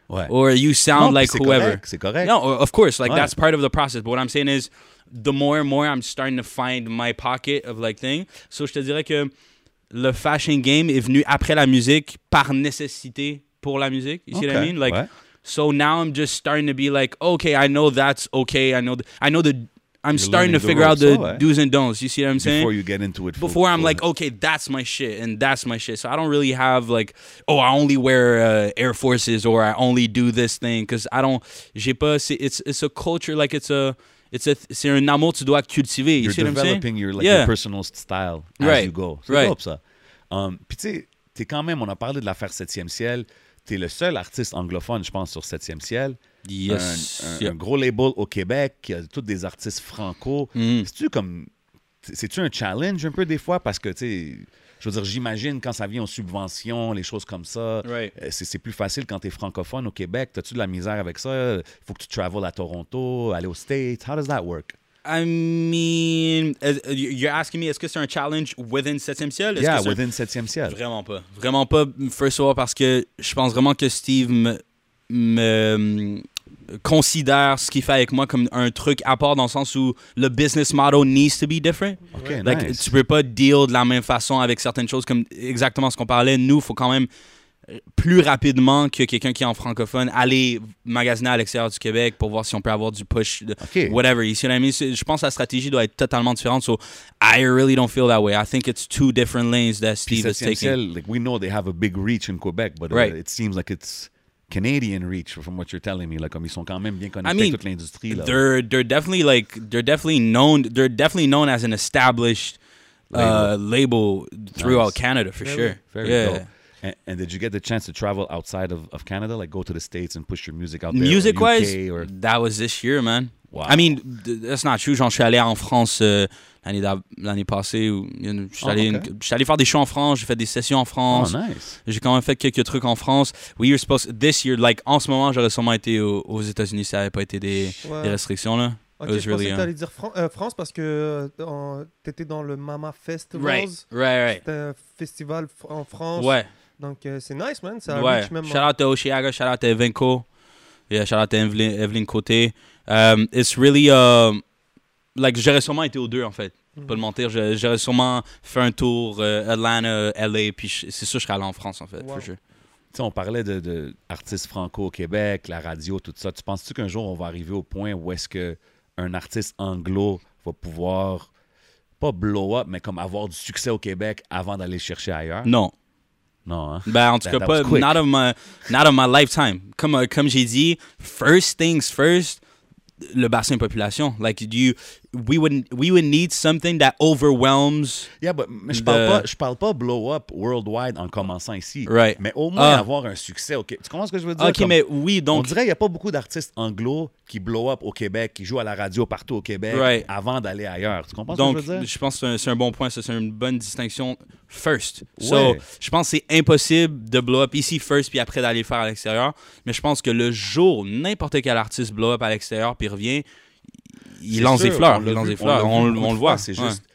Ouais. Or you sound non, like c'est whoever. Correct, c'est correct. No, of course, like ouais. that's part of the process. But what I'm saying is, the more and more I'm starting to find my pocket of like thing. So je te dirais que le fashion game est venu après la musique par nécessité pour la musique. You okay. see what I mean? Like, ouais. so now I'm just starting to be like, okay, I know that's okay. I know, th- I know the. I'm You're starting to figure out the ouais. do's and don'ts. You see what I'm saying? Before you get into it. Full, Before I'm full. Like, okay, that's my shit and that's my shit. So I don't really have like, oh, I only wear uh, Air Forces or I only do this thing because I don't. J'ai pas. C'est, it's it's a culture like it's a it's a c'est un amour tu dois cultiver. You You're see what I'm saying? You're developing your like yeah. your personal style as right. you go. C'est right. Dope, ça. Um, Puis tu sais, t'es quand même. On a parlé de l'affaire Septième Ciel. T'es le seul artiste anglophone, je pense, sur Septième Ciel. Yes. Un, un, yeah. un gros label au Québec qui a tous des artistes franco. Mm. C'est-tu comme, c'est-tu un challenge un peu des fois? Parce que, tu sais, je veux dire, j'imagine quand ça vient aux subventions, les choses comme ça, right. c'est, c'est plus facile quand t'es francophone au Québec. T'as-tu de la misère avec ça? Il faut que tu travels à Toronto, aller aux States. How does that work? I mean, you're asking me, est-ce que c'est un challenge within Septième Ciel? Est-ce yeah, que within un... Septième Ciel. Vraiment pas. Vraiment pas, first of all, parce que je pense vraiment que Steve me, me considère ce qu'il fait avec moi comme un truc à part dans le sens où le business model needs to be different. Okay, like, nice. Tu peux pas deal de la même façon avec certaines choses comme exactement ce qu'on parlait. Nous, il faut quand même... plus rapidement que quelqu'un qui est en francophone, aller magasiner à l'extérieur du Québec pour voir si on peut avoir du push, okay. whatever. You see what I mean? Je pense que la stratégie doit être totalement différente. So, I really don't feel that way. I think it's two different lanes that Steve is taking. Ciel, like, we know they have a big reach in Quebec, but uh, right. it seems like it's Canadian reach from what you're telling me. Like, comme ils sont quand même bien connectés I mean, à toute l'industrie. Là. They're, they're, definitely like, they're, definitely known, they're definitely known as an established uh, label. label throughout nice. Canada, for Very, sure. Very yeah. dope. And, and did you get the chance to travel outside of, of Canada, like go to the States and push your music out there? Music-wise, or... that was this year, man. Wow. I mean, th- that's not true. Genre, je suis allé en France euh, l'année, l'année passée. Où, you know, je, suis oh, allé, okay. une, je suis allé faire des shows en France. J'ai fait des sessions en France. Oh, nice. J'ai quand même fait quelques trucs en France. We were supposed this year, like en ce moment, j'aurais sûrement été aux, aux États-Unis si ça n'avait pas été des, ouais. des restrictions là. Ok, je really pensais que t'allais dire Fran- euh, France parce que euh, t'étais dans le Mama Festivals. Right, right, right. C'était un festival f- en France. Ouais. Donc, euh, c'est nice, man. Ça ouais. reach même... Shout-out à Oshiaga, shout-out à Evenco. Yeah, shout-out à Evelyn, Evelyn Côté. Um, it's really... Uh, like, j'aurais sûrement été aux deux, en fait. Mm-hmm. Pas le mentir. J'aurais sûrement fait un tour euh, Atlanta, L A, puis je, c'est sûr je serais allé en France, en fait. Wow. For sure. Tu sais, on parlait de, de artistes franco au Québec, la radio, tout ça. Tu penses-tu qu'un jour, on va arriver au point où est-ce que un artiste anglo va pouvoir pas blow up, mais comme avoir du succès au Québec avant d'aller chercher ailleurs? Non. Non, hein? Ben, en tout that, cas, that pas, not of my, not of my lifetime. Comme, comme j'ai dit, first things first, le bassin population. Like, you, we would, we would need something that overwhelms. Yeah, but, mais je parle, the... pas, je parle pas blow up worldwide en commençant ici. Right. Mais au moins uh, avoir un succès au Québec. Tu comprends ce que je veux dire? Ok, comme, mais oui, donc. On dirait qu'il n'y a pas beaucoup d'artistes anglo qui blow up au Québec, qui jouent à la radio partout au Québec right. avant d'aller ailleurs. Tu comprends donc, ce que je veux dire? Je pense que c'est un, c'est un bon point, ça, c'est une bonne distinction. First. Ouais. So, je pense que c'est impossible de blow up ici first puis après d'aller le faire à l'extérieur. Mais je pense que le jour, n'importe quel artiste blow up à l'extérieur puis revient, il lance des fleurs. Il lance des fleurs. On le voit. C'est juste, tu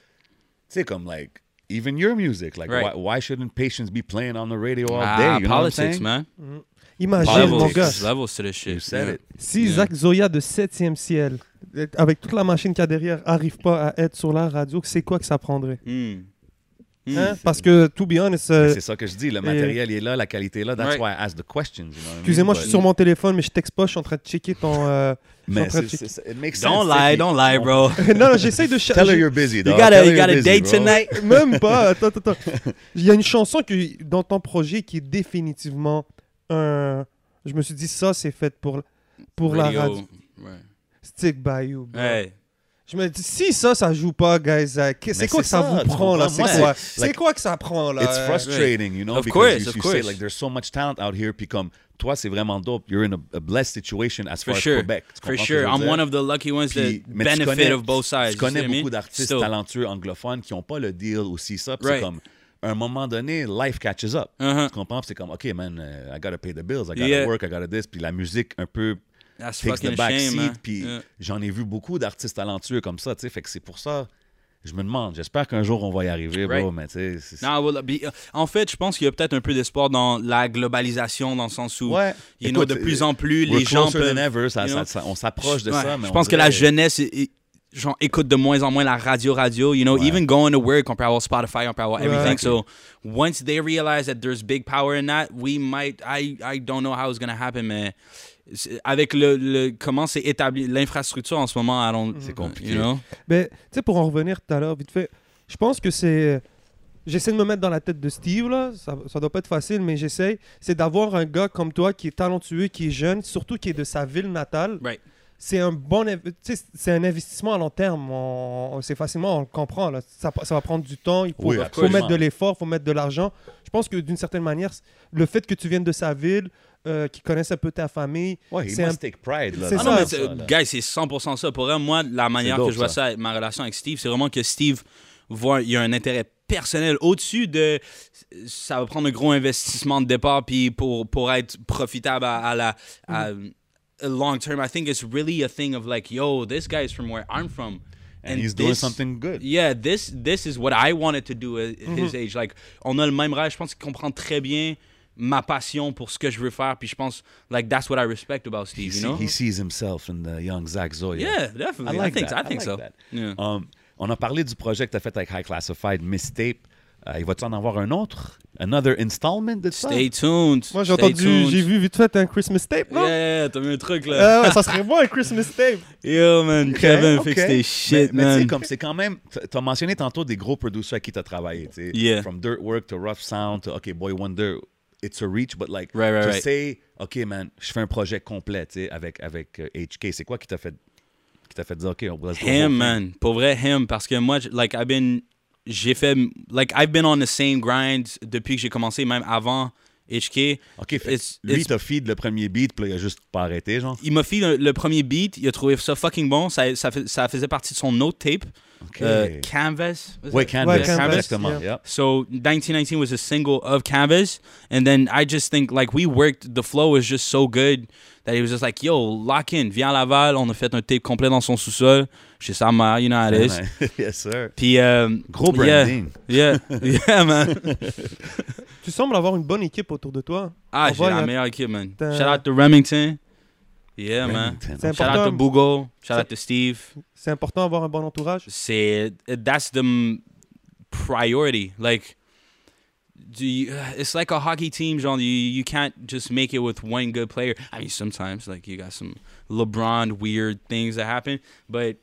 sais, comme, like, even your music. Like, right. why, why shouldn't Patience be playing on the radio all ah, day? You politics, know man. Mm. Imagine, levels, mon gars. Levels to the shit. You said yeah. it. Si yeah. Zach Zoya de Septième Ciel, avec toute la machine qu'il y a derrière, n'arrive pas à être sur la radio, c'est quoi que ça prendrait? Mm. Mm. Hein? Parce que, to be honest... Euh, c'est ça que je dis, le matériel et... est là, la qualité est là, that's right. why I ask the questions. You know excusez-moi, I mean, but... je suis sur mon téléphone, mais je texte pas, je suis en train de checker ton... Euh, mais c'est, checker. C'est, it makes don't sense, lie, don't lie, bro. non, non, j'essaie de... Ch- Tell her you're busy, dog. You got a, you got a busy, date bro. Tonight? Même pas, attends, attends. Il y a une chanson qui, dans ton projet qui est définitivement un... Je me suis dit, ça, c'est fait pour, pour la radio. Right. Stick by you, bro. Hey. Je me dis, si ça, ça joue pas, guys, c'est quoi que ça vous prend, là? C'est quoi? C'est quoi que ça prend, là? It's frustrating, you know, of because course, you, you say, like, there's so much talent out here, puis comme, toi, c'est vraiment dope. You're in a, a blessed situation as for far sure. as Quebec. For sure. I'm one of the lucky ones that benefit connais, of both sides. Je connais beaucoup d'artistes so. talentueux anglophones qui n'ont pas le deal aussi, ça, puis right. c'est comme... À un moment donné, life catches up. Uh-huh. Tu comprends? C'est comme, OK, man, uh, I gotta pay the bills, I gotta yeah. work, I gotta this. Puis la musique, un peu, That's takes the backseat. Hein? Puis yeah. j'en ai vu beaucoup d'artistes talentueux comme ça, tu sais. Fait que c'est pour ça, je me demande, j'espère qu'un jour, on va y arriver, right. bro. Mais tu sais... Nah, well, uh, en fait, je pense qu'il y a peut-être un peu d'espoir dans la globalisation, dans le sens où, ouais. you Écoute, know, de plus en plus, les gens peuvent... Ever, ça, ça, ça, on s'approche de ouais. ça, mais je pense dirait... que la jeunesse... Est... Genre, écoute de moins en moins la radio, radio, you know, ouais. even going to work, on peut avoir Spotify, on peut avoir everything. Ouais, okay. So, once they realize that there's big power in that, we might, I, I don't know how it's going to happen, mais avec le, le comment c'est établi, l'infrastructure en ce moment, mm-hmm. c'est compliqué. You know? Mais, tu sais, pour en revenir tout à l'heure, vite fait, je pense que c'est, j'essaie de me mettre dans la tête de Steve, là, ça, ça doit pas être facile, mais j'essaie, c'est d'avoir un gars comme toi qui est talentueux, qui est jeune, surtout qui est de sa ville natale. Right. C'est un bon c'est un investissement à long terme, on, on, c'est facilement on le comprend là. Ça, ça va prendre du temps, il faut, oui, faut mettre de l'effort, il faut mettre de l'argent. Je pense que d'une certaine manière, le fait que tu viennes de sa ville, euh, qu'ils connaissent un peu ta famille, ouais, c'est un take pride là. C'est ah ça, non, mais ça, là. Guys, c'est cent pour cent ça. Pour moi, la manière dope, que je vois ça, ça ma relation avec Steve, c'est vraiment que Steve voit il y a un intérêt personnel au-dessus de ça va prendre un gros investissement de départ puis pour pour être profitable à, à la à, mm. long term, I think it's really a thing of like, yo, this guy is from where I'm from, and, and he's this, doing something good. Yeah, this this is what I wanted to do at mm-hmm. his age. Like, on a le même rêve. Je pense qu'il comprend très bien ma passion pour ce que je veux faire. Puis je pense, like, that's what I respect about Steve. He, you know, he sees himself in the young Zach Zoya. Yeah, definitely. I, like I think that. I think I like so. That. Yeah. Um, on a parlé du projet que t'as fait avec High Classified Mistape. Uh, il va-tu en avoir un autre? Another installment de ça? Stay tuned. Moi, j'ai entendu, j'ai vu vite fait un Christmas tape, non? Yeah, t'as mis un truc, là. Uh, ça serait bon, un Christmas tape. Yo, man, okay, Kevin, okay. fixe tes shit, mais, man. Mais tu sais, comme c'est quand même... T'as mentionné tantôt des gros producers à qui t'as travaillé, tu sais. Yeah. From Dirt Work to Rough Sound to, OK, Boy Wonder, it's a reach, but like... Right, right, to right. say, OK, man, je fais un projet complet, tu sais, avec, avec uh, H K. C'est quoi qui t'a fait, qui t'a fait dire, OK, on va se... Him, man. Pour vrai, him. Parce que moi, like, I've been... J'ai fait, like, I've been on the same grind depuis que j'ai commencé, même avant H K. OK, fait, it's, lui, il t'a feed le premier beat, puis il a juste pas arrêté, genre? Il m'a feed le, le premier beat, il a trouvé ça fucking bon, ça, ça, ça faisait partie de son autre tape, okay. euh, Canvas. Oui, Canvas. Ouais, Canvas. Exactement, yeah. yeah. So, nineteen nineteen was a single of Canvas, and then I just think, like, we worked, the flow was just so good, that he was just like, yo, lock in, viens à Laval, on a fait un tape complet dans son sous-sol, chez sa mère, you know how it is. Yes, sir. Puis, euh, gros branding. Yeah, yeah, yeah, man. Tu sembles avoir une bonne équipe autour de toi. Ah, j'ai la meilleure équipe, man. Shout out to Remington. Yeah, man. Shout out to Bougo. Shout out to Steve. C'est important d'avoir un bon entourage? C'est... That's the priority. Like... Do you, it's like a hockey team, genre. You, you can't just make it with one good player. I mean, sometimes, like, you got some LeBron weird things that happen. But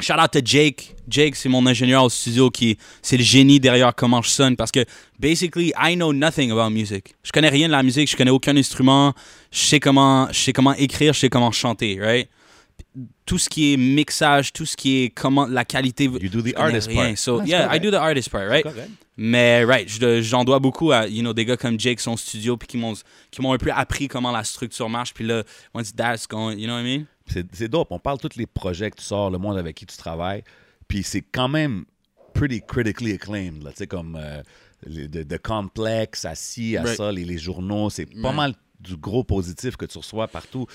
shout out to Jake. Jake, c'est mon ingénieur au studio qui, c'est le génie derrière comment je sonne. Parce que, basically, I know nothing about music. Je connais rien de la musique, je connais aucun instrument. Je sais comment, je sais comment écrire, je sais comment chanter, right? Tout ce qui est mixage, tout ce qui est comment la qualité. You do the artist part. So That's yeah, correct. I do the artist part, right? Mais right, j'en dois beaucoup à, you know, des gars comme Jake, son studio, puis qui m'ont qui m'ont un peu appris comment la structure marche. Puis là, once that's going, you know what I mean? C'est, c'est dope. On parle de tous les projets que tu sors, le monde avec qui tu travailles. Puis c'est quand même pretty critically acclaimed, là. Tu sais, comme euh, de, de complexe à ci, à right. ça, les, les journaux, c'est pas right. mal du gros positif que tu reçois partout.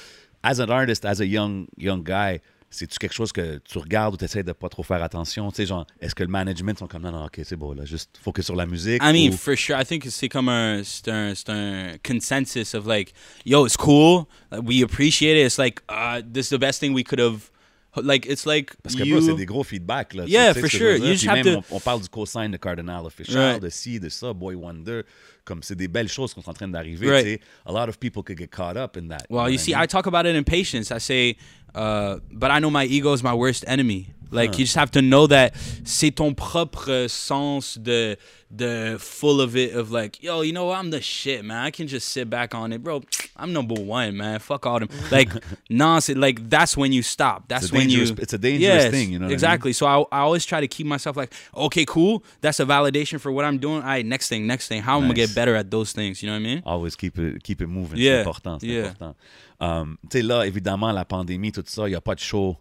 As an artist, as a young, young guy, c'est-tu quelque chose que tu regardes ou tu essaies de pas trop faire attention? Tu sais, genre, est-ce que le management sont comme, non, non, OK, c'est beau, là, juste focus sur la musique? I mean, ou... for sure. I think c'est comme un, c'est un, c'est un consensus of like, yo, it's cool, we appreciate it, it's like, uh, this is the best thing we could have. Like, it's like Parce que, you... bro, c'est des gros feedbacks, là. Yeah, for sure. You just have même, to... on, on parle du co-sign de Cardinal Offishall, right. de ci, de ça, Boy Wonder. Comme c'est des belles choses qu'on est en train d'arriver. Right. Tu sais, a lot of people could get caught up in that. Well, you, know you see, I, mean? I talk about it in Patience. I say, uh, but I know my ego is my worst enemy. Like, huh. you just have to know that c'est ton propre sens de, de full of it, of like, yo, you know what, I'm the shit, man. I can just sit back on it, bro. I'm number one, man. Fuck all them. Like, nah, c'est, like, that's when you stop. That's when you... It's a dangerous yes, thing, you know what Exactly. I mean? So I, I always try to keep myself like, okay, cool. That's a validation for what I'm doing. All right, next thing, next thing. How nice. am I going to get better at those things, you know what I mean? Always keep it, keep it moving. Yeah. C'est important, c'est yeah. important. Um, tu sais, là, évidemment, la pandémie, tout ça, il n'y a pas de show.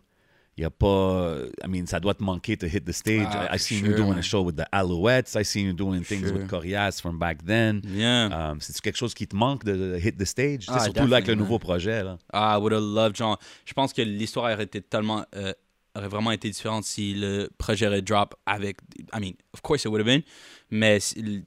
Il n'y a pas... I mean, ça doit te manquer to hit the stage. Ah, I, I seen sure, you doing man. a show with the Alouettes. I seen you doing things sure. with Corias from back then. Yeah. Um, c'est-tu quelque chose qui te manque de hit the stage? Ah, surtout là avec le nouveau projet. Là. Ah, I would have loved, genre... Je pense que l'histoire aurait été tellement... Euh, aurait vraiment été différente si le projet aurait drop avec... I mean, of course it would have been. Mais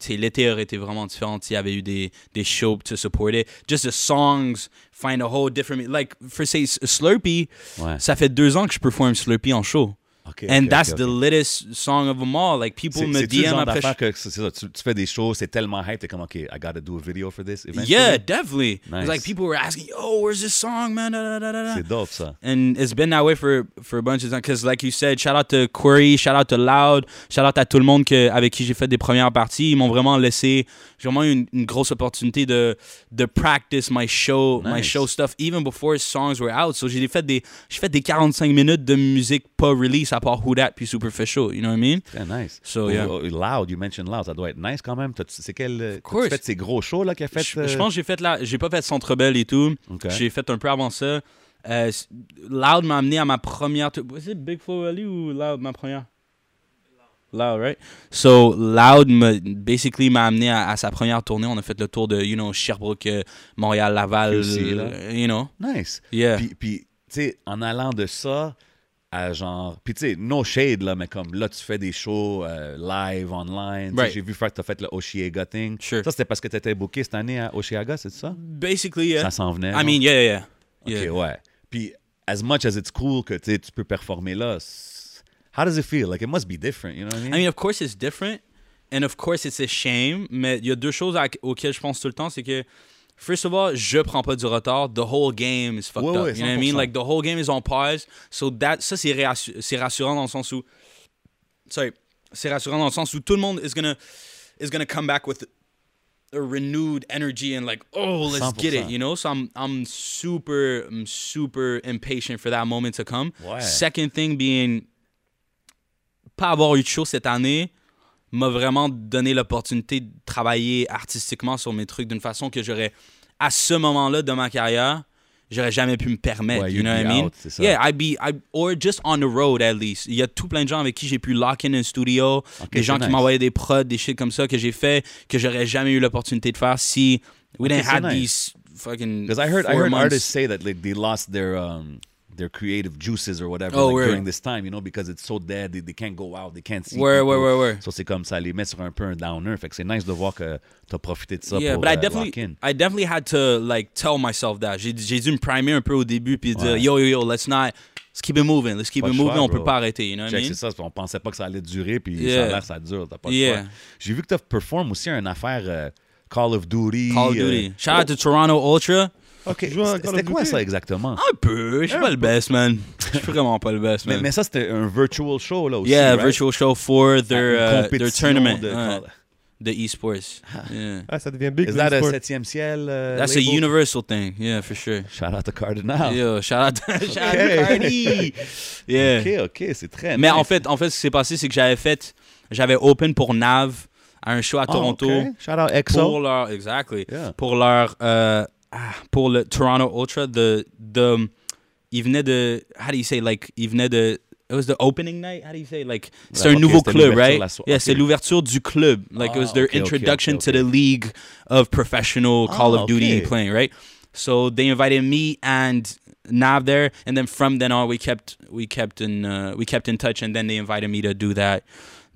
l'été aurait été vraiment différent s'il y avait eu des, des shows to support it. Just the songs find a whole different... Like, for say, Slurpee, ouais. ça fait deux ans que je performe Slurpee en show. Okay, And okay, that's okay, the okay. litest song of them all. Like, people me D M après... C'est que ça, tu, tu fais des shows, c'est tellement hype, t'es comme, OK, I gotta do a video for this eventually. Yeah, definitely. Nice. Like, people were asking, oh, where's this song, man? Da, da, da, da. C'est dope, ça. And it's been that way for, for a bunch of time. Because, like you said, shout out to Corey, shout out to Loud, shout out à tout le monde que, avec qui j'ai fait des premières parties. Ils m'ont vraiment laissé... J'ai vraiment eu une, une grosse opportunité de, de practice my show, nice. my show stuff, even before songs were out. So, j'ai fait des, j'ai fait des quarante-cinq minutes de musique pas release à part Who That puis Superficial, you know what I mean? Très nice. So, yeah. oh, Loud, you mentioned Loud, ça doit être nice quand même. C'est quel... Tu fait ces gros shows là qu'il a fait? Je, je pense que j'ai fait là, j'ai pas fait Centre Bell et tout. Okay. J'ai fait un peu avant ça. Euh, Loud m'a amené à ma première... C'est Big Flow Alley ou Loud, ma première? Loud, right? So, Loud, me, basically, m'a amené à, à sa première tournée. On a fait le tour de, you know, Sherbrooke, Montréal, Laval, aussi, euh, you know. Nice. Yeah. Puis, puis tu sais, en allant de ça... À genre, puis tu sais, no shade là, mais comme là, tu fais des shows euh, live, online. Right. J'ai vu faire que tu as fait le Oshiega thing. Sure. Ça, c'était parce que tu étais booké cette année à Oshiega, c'est ça? Basically, yeah. Ça s'en venait. I genre? mean, yeah, yeah. OK, yeah. ouais. Puis, as much as it's cool que tu peux performer là, how does it feel? Like, it must be different, you know what I mean? I mean, of course, it's different. And of course, it's a shame. Mais il y a deux choses à, auxquelles je pense tout le temps, c'est que first of all, je prends pas du retard. The whole game is fucked ouais, up. You know what I mean? Like, the whole game is on pause. So, that, ça, c'est, rassu- c'est rassurant dans le sens où... Sorry. C'est rassurant dans le sens où tout le monde is gonna, is gonna come back with a renewed energy and like, oh, let's one hundred percent. Get it, you know? So, I'm, I'm super, I'm super impatient for that moment to come. Ouais. Second thing being, pas avoir eu de show cette année m'a vraiment donné l'opportunité de travailler artistiquement sur mes trucs d'une façon que j'aurais, à ce moment-là de ma carrière, j'aurais jamais pu me permettre. Ouais, you know what I mean? Out, yeah, I'd be, I'd, or just on the road at least. Il y a tout plein de gens avec qui j'ai pu lock in un studio, okay, des gens nice. qui m'envoyaient des prods, des shit comme ça que j'ai fait, que j'aurais jamais eu l'opportunité de faire si we okay, didn't have nice. these fucking. Because I heard, I heard artists say that like, they lost their. Um... their creative juices or whatever oh, like where? during this time, you know, because it's so dead, they, they can't go out, they can't see where, where, where, where. So c'est comme ça les met sur un peu un downer. Fait que c'est nice de voir que t'as profité de ça yeah, pour but I definitely, lock in. I definitely had to like tell myself that. J'ai, j'ai dû me primer un peu au début puis dire ouais. yo, yo, yo, let's not, let's keep it moving, let's keep pas it moving, choix, on bro. peut pas arrêter, you know what I mean? C'est ça, on pensait pas que ça allait durer puis yeah. ça a l'air ça dure, t'as pas de yeah. choix. J'ai vu que t'as performé aussi une affaire euh, Call of Duty. Call of Duty. Euh, Shout out oh. to Toronto Ultra. Okay. C'était quoi ça exactement? Un peu, je suis pas le best, man. Je suis vraiment pas le best, man. Mais, mais ça, c'était un virtual show, là aussi. Yeah, right? Virtual show for their, uh, their tournament. De uh, the esports. Ah. Yeah. ah, ça devient big. Is that e-sport? a Septième Ciel? Uh, That's label? a universal thing, yeah, for sure. Shout out to Cardinal. Yeah, shout out to, okay. shout out to Cardi. Yeah. Ok, ok, c'est très. Mais nice. en, fait, en fait, ce qui s'est passé, c'est que j'avais fait, j'avais open pour Nav à un show à Toronto. Oh, okay. Shout out X O. Pour leur, exactly. Yeah. Pour leur. Euh, Pour le Toronto Ultra, the the il venait de how do you say like il venait de it was the opening night how do you say like c'est okay, un nouveau club right so- yeah okay. c'est l'ouverture du club like ah, it was their okay, introduction okay, okay, okay. to the league of professional ah, Call of okay. Duty playing right so they invited me and Nav there and then from then on we kept we kept in uh, we kept in touch and then they invited me to do that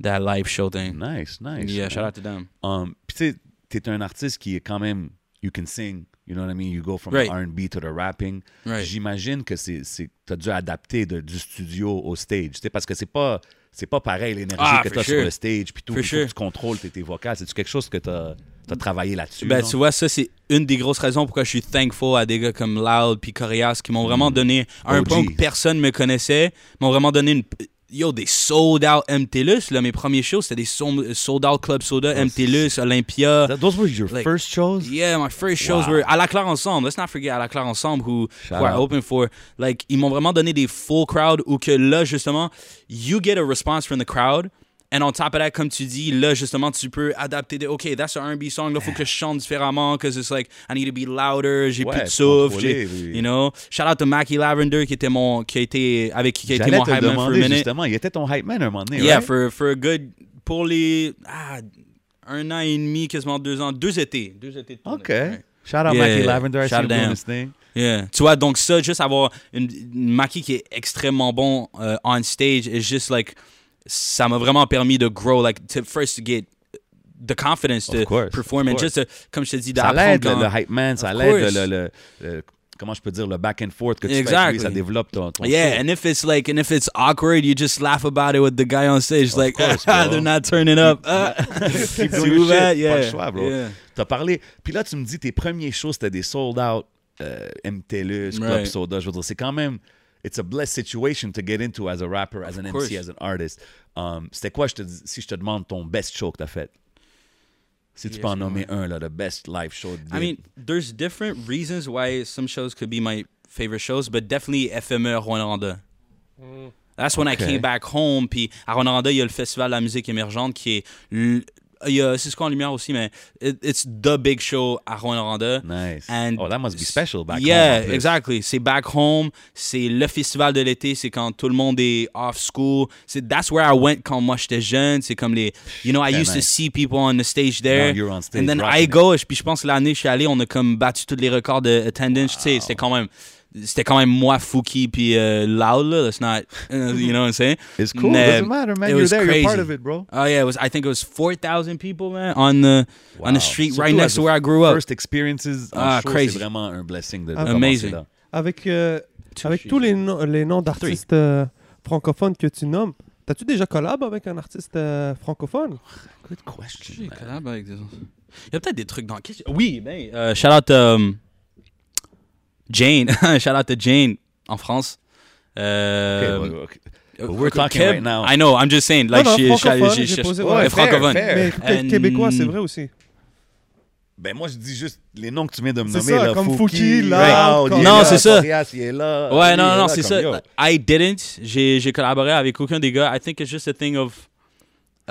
that live show thing nice nice yeah man. Shout out to them um puis tu es un artiste qui est quand même you can sing. You know what I mean? You go from right. the R and B to the rapping. Right. J'imagine que c'est, c'est, t'as dû adapter de, du studio au stage. Parce que c'est pas, c'est pas pareil l'énergie ah, que t'as sure. sur le stage. Puis tout, tout, sure. tout, tu contrôles tes, tes vocales. C'est-tu quelque chose que t'as, t'as travaillé là-dessus? Ben, tu vois, ça, c'est une des grosses raisons pourquoi je suis thankful à des gars comme Loud puis Corias qui m'ont vraiment donné, à un point que personne me connaissait, m'ont vraiment donné une... yo, des sold-out M T L U S. Là, mes premiers shows, c'était des sold-out Club Soda, yes. M T L U S, Olympia. That, those were your like, first shows? Yeah, my first shows wow. were Alaclar Ensemble. Let's not forget Alaclar Ensemble, who, who I opened for. Like, ils m'ont vraiment donné des full crowd où que là, justement, you get a response from the crowd. And on top of that, comme tu dis, là, justement, tu peux adapter. De, OK, that's an R and B song. Là, faut que je chante différemment because it's like, I need to be louder. J'ai ouais, plus de souffle. Oui. You know? Shout out to Mackie Lavender qui était mon, qui a été, avec qui a été mon hype man for a minute. Justement, il était ton hype man à un moment donné, yeah, right? for, for a good, pour les, ah, un an et demi, quasiment deux ans, deux étés. Deux étés de tournée. OK. Right? Shout out yeah, Mackie Lavender, I see you doing this thing. Yeah. Tu vois, donc ça, juste avoir une, une Mackie qui est extrêmement bon uh, on stage, it's just like, ça m'a vraiment permis de grow, like, to first get the confidence to course, perform, and just to, comme je te dis, d'apprendre. Ça l'aide, le, le hype man, ça l'aide, le, le, le, comment je peux dire, le back and forth que tu exactly. fais, ça développe ton, ton Yeah, show. And if it's like, and if it's awkward, you just laugh about it with the guy on stage, of like, course, they're not turning up. Keep doing that, yeah. Pas le choix, bro. Yeah. T'as parlé, puis là, tu me dis, tes premiers shows, c'était des sold-out euh, M T L U S, Club right. Soda, je veux dire, c'est quand même... It's a blessed situation to get into as a rapper, as an M C, as an artist. Um, c'était quoi, je te, si je te demande ton best show que t'as fait? Si tu yes, peux en nommer man. un, là, the best live show. Did. I mean, there's different reasons why some shows could be my favorite shows, but definitely F M E Rwanda. Mm. That's when okay. I came back home. Puis à Rwanda, il y a le Festival de la musique émergente qui est... L- Il y a Cisco en lumière aussi, mais it, it's the big show à Rwanda. Nice. And oh, that must be special back yeah, home. Yeah, exactly. C'est back home. C'est le festival de l'été. C'est quand tout le monde est off school. C'est, that's where I went quand moi j'étais jeune. C'est comme les... You know, I yeah, used nice. to see people on the stage there. Now you're on stage. And then I go. Puis je pense que l'année je suis allé, on a comme battu tous les records d'attendance. Wow. Tu sais, c'était quand même... C'était quand même moi, Fouki, puis uh, Loud, là. That's not, uh, you know what I'm saying? It's cool. Mais, doesn't matter, man. You're there. Crazy. You're part of it, bro. Oh, yeah. It was, I think it was four thousand people, man, on the, wow. on the street so right next to where I grew up. First experiences. Ah, show, crazy. C'est vraiment un blessing de ah, amazing. Avec, euh, avec tous les, no- les noms d'artistes euh, francophones que tu nommes, as-tu déjà collab avec un artiste euh, francophone? Good question. J'ai collab avec des autres. Il y a peut-être des trucs dans... Oui, ben, euh, shout out... Um, Jane, shout out to Jane en France. Euh, okay, well, okay. Well, we're talking Keb, right now. I know, I'm just saying. Like, non, non, francophone, j'ai, j'ai, j'ai posé, ouais, ouais, francophone. Fair, fair. Mais And... québécois, c'est vrai aussi. Ben moi, je dis juste les noms que tu viens de me c'est nommer. C'est ça, là, comme Fouki, là. Right. Non, c'est ça. Corias, il est là. Ouais, non, non, non, c'est ça. Yo. I didn't. J'ai, j'ai collaboré avec aucun des gars. I think it's just a thing of...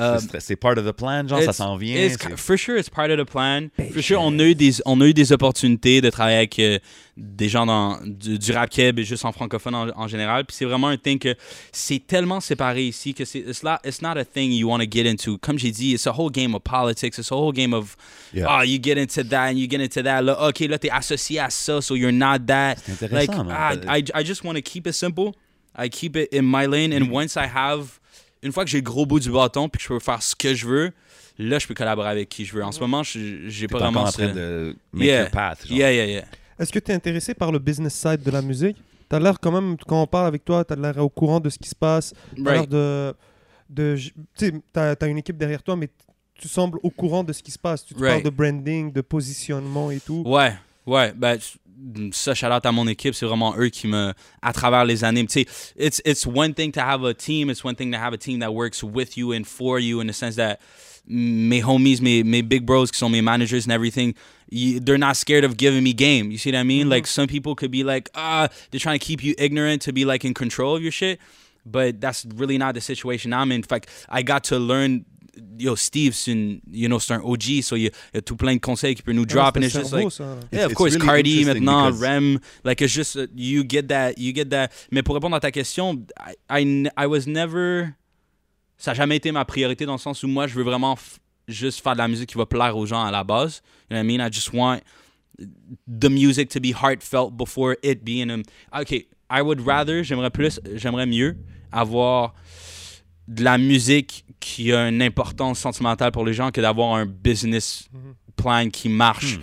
Um, c'est, c'est part of the plan, genre, ça s'en vient. C'est... For sure, it's part of the plan. Patience. For sure, on a, eu des, on a eu des opportunités de travailler avec euh, des gens dans, du, du rap keb et juste en francophone en, en général. Puis c'est vraiment un thing que c'est tellement séparé ici que c'est it's not, it's not a thing you want to get into. Comme j'ai dit, it's a whole game of politics. It's a whole game of, yeah. oh, you get into that and you get into that. Là, OK, là, t'es associé à ça, so you're not that. C'est intéressant, like, man. I, I, I just want to keep it simple. I keep it in my lane. And mm-hmm. once I have... Une fois que j'ai le gros bout du bâton puis que je peux faire ce que je veux, là, je peux collaborer avec qui je veux. En ce moment, je, j'ai T'es pas vraiment... en train de make yeah. your path. Genre. Yeah, yeah, yeah. Est-ce que tu es intéressé par le business side de la musique? Tu as l'air quand même, quand on parle avec toi, tu as l'air au courant de ce qui se passe. Tu as right. l'air de... de tu sais, tu as une équipe derrière toi, mais tu sembles au courant de ce qui se passe. Tu te right. parles de branding, de positionnement et tout. Ouais, ouais. Ben, ça, shout out à mon équipe, c'est vraiment eux qui me, à travers les années, tu sais, it's, it's one thing to have a team, it's one thing to have a team that works with you and for you in the sense that mes homies, mes, mes big bros qui sont mes managers and everything, you, they're not scared of giving me game, you see what I mean? Mm-hmm. Like, some people could be like, ah, they're trying to keep you ignorant to be like in control of your shit, but that's really not the situation I'm in. In fact, I got to learn... Yo, Steve, c'est, une, you know, c'est un O G, so il y, y a tout plein de conseils qu'il peut nous drop. Yeah, and it's just like, ça. yeah, of it's course, really Cardi maintenant, Rem, like it's just, uh, you get that, you get that. Mais pour répondre à ta question, I, I, I was never, ça n'a jamais été ma priorité dans le sens où moi, je veux vraiment f- juste faire de la musique qui va plaire aux gens à la base. You know what I mean? I just want the music to be heartfelt before it being a... Okay, I would rather, j'aimerais plus, j'aimerais mieux avoir... de la musique qui a une importance sentimentale pour les gens que d'avoir un business plan qui marche, hmm.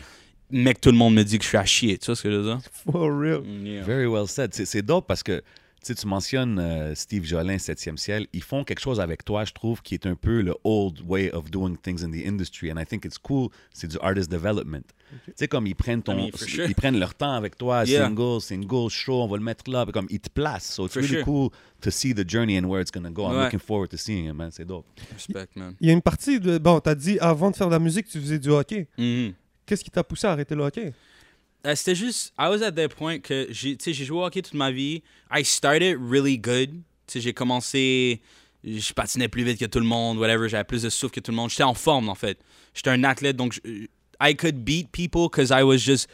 mais que tout le monde me dit que je suis à chier. Tu vois ce que je veux dire? For real. Yeah. Very well said. C'est, c'est dope parce que Tu sais, tu mentionnes euh, Steve Jolin, Septième Ciel. Ils font quelque chose avec toi, je trouve, qui est un peu le old way of doing things in the industry. And I think it's cool. C'est du artist development. Okay. Tu sais, comme ils prennent, ton, I mean, for sure. ils prennent leur temps avec toi. Yeah. Single, single, show, on va le mettre là. Comme ils te placent. So it's for really sure. cool to see the journey and where it's going to go. I'm ouais. looking forward to seeing it, man. C'est dope. Respect, man. Il y a une partie de... Bon, t'as dit, avant de faire de la musique, tu faisais du hockey. Mm-hmm. Qu'est-ce qui t'a poussé à arrêter le hockey? Uh, c'était juste, I was at that point que j'ai, tu sais, j'ai joué au hockey toute ma vie. I started really good. Tu sais, j'ai commencé, je patinais plus vite que tout le monde, whatever. J'avais plus de souffle que tout le monde. J'étais en forme, en fait. J'étais un athlète, donc je, I could beat people because I was just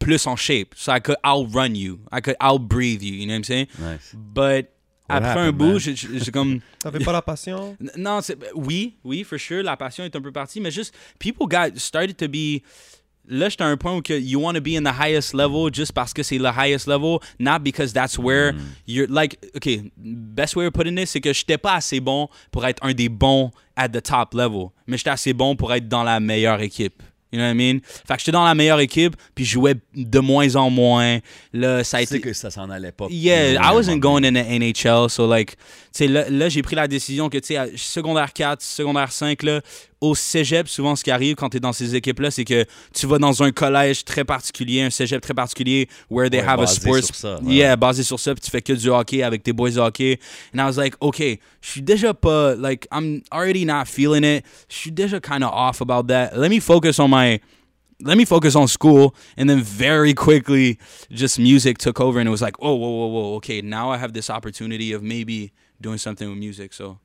plus en shape. So I could outrun you. I could outbreathe you. You know what I'm saying? Nice. But What après happened, un bout, j'ai, j'ai comme... T'avais pas la passion? Non, c'est... Oui, oui, for sure. La passion est un peu partie, mais juste, people got started to be... Là, j'étais à un point où que you want to be in the highest level just parce que c'est le highest level, not because that's where mm. you're like, OK, best way of putting it, c'est que j'étais pas assez bon pour être un des bons at the top level, mais j'étais assez bon pour être dans la meilleure équipe. You know what I mean? Fait que j'étais dans la meilleure équipe, puis je jouais de moins en moins. Là, ça a été... C'est que ça s'en allait pas. Yeah, I wasn't going in the N H L, so like, tu sais, là, là, j'ai pris la décision que, tu sais, secondaire quatre, secondaire cinq, là, au cégep, souvent, ce qui arrive quand t'es dans ces équipes-là, c'est que tu vas dans un collège très particulier, un cégep très particulier, where they ouais, have a sports... Sur ça, ouais. Yeah, basé sur ça, puis tu fais que du hockey avec tes boys de hockey. And I was like, OK, je suis déjà pas... Like, I'm already not feeling it. Je suis déjà kind of off about that. Let me focus on my... Let me focus on school, and then very quickly, just music took over, and it was like, oh, whoa, whoa, whoa, okay, now I have this opportunity of maybe doing something with music. So,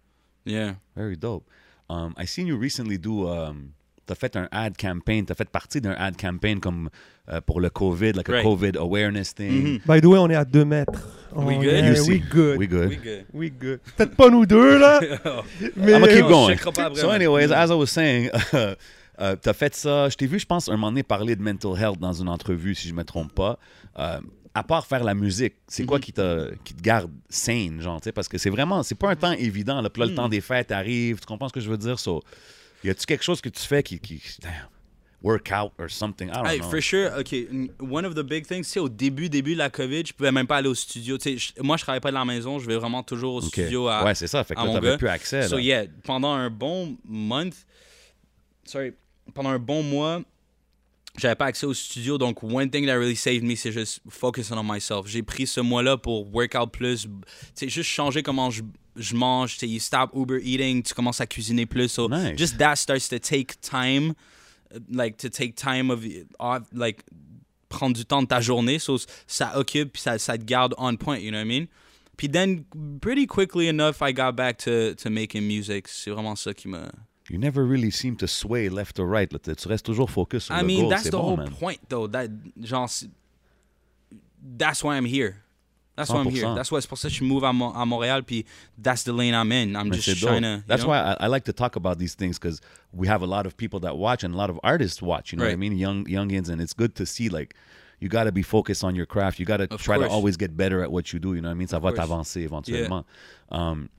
yeah, very dope. Um, I seen you recently do. Um, t'as fait un ad campaign. T'as fait partie d'un ad campaign comme uh, pour le COVID, like right. a COVID awareness thing. Mm-hmm. By the way, on est à deux mètres. Oh, we, good? Yeah, we good. We good. We good. We good. Peut-être pas nous deux là. oh. Mais I'm gonna keep going. So, anyways, as I was saying. Uh, Euh, t'as fait ça, je t'ai vu, je pense, un moment donné parler de mental health dans une entrevue, si je me trompe pas. Euh, à part faire la musique, c'est mm-hmm. quoi qui, qui te garde sane, genre, tu sais, parce que c'est vraiment, c'est pas un temps évident, là, puis là, le mm. temps des fêtes arrive, tu comprends ce que je veux dire, so, y a-tu quelque chose que tu fais qui, qui damn, work out or something, I don't hey, know. For sure, OK, one of the big things, c'est au début, début de la COVID, je pouvais même pas aller au studio, tu sais, je, moi, je travaille pas de la maison, je vais vraiment toujours au okay. studio à Ouais, c'est ça, fait que là, t'avais gars. plus accès, là. So, yeah, pendant un bon month, sorry, pendant un bon mois, j'avais pas accès au studio, donc one thing that really saved me, c'est juste focusing on myself. J'ai pris ce mois-là pour workout plus, c'est juste changer comment je, je mange, tu sais, you stop Uber eating, tu commences à cuisiner plus, so nice. Just that starts to take time, like to take time of, like prendre du temps de ta journée, so ça occupe puis ça, ça te garde on point, you know what I mean? Puis then pretty quickly enough, I got back to to making music. C'est vraiment ça qui m'a... You never really seem to sway left or right. Là, tu restes toujours focus sur I le mean, goal. That's c'est the bon, whole man. Point, though. That, genre, that's why I'm here. That's one hundred percent. Why I'm here. That's why, c'est pour ça que je move à, Mo- à Montréal, puis that's the lane I'm in. I'm Mais just trying to... That's know? Why I, I like to talk about these things, because we have a lot of people that watch, and a lot of artists watch, you know right. what I mean? Young youngins, and it's good to see, like, you got to be focused on your craft. You got to try course. To always get better at what you do, you know what I mean? Ça of va course. T'avancer éventuellement. Yeah. Um,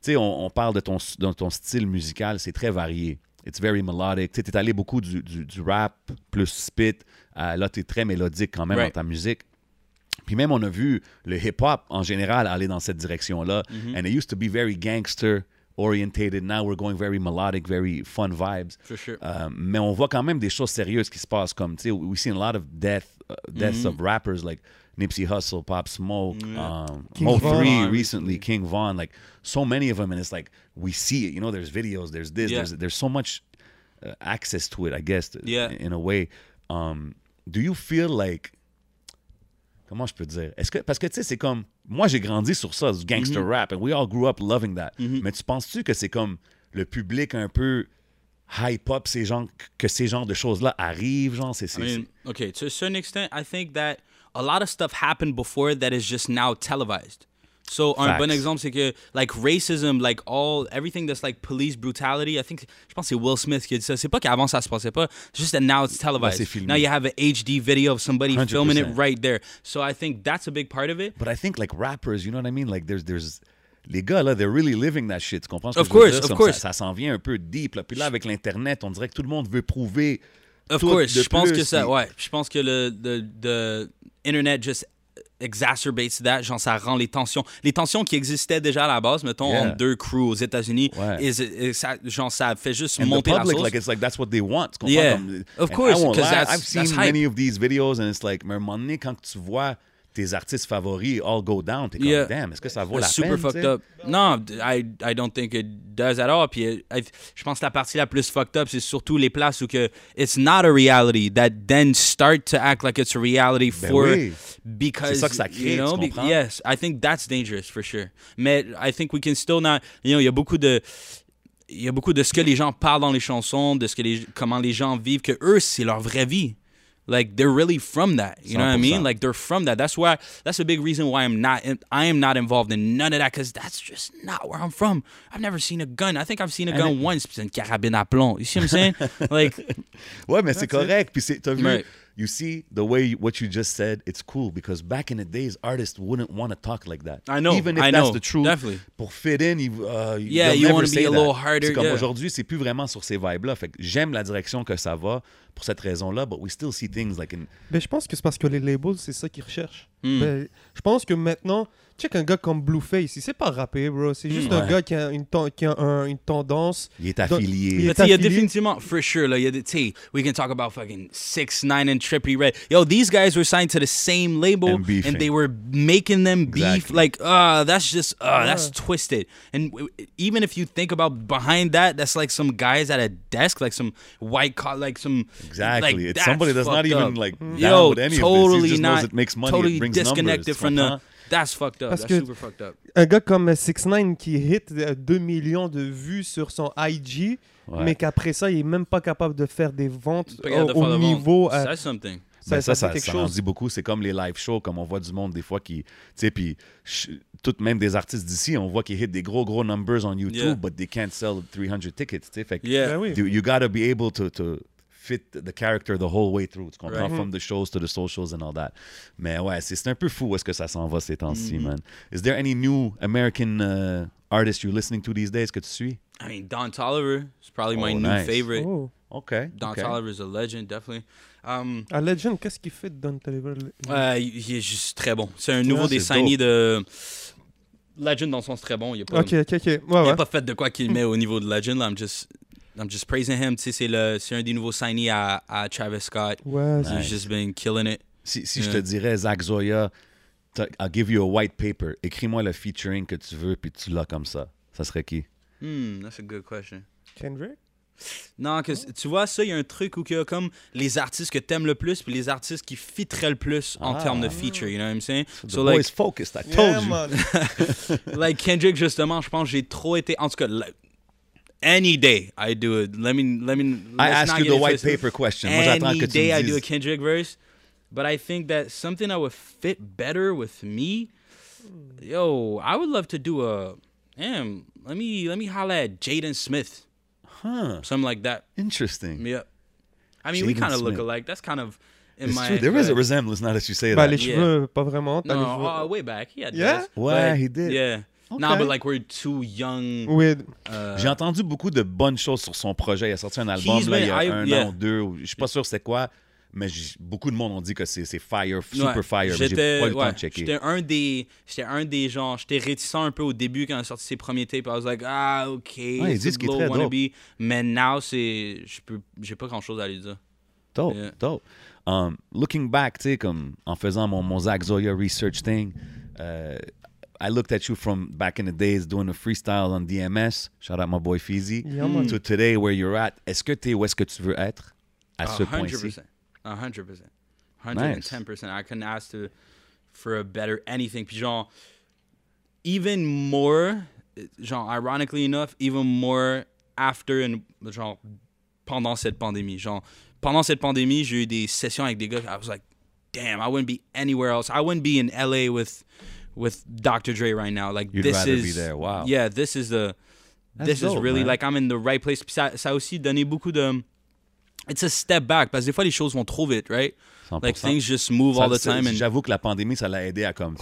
tu sais, on, on parle de ton, de ton style musical, c'est très varié. It's very melodic. Tu sais, t'es allé beaucoup du, du, du rap plus spit. Euh, là, t'es très mélodique quand même right. dans ta musique. Puis même, on a vu le hip-hop en général aller dans cette direction-là. Mm-hmm. And it used to be very gangster-orientated. Now we're going very melodic, very fun vibes. For sure. Euh, mais on voit quand même des choses sérieuses qui se passent. Comme, tu sais, we've seen a lot of death, uh, deaths mm-hmm. of rappers, like... Nipsey Hussle, Pop Smoke, yeah. um, Mo three recently, yeah. King Von, like so many of them. And it's like, we see it, you know, there's videos, there's this, yeah. there's there's so much uh, access to it, I guess, yeah. in a way. Um, do you feel like, comment je peux dire? Est-ce que, parce que tu sais, c'est comme, moi j'ai grandi sur ça, du gangster mm-hmm. rap, and we all grew up loving that. Mm-hmm. Mais tu penses-tu que c'est comme le public un peu hype up, ces gens, que ces genres de choses-là arrivent, genre? C'est, c'est, I mean, okay, to a certain extent, I think that a lot of stuff happened before that is just now televised. So, Facts. Un bon exemple, c'est que, like, racism, like, all, everything that's, like, police brutality, I think, je pense que c'est Will Smith qui a dit ça. C'est pas qu'avant, ça se passait pas. It's just that now it's televised. Là, now you have an H D video of somebody one hundred percent. Filming it right there. So, I think that's a big part of it. But I think, like, rappers, you know what I mean? Like, there's, there's... Les gars, là, they're really living that shit. Tu comprends ce que je veux dire? Of course, of course. Ça, ça s'en vient un peu deep, là. Puis là, avec l'Internet, on dirait que tout le monde veut prouver... Of course, je pense que ça, ouais, je pense que le, the, the internet just exacerbates that, genre ça rend les tensions, les tensions qui existaient déjà à la base, mettons yeah. entre deux crews aux États-Unis, ouais. et, et ça, genre ça fait juste and monter the public, la sauce. Like it's like that's what they want. Yeah, comme, of course, because that's I've seen that's many hype. Of these videos and it's like, mais à un moment donné quand tu vois tes artistes favoris all go down, t'es yeah. comme damn, est-ce que ça vaut it's la super peine? Super fucked t'sais? Up. Non, I I don't think it does at all. Puis I, je pense que la partie la plus fucked up, c'est surtout les places où que it's not a reality that then start to act like it's a reality ben for oui. Because c'est ça que ça crée, you know, tu comprends? Yes, I think that's dangerous for sure. Mais I think we can still not, you know, il y a beaucoup de il y a beaucoup de ce que les gens parlent dans les chansons, de ce que les comment les gens vivent, que eux c'est leur vraie vie. Like they're really from that, you one hundred percent. Know what I mean? Like they're from that. That's why. That's a big reason why I'm not. I am not involved in none of that because that's just not where I'm from. I've never seen a gun. I think I've seen a and gun it, once. It's a carabine à plomb. You see what I'm saying? Like, ouais, mais c'est correct. Puis c'est, t'as vu? Right. You see the way you, what you just said. It's cool because back in the days, artists wouldn't want to talk like that. I know. Even if I that's know, the truth, definitely. Pour fit in, you, uh, yeah, you want to be a that. Little harder. C'est comme yeah. aujourd'hui, c'est plus vraiment sur ces vibes-là. Fait que j'aime la direction que ça va. Pour cette raison-là, but we still see things like in... Mais je pense que c'est parce que les labels, c'est ça qu'ils recherchent. Mm. Mais je pense que maintenant, check un gars comme Blueface, il sait pas rapper, bro. C'est juste mm, un ouais. gars qui a une, ten- qui a un, une tendance... Il est affilié. Il est affilié. Il y a définitivement, for sure, là, il y a des... T'sais, we can talk about fucking six nine and Trippie Redd. Yo, these guys were signed to the same label and, and they were making them beef. Exactly. Like, ah, uh, that's just, ah, uh, yeah. that's twisted. And w- even if you think about behind that, that's like some guys at a desk, like some white collar, like some... Exactly. Like, it's that's somebody that's not even up. Like down Yo, with any totally of this. He just not, knows it makes money, totally it brings disconnected numbers. From the... That's fucked up. Parce that's super fucked up. Un gars comme six nine qui hit deux millions de vues sur son I G, ouais. mais qu'après ça, il est même pas capable de faire des ventes euh, de au faire niveau... Euh, that's something. Ça, ça, ça, ça, ça en dit beaucoup. C'est comme les live shows, comme on voit du monde des fois qui... Tu sais, puis tout, même des artistes d'ici, on voit qu'ils hit des gros, gros numbers on YouTube, yeah. but they can't sell three hundred tickets, tu sais. Fait que yeah. ben oui. You gotta be able to... to fit the character the whole way through. Tu comprends? Right. From the shows to the socials and all that. Mais ouais, c'est, c'est un peu fou où est-ce que ça s'en va ces temps-ci, mm-hmm. man. Is there any new American uh, artist you're listening to these days que tu suis? I mean, Don Toliver is probably oh, my nice. New favorite. Oh, okay. Don okay. Toliver is a legend, definitely. Um, a legend, qu'est-ce qu'il fait Don Toliver? Euh, il est juste très bon. C'est un nouveau yeah, designé de... Legend dans le sens très bon. Il n'a pas, okay, okay, okay. ouais, ouais. pas fait de quoi qu'il met au niveau de Legend. Là, I'm just... I'm just praising him. Tu sais, c'est, le, c'est un des nouveaux signees à, à Travis Scott. Ouais, nice. He's just been killing it. Si, si je te dirais, Zach Zoya, I'll give you a white paper. Écris-moi le featuring que tu veux, puis tu l'as comme ça. Ça serait qui? Hmm, that's a good question. Kendrick? Non, que, tu vois, ça, il y a un truc où il y a comme les artistes que t'aimes le plus puis les artistes qui fitteraient le plus en ah, termes de feature, you know what I'm saying? So, the so boy like, is focused, I told yeah, you. Like Kendrick, justement, je pense que j'ai trop été... En tout cas... Like, any day I do it. Let me let me. I ask you the white paper question. Any day I do a Kendrick verse, but I think that something that would fit better with me. Yo, I would love to do a. Damn, let me let me holla at Jaden Smith. Huh. Something like that. Interesting. Yeah. I mean, Jaden we kind of look alike. That's kind of. In it's my, true. There uh, is a resemblance now that you say that. Les cheveux, yeah. pas vraiment. No, uh, way back. He had yeah. This, yeah. He did. Yeah. Okay. Non, but like we're too young. Euh... J'ai entendu beaucoup de bonnes choses sur son projet. Il a sorti un album là, been, il y a I, un yeah. an ou deux. Je suis pas sûr c'est quoi, mais j'ai... beaucoup de monde ont dit que c'est, c'est fire, super ouais. fire. J'étais, j'ai pas eu le ouais. temps de checker. J'étais un des, j'étais un des gens. J'étais réticent un peu au début quand il a sorti ses premiers tapes. I was like ah ok, ouais, ils disent qu'il est très dope. Mais now c'est, je peux, j'ai pas grand chose à lui dire. Dope, yeah. dope. Um, looking back, tu sais comme en faisant mon, mon Zach Zoya research thing. Euh, I looked at you from back in the days doing a freestyle on D M S. Shout out my boy Feezy. Yeah, mm. To today where you're at. Est-ce que t'es où est-ce que tu veux être à ce point-ci? one hundred percent. one hundred ten percent. Nice. I couldn't ask to, for a better anything. Puis genre, even more, genre, ironically enough, even more after, and genre, pendant cette pandémie. Genre, pendant cette pandémie, j'ai eu des sessions avec des gars. I was like, damn, I wouldn't be anywhere else. I wouldn't be in L A with... with Doctor Dre right now, like you'd this is, be there. Wow. Yeah, this is the, That's this dope, is really man. Like I'm in the right place. Ça, ça a aussi donné beaucoup de, it's a step back parce que des fois les choses vont trop vite, right? one hundred percent. Like things just move ça, all the time. And j'avoue que la pandémie ça l'a aidé à comme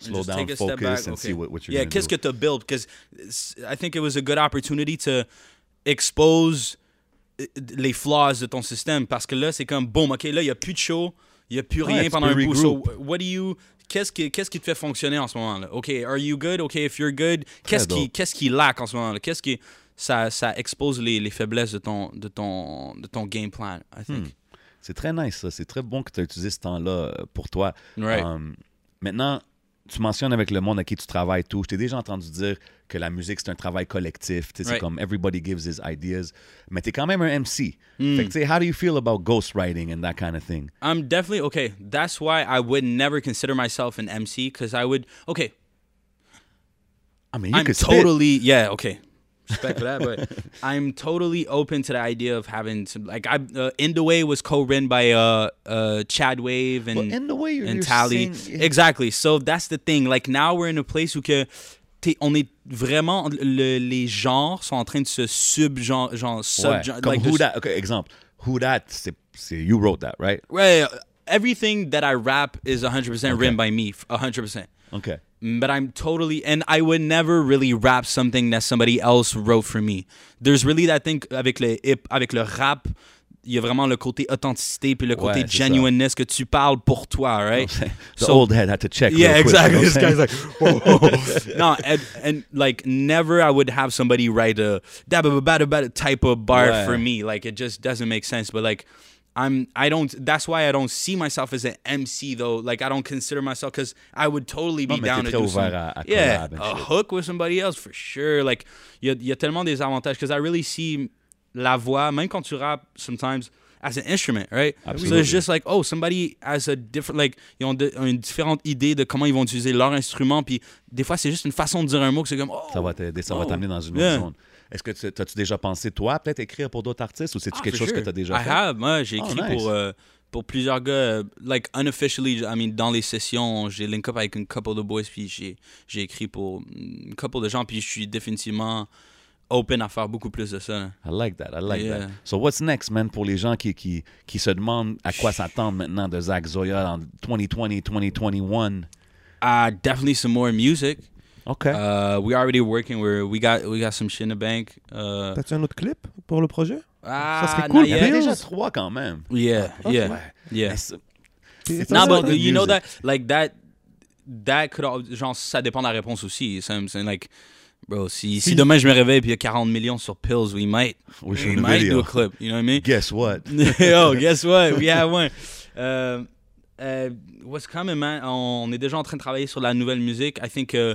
slow down, take a focus, step back. And okay. see what, what you're yeah, qu'est-ce do. Que t'as build? Because I think it was a good opportunity to expose les flaws de ton système parce que là c'est comme boom, ok, là il y a plus de show. Il n'y a plus ouais, rien pendant un bout. So, what do you... qu'est-ce qui, qu'est-ce qui te fait fonctionner en ce moment-là? OK, are you good? OK, if you're good, qu'est-ce qui, qu'est-ce qui lack en ce moment-là? Qu'est-ce qui... Ça, ça expose les, les faiblesses de ton, de, ton, de ton game plan, I think. Hmm. C'est très nice, ça. C'est très bon que tu as utilisé ce temps-là pour toi. Right. Um, maintenant... Tu mentionnes avec le monde à qui tu travailles tout. Je t'ai déjà entendu dire que la musique, c'est un travail collectif. Right. C'est comme everybody gives his ideas. Mais t'es quand même un M C. Mm. Fait que, how do you feel about ghostwriting and that kind of thing? I'm definitely, okay, that's why I would never consider myself an M C because I would, okay. I mean, you I'm could totally, spit. yeah, okay. Respect for that, but I'm totally open to the idea of having some, like, I uh, In the Way was co-written by uh, uh, Chad Wave and, well, in the way you're, and you're Tally. Saying, yeah. Exactly. So that's the thing. Like, now we're in a place où que t'es, on est vraiment, le, les genres sont en train de se sub-genre, genre, sub-genre. Ouais, comme like Who That, okay, exemple. Who That, c'est, c'est, you wrote that, right? Right. Everything that I rap is one hundred percent okay. written by me, one hundred percent. Okay. But I'm totally, and I would never really rap something that somebody else wrote for me. There's really that thing avec le hip, avec le rap, il y a vraiment le côté authenticité puis le côté ouais, genuineness ça. Que tu parles pour toi, right? The so, old head had to check. Yeah, exactly. This guy's like, whoa, whoa. No, and, and like never I would have somebody write a type of bar ouais. For me. Like it just doesn't make sense. But like I'm, I don't, that's why I don't see myself as an M C though. Like, I don't consider myself, because I would totally be non, down to do some, à, à yeah, a shit. Hook with somebody else for sure. Like, il y, y a tellement des avantages, because I really see la voix, même quand tu rappes, sometimes, as an instrument, right? Absolutely. So it's just like, oh, somebody has a different, like, ils ont de, une différente idée de comment ils vont utiliser leur instrument, puis des fois, c'est juste une façon de dire un mot que c'est comme, oh! Ça va t'aider, ça oh, va t'amener dans une yeah. autre zone. Est-ce que tu as-tu déjà pensé, toi, peut-être écrire pour d'autres artistes ou c'est-tu ah, quelque chose sure. que tu as déjà fait? I have. Moi, j'ai écrit oh, nice. pour, euh, pour plusieurs gars. Like, unofficially, I mean, dans les sessions, j'ai link up avec une couple de boys, puis j'ai, j'ai écrit pour une couple de gens, puis je suis définitivement open à faire beaucoup plus de ça. I like that. I like yeah. that. So, what's next, man, pour les gens qui, qui, qui se demandent à quoi s'attendre maintenant de Zach Zoya en twenty twenty, twenty twenty-one? Uh, definitely some more music. Okay. Uh, we already working. Where we got we got some shit in the bank. Uh, T'as-tu un autre clip pour le projet? Ah, ça serait cool. Il y a déjà trois quand même. Yeah, oh, yeah, ouais. yeah. Non, but you know that, like that, that could all, genre ça dépend de la réponse aussi. I'm saying like, bro, si, si demain je me réveille puis il y a quarante millions sur Pills, we might, we, we might video. do a clip. You know what I mean? Guess what? Oh, guess what? We have one. Uh, uh, what's coming, man? On est déjà en train de travailler sur la nouvelle musique. I think. Uh,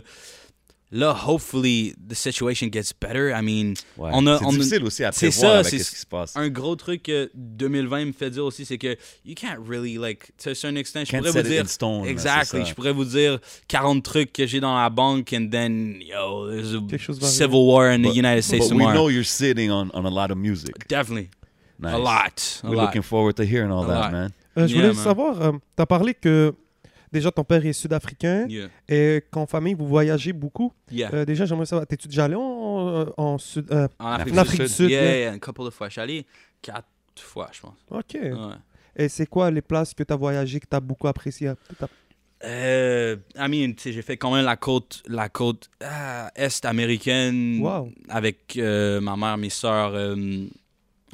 Là, hopefully, the situation gets better. I mean, ouais, on a, c'est on difficile a, aussi à prévoir ça, avec ce qui se passe. Un gros truc que twenty twenty me fait dire aussi, c'est que you can't really, like, to a certain extent, je can't pourrais vous dire, stone, exactly, je pourrais vous dire quarante trucs que j'ai dans la banque, and then, yo, there's a civil war in but, the United States but tomorrow. But we know you're sitting on, on a lot of music. Definitely. Nice. A lot. A We're lot. looking forward to hearing all a that, lot. man. Euh, je yeah, voulais man. savoir, euh, t'as parlé que... Déjà, ton père est sud-africain yeah. et qu'en famille, vous voyagez beaucoup. Yeah. Euh, déjà, j'aimerais savoir, t'es-tu déjà allé en, en, en, sud, euh, en Afrique, en Afrique du Sud? Sud yeah, yeah. yeah, un couple de fois. Je suis allé quatre fois, je pense. OK. Ouais. Et c'est quoi les places que t'as voyagées, que t'as beaucoup appréciées? Euh, I mean, j'ai fait quand même la côte, la côte ah, est-américaine wow. avec euh, ma mère, mes soeurs... Euh,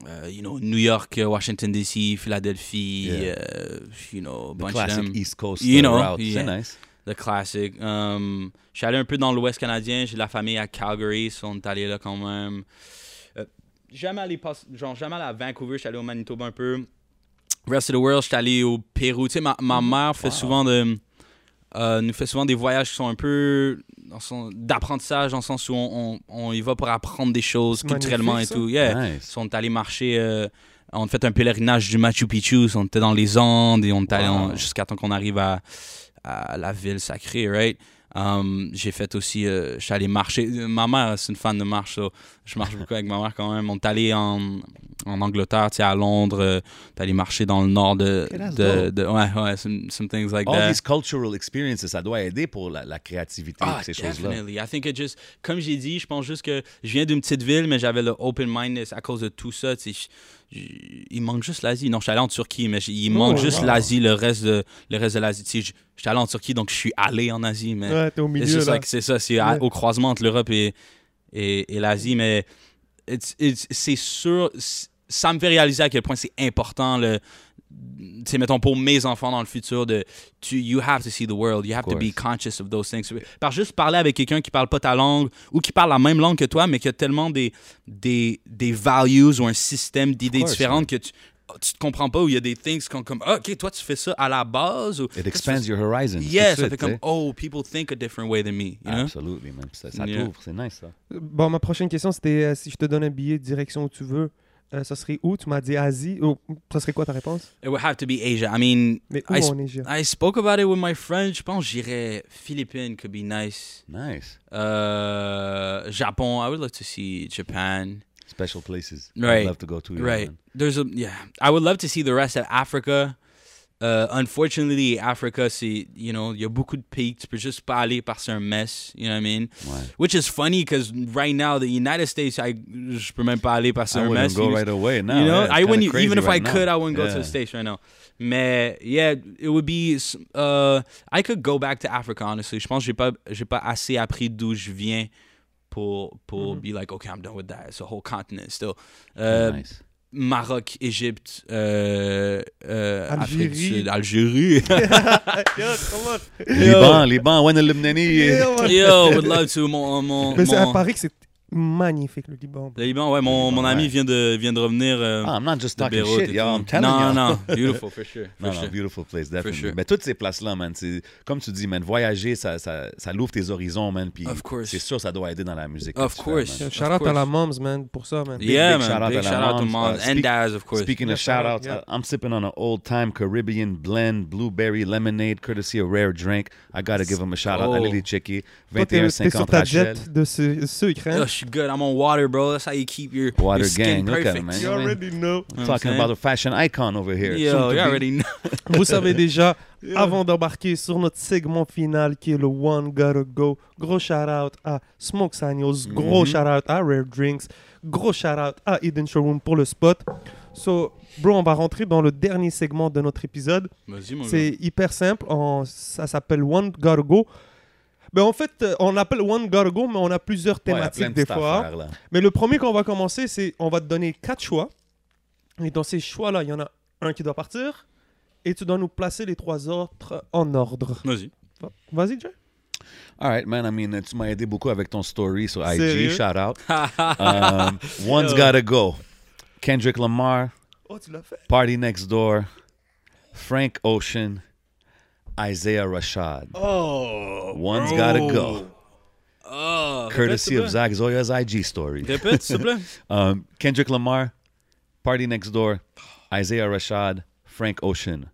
Uh, you know, New York, Washington D C, Philadelphia, yeah. uh, you know, the bunch classic of them. East Coast you know, route, yeah. c'est nice. The classic. Um, je suis allé un peu dans l'Ouest canadien. J'ai de la famille à Calgary, so on est allé là quand même. Uh, jamais allé pas, genre jamais allé à Vancouver. Je suis allé au Manitoba un peu. Rest of the world, je suis allé au Pérou. Tu sais, ma, ma mère fait wow. souvent de, euh, nous fait souvent des voyages qui sont un peu dans son, d'apprentissage, dans le sens où on, on, on y va pour apprendre des choses culturellement et tout. Yeah. Nice. So, on est allé marcher, euh, on a fait un pèlerinage du Machu Picchu, so, on était dans les Andes et on est allé wow. jusqu'à temps qu'on arrive à, à la ville sacrée, right? Um, j'ai fait aussi, euh, je suis allé marcher. Ma mère, c'est une fan de marche, so, je marche beaucoup avec ma mère quand même. On est allé en, en Angleterre, tu sais, à Londres, euh, t'es allé marcher dans le nord de. Okay, de, de ouais, ouais, some, some things like All that. All these cultural experiences, ça doit aider pour la, la créativité, ah, ces choses-là. Definitely. I think it just, comme j'ai dit, je pense juste que je viens d'une petite ville, mais j'avais le open mindness à cause de tout ça, tu sais. Il manque juste l'Asie. Non, je suis allé en Turquie, mais il manque oh, juste wow. l'Asie, le reste de, le reste de l'Asie. Tu sais, je suis allé en Turquie, donc je suis allé en Asie. Mais ouais, t'es au milieu, là. C'est ça, c'est ouais. au croisement entre l'Europe et, et, et l'Asie. Mais it's, it's, c'est sûr, ça me fait réaliser à quel point c'est important le, c'est mettons pour mes enfants dans le futur de tu, you have to see the world, you have to be conscious of those things. Par juste parler avec quelqu'un qui parle pas ta langue ou qui parle la même langue que toi mais qui a tellement des des des values ou un système d'idées différentes que tu tu te comprends pas, où il y a des things comme, comme oh, OK, toi tu fais ça à la base ou it expands your horizons. Yes, ça fait comme oh, people think a different way than me. Absolutely, man. Ça, ça yeah. t'ouvre, c'est nice ça. Bon, ma prochaine question c'était euh, si je te donne un billet de direction où tu veux, Euh, ça serait où? Tu m'as dit Asie. Oh, ça serait quoi ta réponse? It would have to be Asia. I mean, mais où I, sp- en Asia? I spoke about it with my friend. Je pense que j'irais Philippines. Could be nice. Nice. Euh, Japon. I would love to see Japan. Special places. Right. I'd love to go to. Right. Japan. There's a yeah. I would love to see the rest of Africa. Uh, unfortunately, Africa, c'est, you know, il y a beaucoup de pays que tu peux juste pas aller parce que c'est un mess, you know what I mean? Ouais. Which is funny because right now, the United States, I, je peux même pas aller parce que c'est un mess. I wouldn't go right away now. You know, yeah, I wouldn't, even if right I could, now. I wouldn't go yeah. to the States right now. Mais, yeah, it would be, uh, I could go back to Africa, honestly. Je pense que j'ai pas, j'ai pas assez appris d'où je viens pour, pour mm-hmm. be like, okay, I'm done with that. It's a whole continent still. Uh, nice. Maroc, Égypte, euh, euh, Afrique du Sud, Algérie. Liban, Liban, Wen el-Lemnani. Yo, would love to. Mon, mon, Mais c'est mon... à Paris que c'est magnifique le Liban. Le Liban, ouais, mon, Liban, mon ami ouais. vient, de, vient de revenir. Euh, ah, I'm not just talking Beyrouth, shit, yo, I'm telling you. Non, non, beautiful, for sure. For non, sure. non, beautiful place, definitely. For sure. Mais toutes ces places-là, man, c'est, comme tu dis, man, voyager, ça, ça, ça l'ouvre tes horizons, man. Puis c'est sûr, ça doit aider dans la musique. Of course. Fais, shout of out course. à la moms, man, pour ça, man. Yeah, big, big man. Big shout out to moms. And dads, of course. Speaking of shout outs, yeah. I'm sipping on an old time Caribbean blend, blueberry lemonade, courtesy of Rare Drink. I gotta give them a shout out. Allez les checker. vingt et un cinquante Rachel. De ceux qui craignent. Good. I'm on water, bro. That's how you keep your water your skin gang. Perfect. Look at him, man. You already know. I'm talking about a fashion icon over here. Yo, you already know. Vous savez déjà. Yeah. Avant d'embarquer sur notre segment final qui est le One Gotta Go, gros shout-out à Smoke Signals, gros mm-hmm. shout-out à Rare Drinks, gros shout-out à Hidden Showroom pour le spot. So, bro, on va rentrer dans le dernier segment de notre épisode. Vas-y, mon gars. C'est hyper simple. On, ça s'appelle One Gotta Go. Ben en fait, on l'appelle One Gotta Go, mais on a plusieurs thématiques ouais, a des fois. Faire, mais le premier qu'on va commencer, c'est on va te donner quatre choix. Et dans ces choix-là, il y en a un qui doit partir. Et tu dois nous placer les trois autres en ordre. Vas-y. Va- Vas-y, Jay. All right, man. I mean, tu m'as aidé beaucoup avec ton story sur I G. Sérieux? Shout out. um, One's Gotta Go. Kendrick Lamar. Oh, tu l'as fait. Party Next Door. Frank Ocean. Isaiah Rashad. Oh, One's bro. Gotta Go. Oh, courtesy of Zach Zoya's I G story. Répète, s'il te plaît. um, Kendrick Lamar, Party Next Door, Isaiah Rashad, Frank Ocean.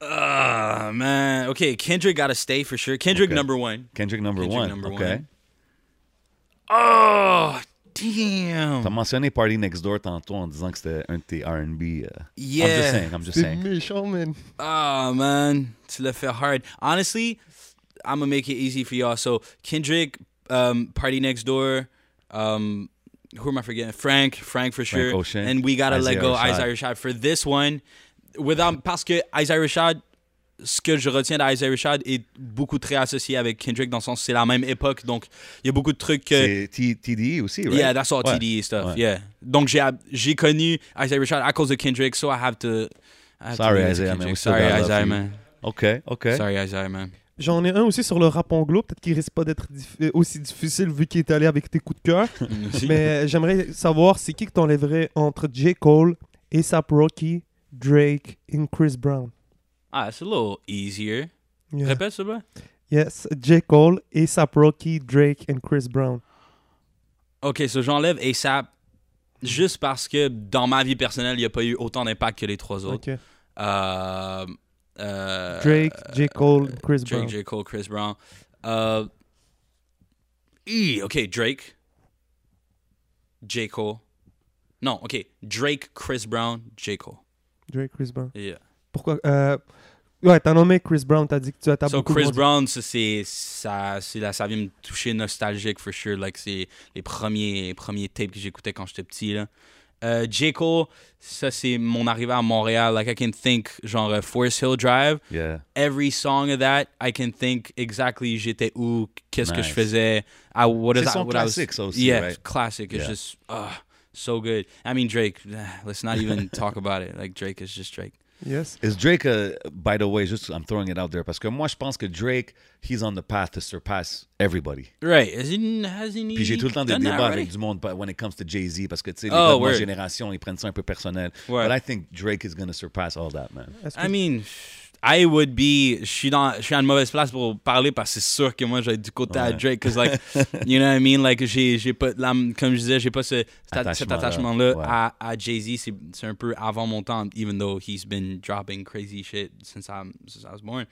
Ah, uh, man. Okay, Kendrick gotta stay for sure. Kendrick okay. number one. Kendrick number Kendrick one. Number okay. One. Oh, damn. T'as mentionné Party Next Door tantôt en disant que c'était un de tes R and B. Uh, yeah. I'm just saying, I'm just saying. C'est méchant, man. Ah, oh, man. Tu l'as fait hard. Honestly, I'm gonna make it easy for y'all. So, Kendrick, um, Party Next Door, um, who am I forgetting? Frank, Frank for sure. Frank Ocean, and we gotta Isaiah let go Rashad. Isaiah Rashad for this one. Without, parce que Isaiah Rashad, ce que je retiens d'Isaiah Rashad est beaucoup très associé avec Kendrick dans le sens c'est la même époque donc il y a beaucoup de trucs que... C'est T- TDE aussi, right? Yeah, that's all ouais. T D E stuff, ouais. yeah. Donc j'ai, j'ai connu Isaiah Rashad à cause de Kendrick, so I have to... I have Sorry, to Isaiah, man. Sorry, Isaiah, man. OK, OK. Sorry, Isaiah, man. J'en ai un aussi sur le rap anglo, peut-être qu'il risque pas d'être dif- aussi difficile vu qu'il est allé avec tes coups de cœur. Mais j'aimerais savoir c'est qui que t'enlèverais entre J. Cole, A$AP Rocky, Drake and Chris Brown. Ah, it's a little easier. Yeah. Répète, s'il te plaît. Yes, J. Cole, A$AP Rocky, Drake and Chris Brown. OK, so j'enlève A$AP juste parce que dans ma vie personnelle, il n'y a pas eu autant d'impact que les trois autres. OK. Euh... Euh, Drake, J. Cole, Chris Drake, Brown. Drake, J. Cole, Chris Brown. Euh, OK, Drake. J. Cole. Non, OK. Drake, Chris Brown, J. Cole. Drake, Chris Brown. Yeah. Pourquoi? Euh, ouais, t'as nommé Chris Brown, t'as dit que tu as tapé. So Chris Brown, ça, c'est, ça, c'est là, ça vient me toucher nostalgique, for sure. Like, c'est les premiers, les premiers tapes que j'écoutais quand j'étais petit, là. Euh, J. Cole, ça c'est mon arrivée à Montréal. Like I can think genre uh, Forest Hill Drive. Yeah. Every song of that, I can think exactly j'étais où, qu'est-ce nice. Que je faisais. I, what c'est is son I, what classique I was, ça aussi, yeah, right? Classic. Yeah. It's just, uh, so good. I mean, Drake, let's not even talk about it. Like, Drake is just Drake. Yes. Is Drake, a, by the way, just I'm throwing it out there, parce que moi, je pense que Drake, he's on the path to surpass everybody. Right. Has he, has he Puis j'ai tout le temps des débats right? avec du monde when it comes to Jay-Z, parce que, tu sais, les oh, gens de génération, ils prennent ça un peu personnel. Word. But I think Drake is going to surpass all that, man. I mean, I would be... Je suis dans, je suis en mauvaise place pour parler, parce que c'est sûr que moi, je vais être du côté ouais. à Drake, because, like, you know what I mean? Like, j'ai, j'ai pas, la, comme je disais, j'ai pas ce, attachement cet attachement-là ouais. à, à Jay-Z. C'est, c'est un peu avant mon temps, even though he's been dropping crazy shit since, I'm, since I was born.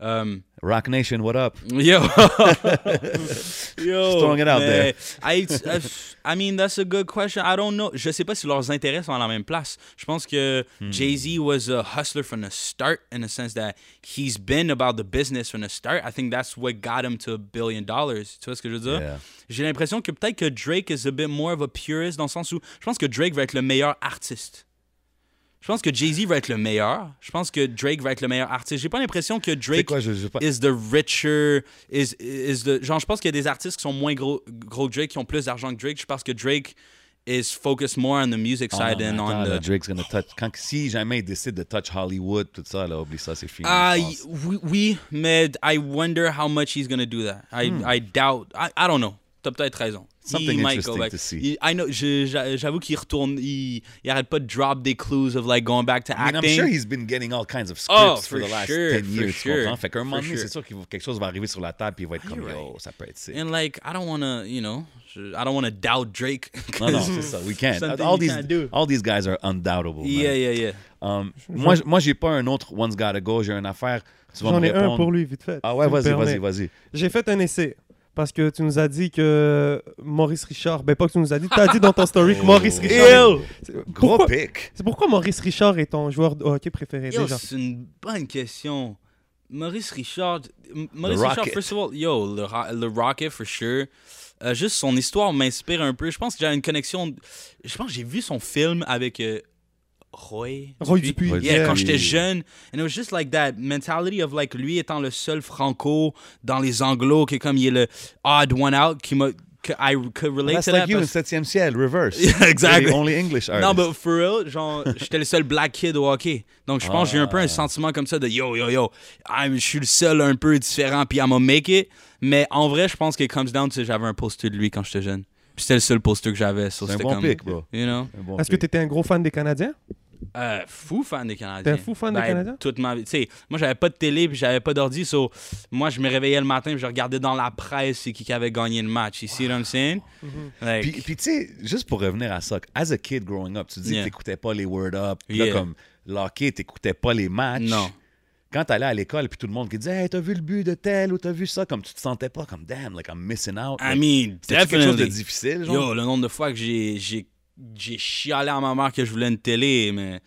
Um, Rock Nation, what up? Yo, yo, just throwing it out there. I, I, I mean, that's a good question. I don't know. Je sais pas si leurs intérêts sont à la même place. Je pense que hmm. Jay-Z was a hustler from the start, in the sense that he's been about the business from the start. I think that's what got him to a billion dollars. Tu vois ce que je veux dire? Yeah. J'ai l'impression que peut-être que Drake is a bit more of a purist, dans le sens où je pense que Drake va être le meilleur artiste. Je pense que Jay-Z va être le meilleur. Je pense que Drake va être le meilleur artiste. J'ai pas l'impression que Drake quoi, je, je, pas... is the richer... Is, is the... Genre, je pense qu'il y a des artistes qui sont moins gros, gros que Drake, qui ont plus d'argent que Drake. Je pense que Drake is focused more on the music side oh, and on the... Drake's gonna touch... Quand, si jamais il décide de touch Hollywood, tout ça, là, oublie ça, c'est fini. Uh, oui, oui, mais I wonder how much he's gonna do that. I, hmm. I doubt... I, I don't know. T'as peut-être raison. Something interesting to see. I know, je, j'avoue qu'il retourne, il, il arrête pas de drop des clues of like going back to acting. I mean, I'm sure he's been getting all kinds of scripts oh, for, for the last sure, ten years. Sure. Fait qu'un moment donné, sure. c'est sûr que quelque chose va arriver sur la table puis il va être comme, right. oh, ça peut être sick. And like, I don't want to, you know, I don't want to doubt Drake. Non, non, c'est ça, we can't. All these, can't all these guys are undoubtable. Yeah, man. yeah, yeah. Um, moi, moi, j'ai pas un autre One's Gotta Go, j'ai une affaire. Tu vas J'en ai un pour lui, vite fait. Ah ouais, vas-y, vas-y, vas-y. J'ai fait un essai. Parce que tu nous as dit que Maurice Richard... Ben pas que tu nous as dit, tu as dit dans ton story que Maurice Richard... Yo, est... Gros pic. C'est pourquoi Maurice Richard est ton joueur de hockey préféré yo, déjà? C'est une bonne question. Maurice Richard... Maurice Richard, first of all, yo, le, le Rocket, for sure. Euh, juste son histoire m'inspire un peu. Je pense que j'ai une connexion... Je pense que j'ai vu son film avec... Euh, Roy, Roy Dupuis. Dupuis. Yeah, yeah, quand j'étais jeune, and it was just like that mentality of like lui étant le seul franco dans les anglos, qui comme il est le odd one out, qui m'a que I could relate That's to like that. That's like you in Septième Ciel, reverse. Yeah, exactly. You're the only English artist. Non, but for real, genre j'étais le seul black kid au hockey, donc je pense ah. j'ai un peu un sentiment comme ça de yo yo yo, I'm, je suis le seul un peu différent, puis I'm gonna make it. Mais en vrai, je pense que it comes down to j'avais un poster de lui quand j'étais jeune. Puis c'était le seul poster que j'avais. So c'est un bon comme, pic, bro. You know? Bon Est-ce pic. que t'étais un gros fan des Canadiens? Euh, fou fan des Canadiens. T'es un fou fan ben, des Canadiens? Toute ma vie. Tu sais, moi, j'avais pas de télé puis j'avais pas d'ordi. So, moi, je me réveillais le matin puis je regardais dans la presse c'est qui avait gagné le match. You see wow. what I'm saying? Mm-hmm. like... Puis, puis tu sais, juste pour revenir à ça, as a kid growing up, tu dis yeah. que t'écoutais pas les Word Up. Puis yeah. là, comme l'hockey, t'écoutais pas les matchs. Non. Quand t'allais à l'école, puis tout le monde qui disait « Hey, t'as vu le but de tel ou t'as vu ça », comme tu te sentais pas comme « Damn, like I'm missing out ». I mean, c'était quelque chose de difficile, genre. Yo, le nombre de fois que j'ai, j'ai, j'ai chialé à ma mère que je voulais une télé, mais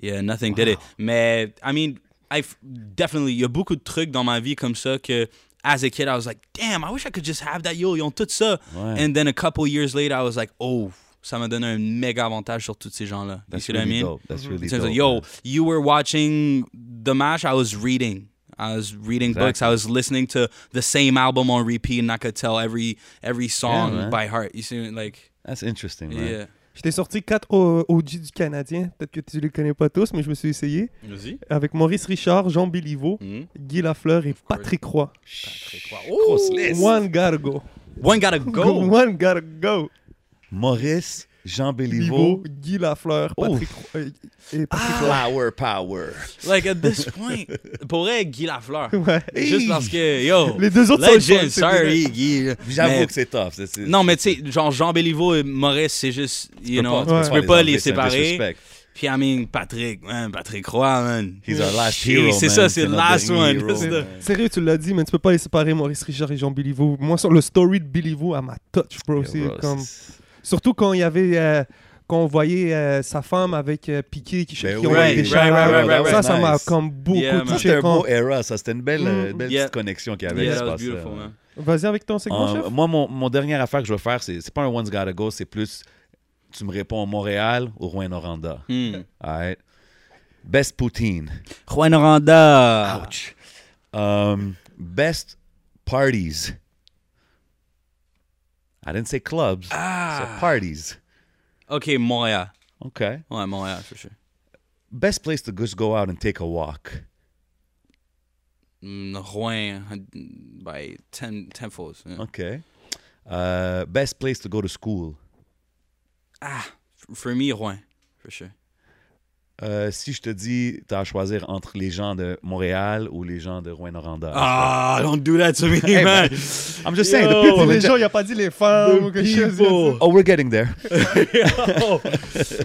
yeah, nothing wow. did it. Mais, I mean, I've definitely, il y a beaucoup de trucs dans ma vie comme ça que, as a kid, I was like « Damn, I wish I could just have that, yo, ils ont tout ça ouais. ». And then a couple years later, I was like « Oh ». Ça m'a donné un méga avantage sur tous ces gens-là. That's you see really what I mean? That's really dope. Like, yo, you were watching the match, I was reading. I was reading exactly. books. I was listening to the same album on repeat, and I could tell every every song yeah, by heart. You see, like... That's interesting, man. Yeah. Je t'ai sorti quatre O G du Canadien. Peut-être que tu les connais pas tous, mais je me suis essayé. Vas-y. Avec Maurice Richard, Jean Béliveau, mm-hmm. Guy Lafleur et Patrick Roy. Patrick Roy. Oh! Grosse liste. One gotta go. One gotta go. One gotta go. Maurice, Jean Béliveau, Béliveau, Guy Lafleur, Patrick, euh, et Patrick ah, Flower Power. Like at this point, pour vrai, Guy Lafleur. Ouais. Juste parce que, yo, les deux autres legend, sont sorry, Guy. J'avoue mais, que c'est tough. C'est, c'est, non, mais tu sais, genre Jean Béliveau et Maurice, c'est juste, you know, tu peux pas les séparer. Puis, I mean, Patrick, man, Patrick Roy, man. He's our last hero, c'est man. Ça, c'est le last one. Hero, the... Sérieux, tu l'as dit, mais tu peux pas les séparer, Maurice Richard et Jean Béliveau. Moi, sur le story de Béliveau, à ma touch, bro, c'est comme... Surtout quand il y avait euh, qu'on voyait euh, sa femme avec euh, Piqué qui cherchait ouais, des chats. Right, right, right, right, right, ça, ça nice. M'a comme beaucoup yeah, touché. C'était un beau era, ça. C'était une belle, mm-hmm. belle yeah. petite connexion qu'il y avait. Yeah, ça was beautiful, man. Vas-y avec ton segment, um, chef. Moi, mon, mon dernière affaire que je veux faire, c'est, c'est pas un One's Gotta Go, c'est plus tu me réponds Montréal ou Rouyn-Noranda. Mm. All right. Best Poutine. Rouyn-Noranda. Ouch. Um, best Parties. I didn't say clubs, ah. so parties. OK, Montréal. OK. Ouais, Montréal, for sure. Best place to just go out and take a walk? Mm, Rouen, by ten, tenfolds. Yeah. OK. Uh, best place to go to school? Ah, for me, Rouen, for sure. Euh, si je te dis, t'as à choisir entre les gens de Montréal ou les gens de Rouyn-Noranda. Ah, oh, don't do that to me, hey, man. I'm just saying, yo, the people... Les gens, il n'y a pas dit les femmes ou quelque chose. Oh, we're getting there. Yo.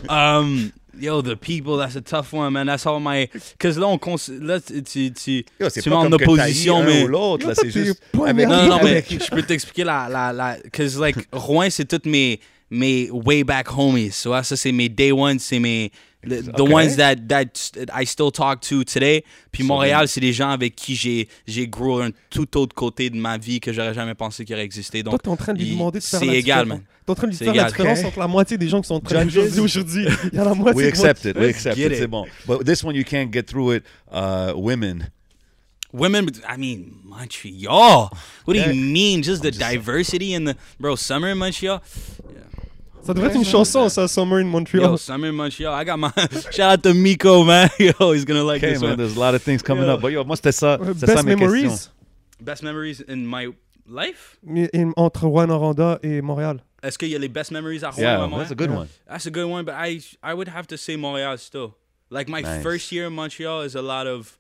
um, yo, the people, that's a tough one, man. That's all my... Because là, on cons... là, tu, tu, yo, tu mets en opposition, mais... Yo, l'autre, là, c'est juste... Avec... Non, non, mais je peux t'expliquer la... la, la... Because, like, Rouen, c'est toutes mes... mes way back homies. So, là, ça, c'est mes day ones, c'est mes... The, the okay. ones that, that I still talk to today. Puis Montréal, c'est des gens avec qui j'ai, j'ai grow un tout autre côté de ma vie que j'aurais jamais pensé qu'il aurait existé. Donc, toi, t'es en train de lui demander de faire la égal, différence. T'es en train de lui faire égal. La différence okay. entre la moitié des gens qui sont en train de aujourd'hui. Il y a la moitié. We accept it. We accept it. C'est bon. But this one, you can't get through it. Uh, women. Women, I mean, Montreal. What do you mean? Just the diversity and the... Bro, summer in Montreal? Yeah. Ça devrait être une chanson, ça, Summer in Montreal. Yo, Summer in Montreal. I got my... Shout out to Miko, man. Yo, he's gonna like okay, this man. One. There's a lot of things coming yo. Up. But yo, moi, c'était ça. Best ça, mes memories. Questions. Best memories in my life? In, entre Rouyn-Noranda et Montréal. Est-ce qu'il y a les best memories à Rouyn-Noranda? Yeah, Montréal? That's a good yeah. one. That's a good one, but I, I would have to say Montreal still. Like, my nice. First year in Montreal is a lot of...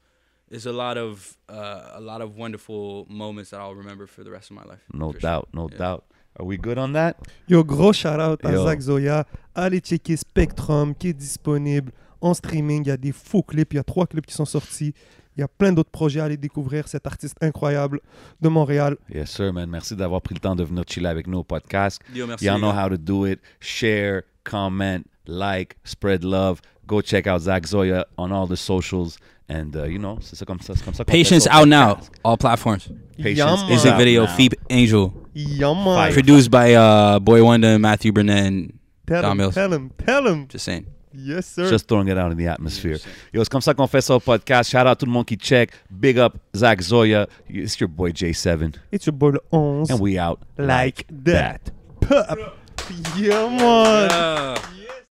There's a lot of uh, a lot of wonderful moments that I'll remember for the rest of my life. No doubt, sure. no yeah. doubt. Are we good on that? Yo, gros shout out yo. À Zach Zoya. Allez checker Spectrum qui est disponible en streaming. Il y a des faux clips, il y a trois clips qui sont sortis. Il y a plein d'autres projets à aller découvrir. Cet artiste incroyable de Montréal. Yes, sir, man. Merci d'avoir pris le temps de venir chiller avec nous au podcast. Yo, merci. Y'all know how to do it. Share, comment, like, spread love. Go check out Zach Zoya on all the socials. And, uh, you know, c'est ça comme ça. C'est comme ça Patience out now. All platforms. Patience Yama. Music video, Feep Angel. Yama. Produced by uh, Boy Wonder, Matthew Burnett, and tell Don him, Mills. Tell him, tell him. Just saying. Yes, sir. Just throwing it out in the atmosphere. Yes, yo, c'est comme ça qu'on fait ça au podcast. Shout out tout le monde qui check. Big up Zach Zoya. It's your boy J seven. It's your boy Le onze. And we out like, like that. that. Pup. Yeah, man. Yeah.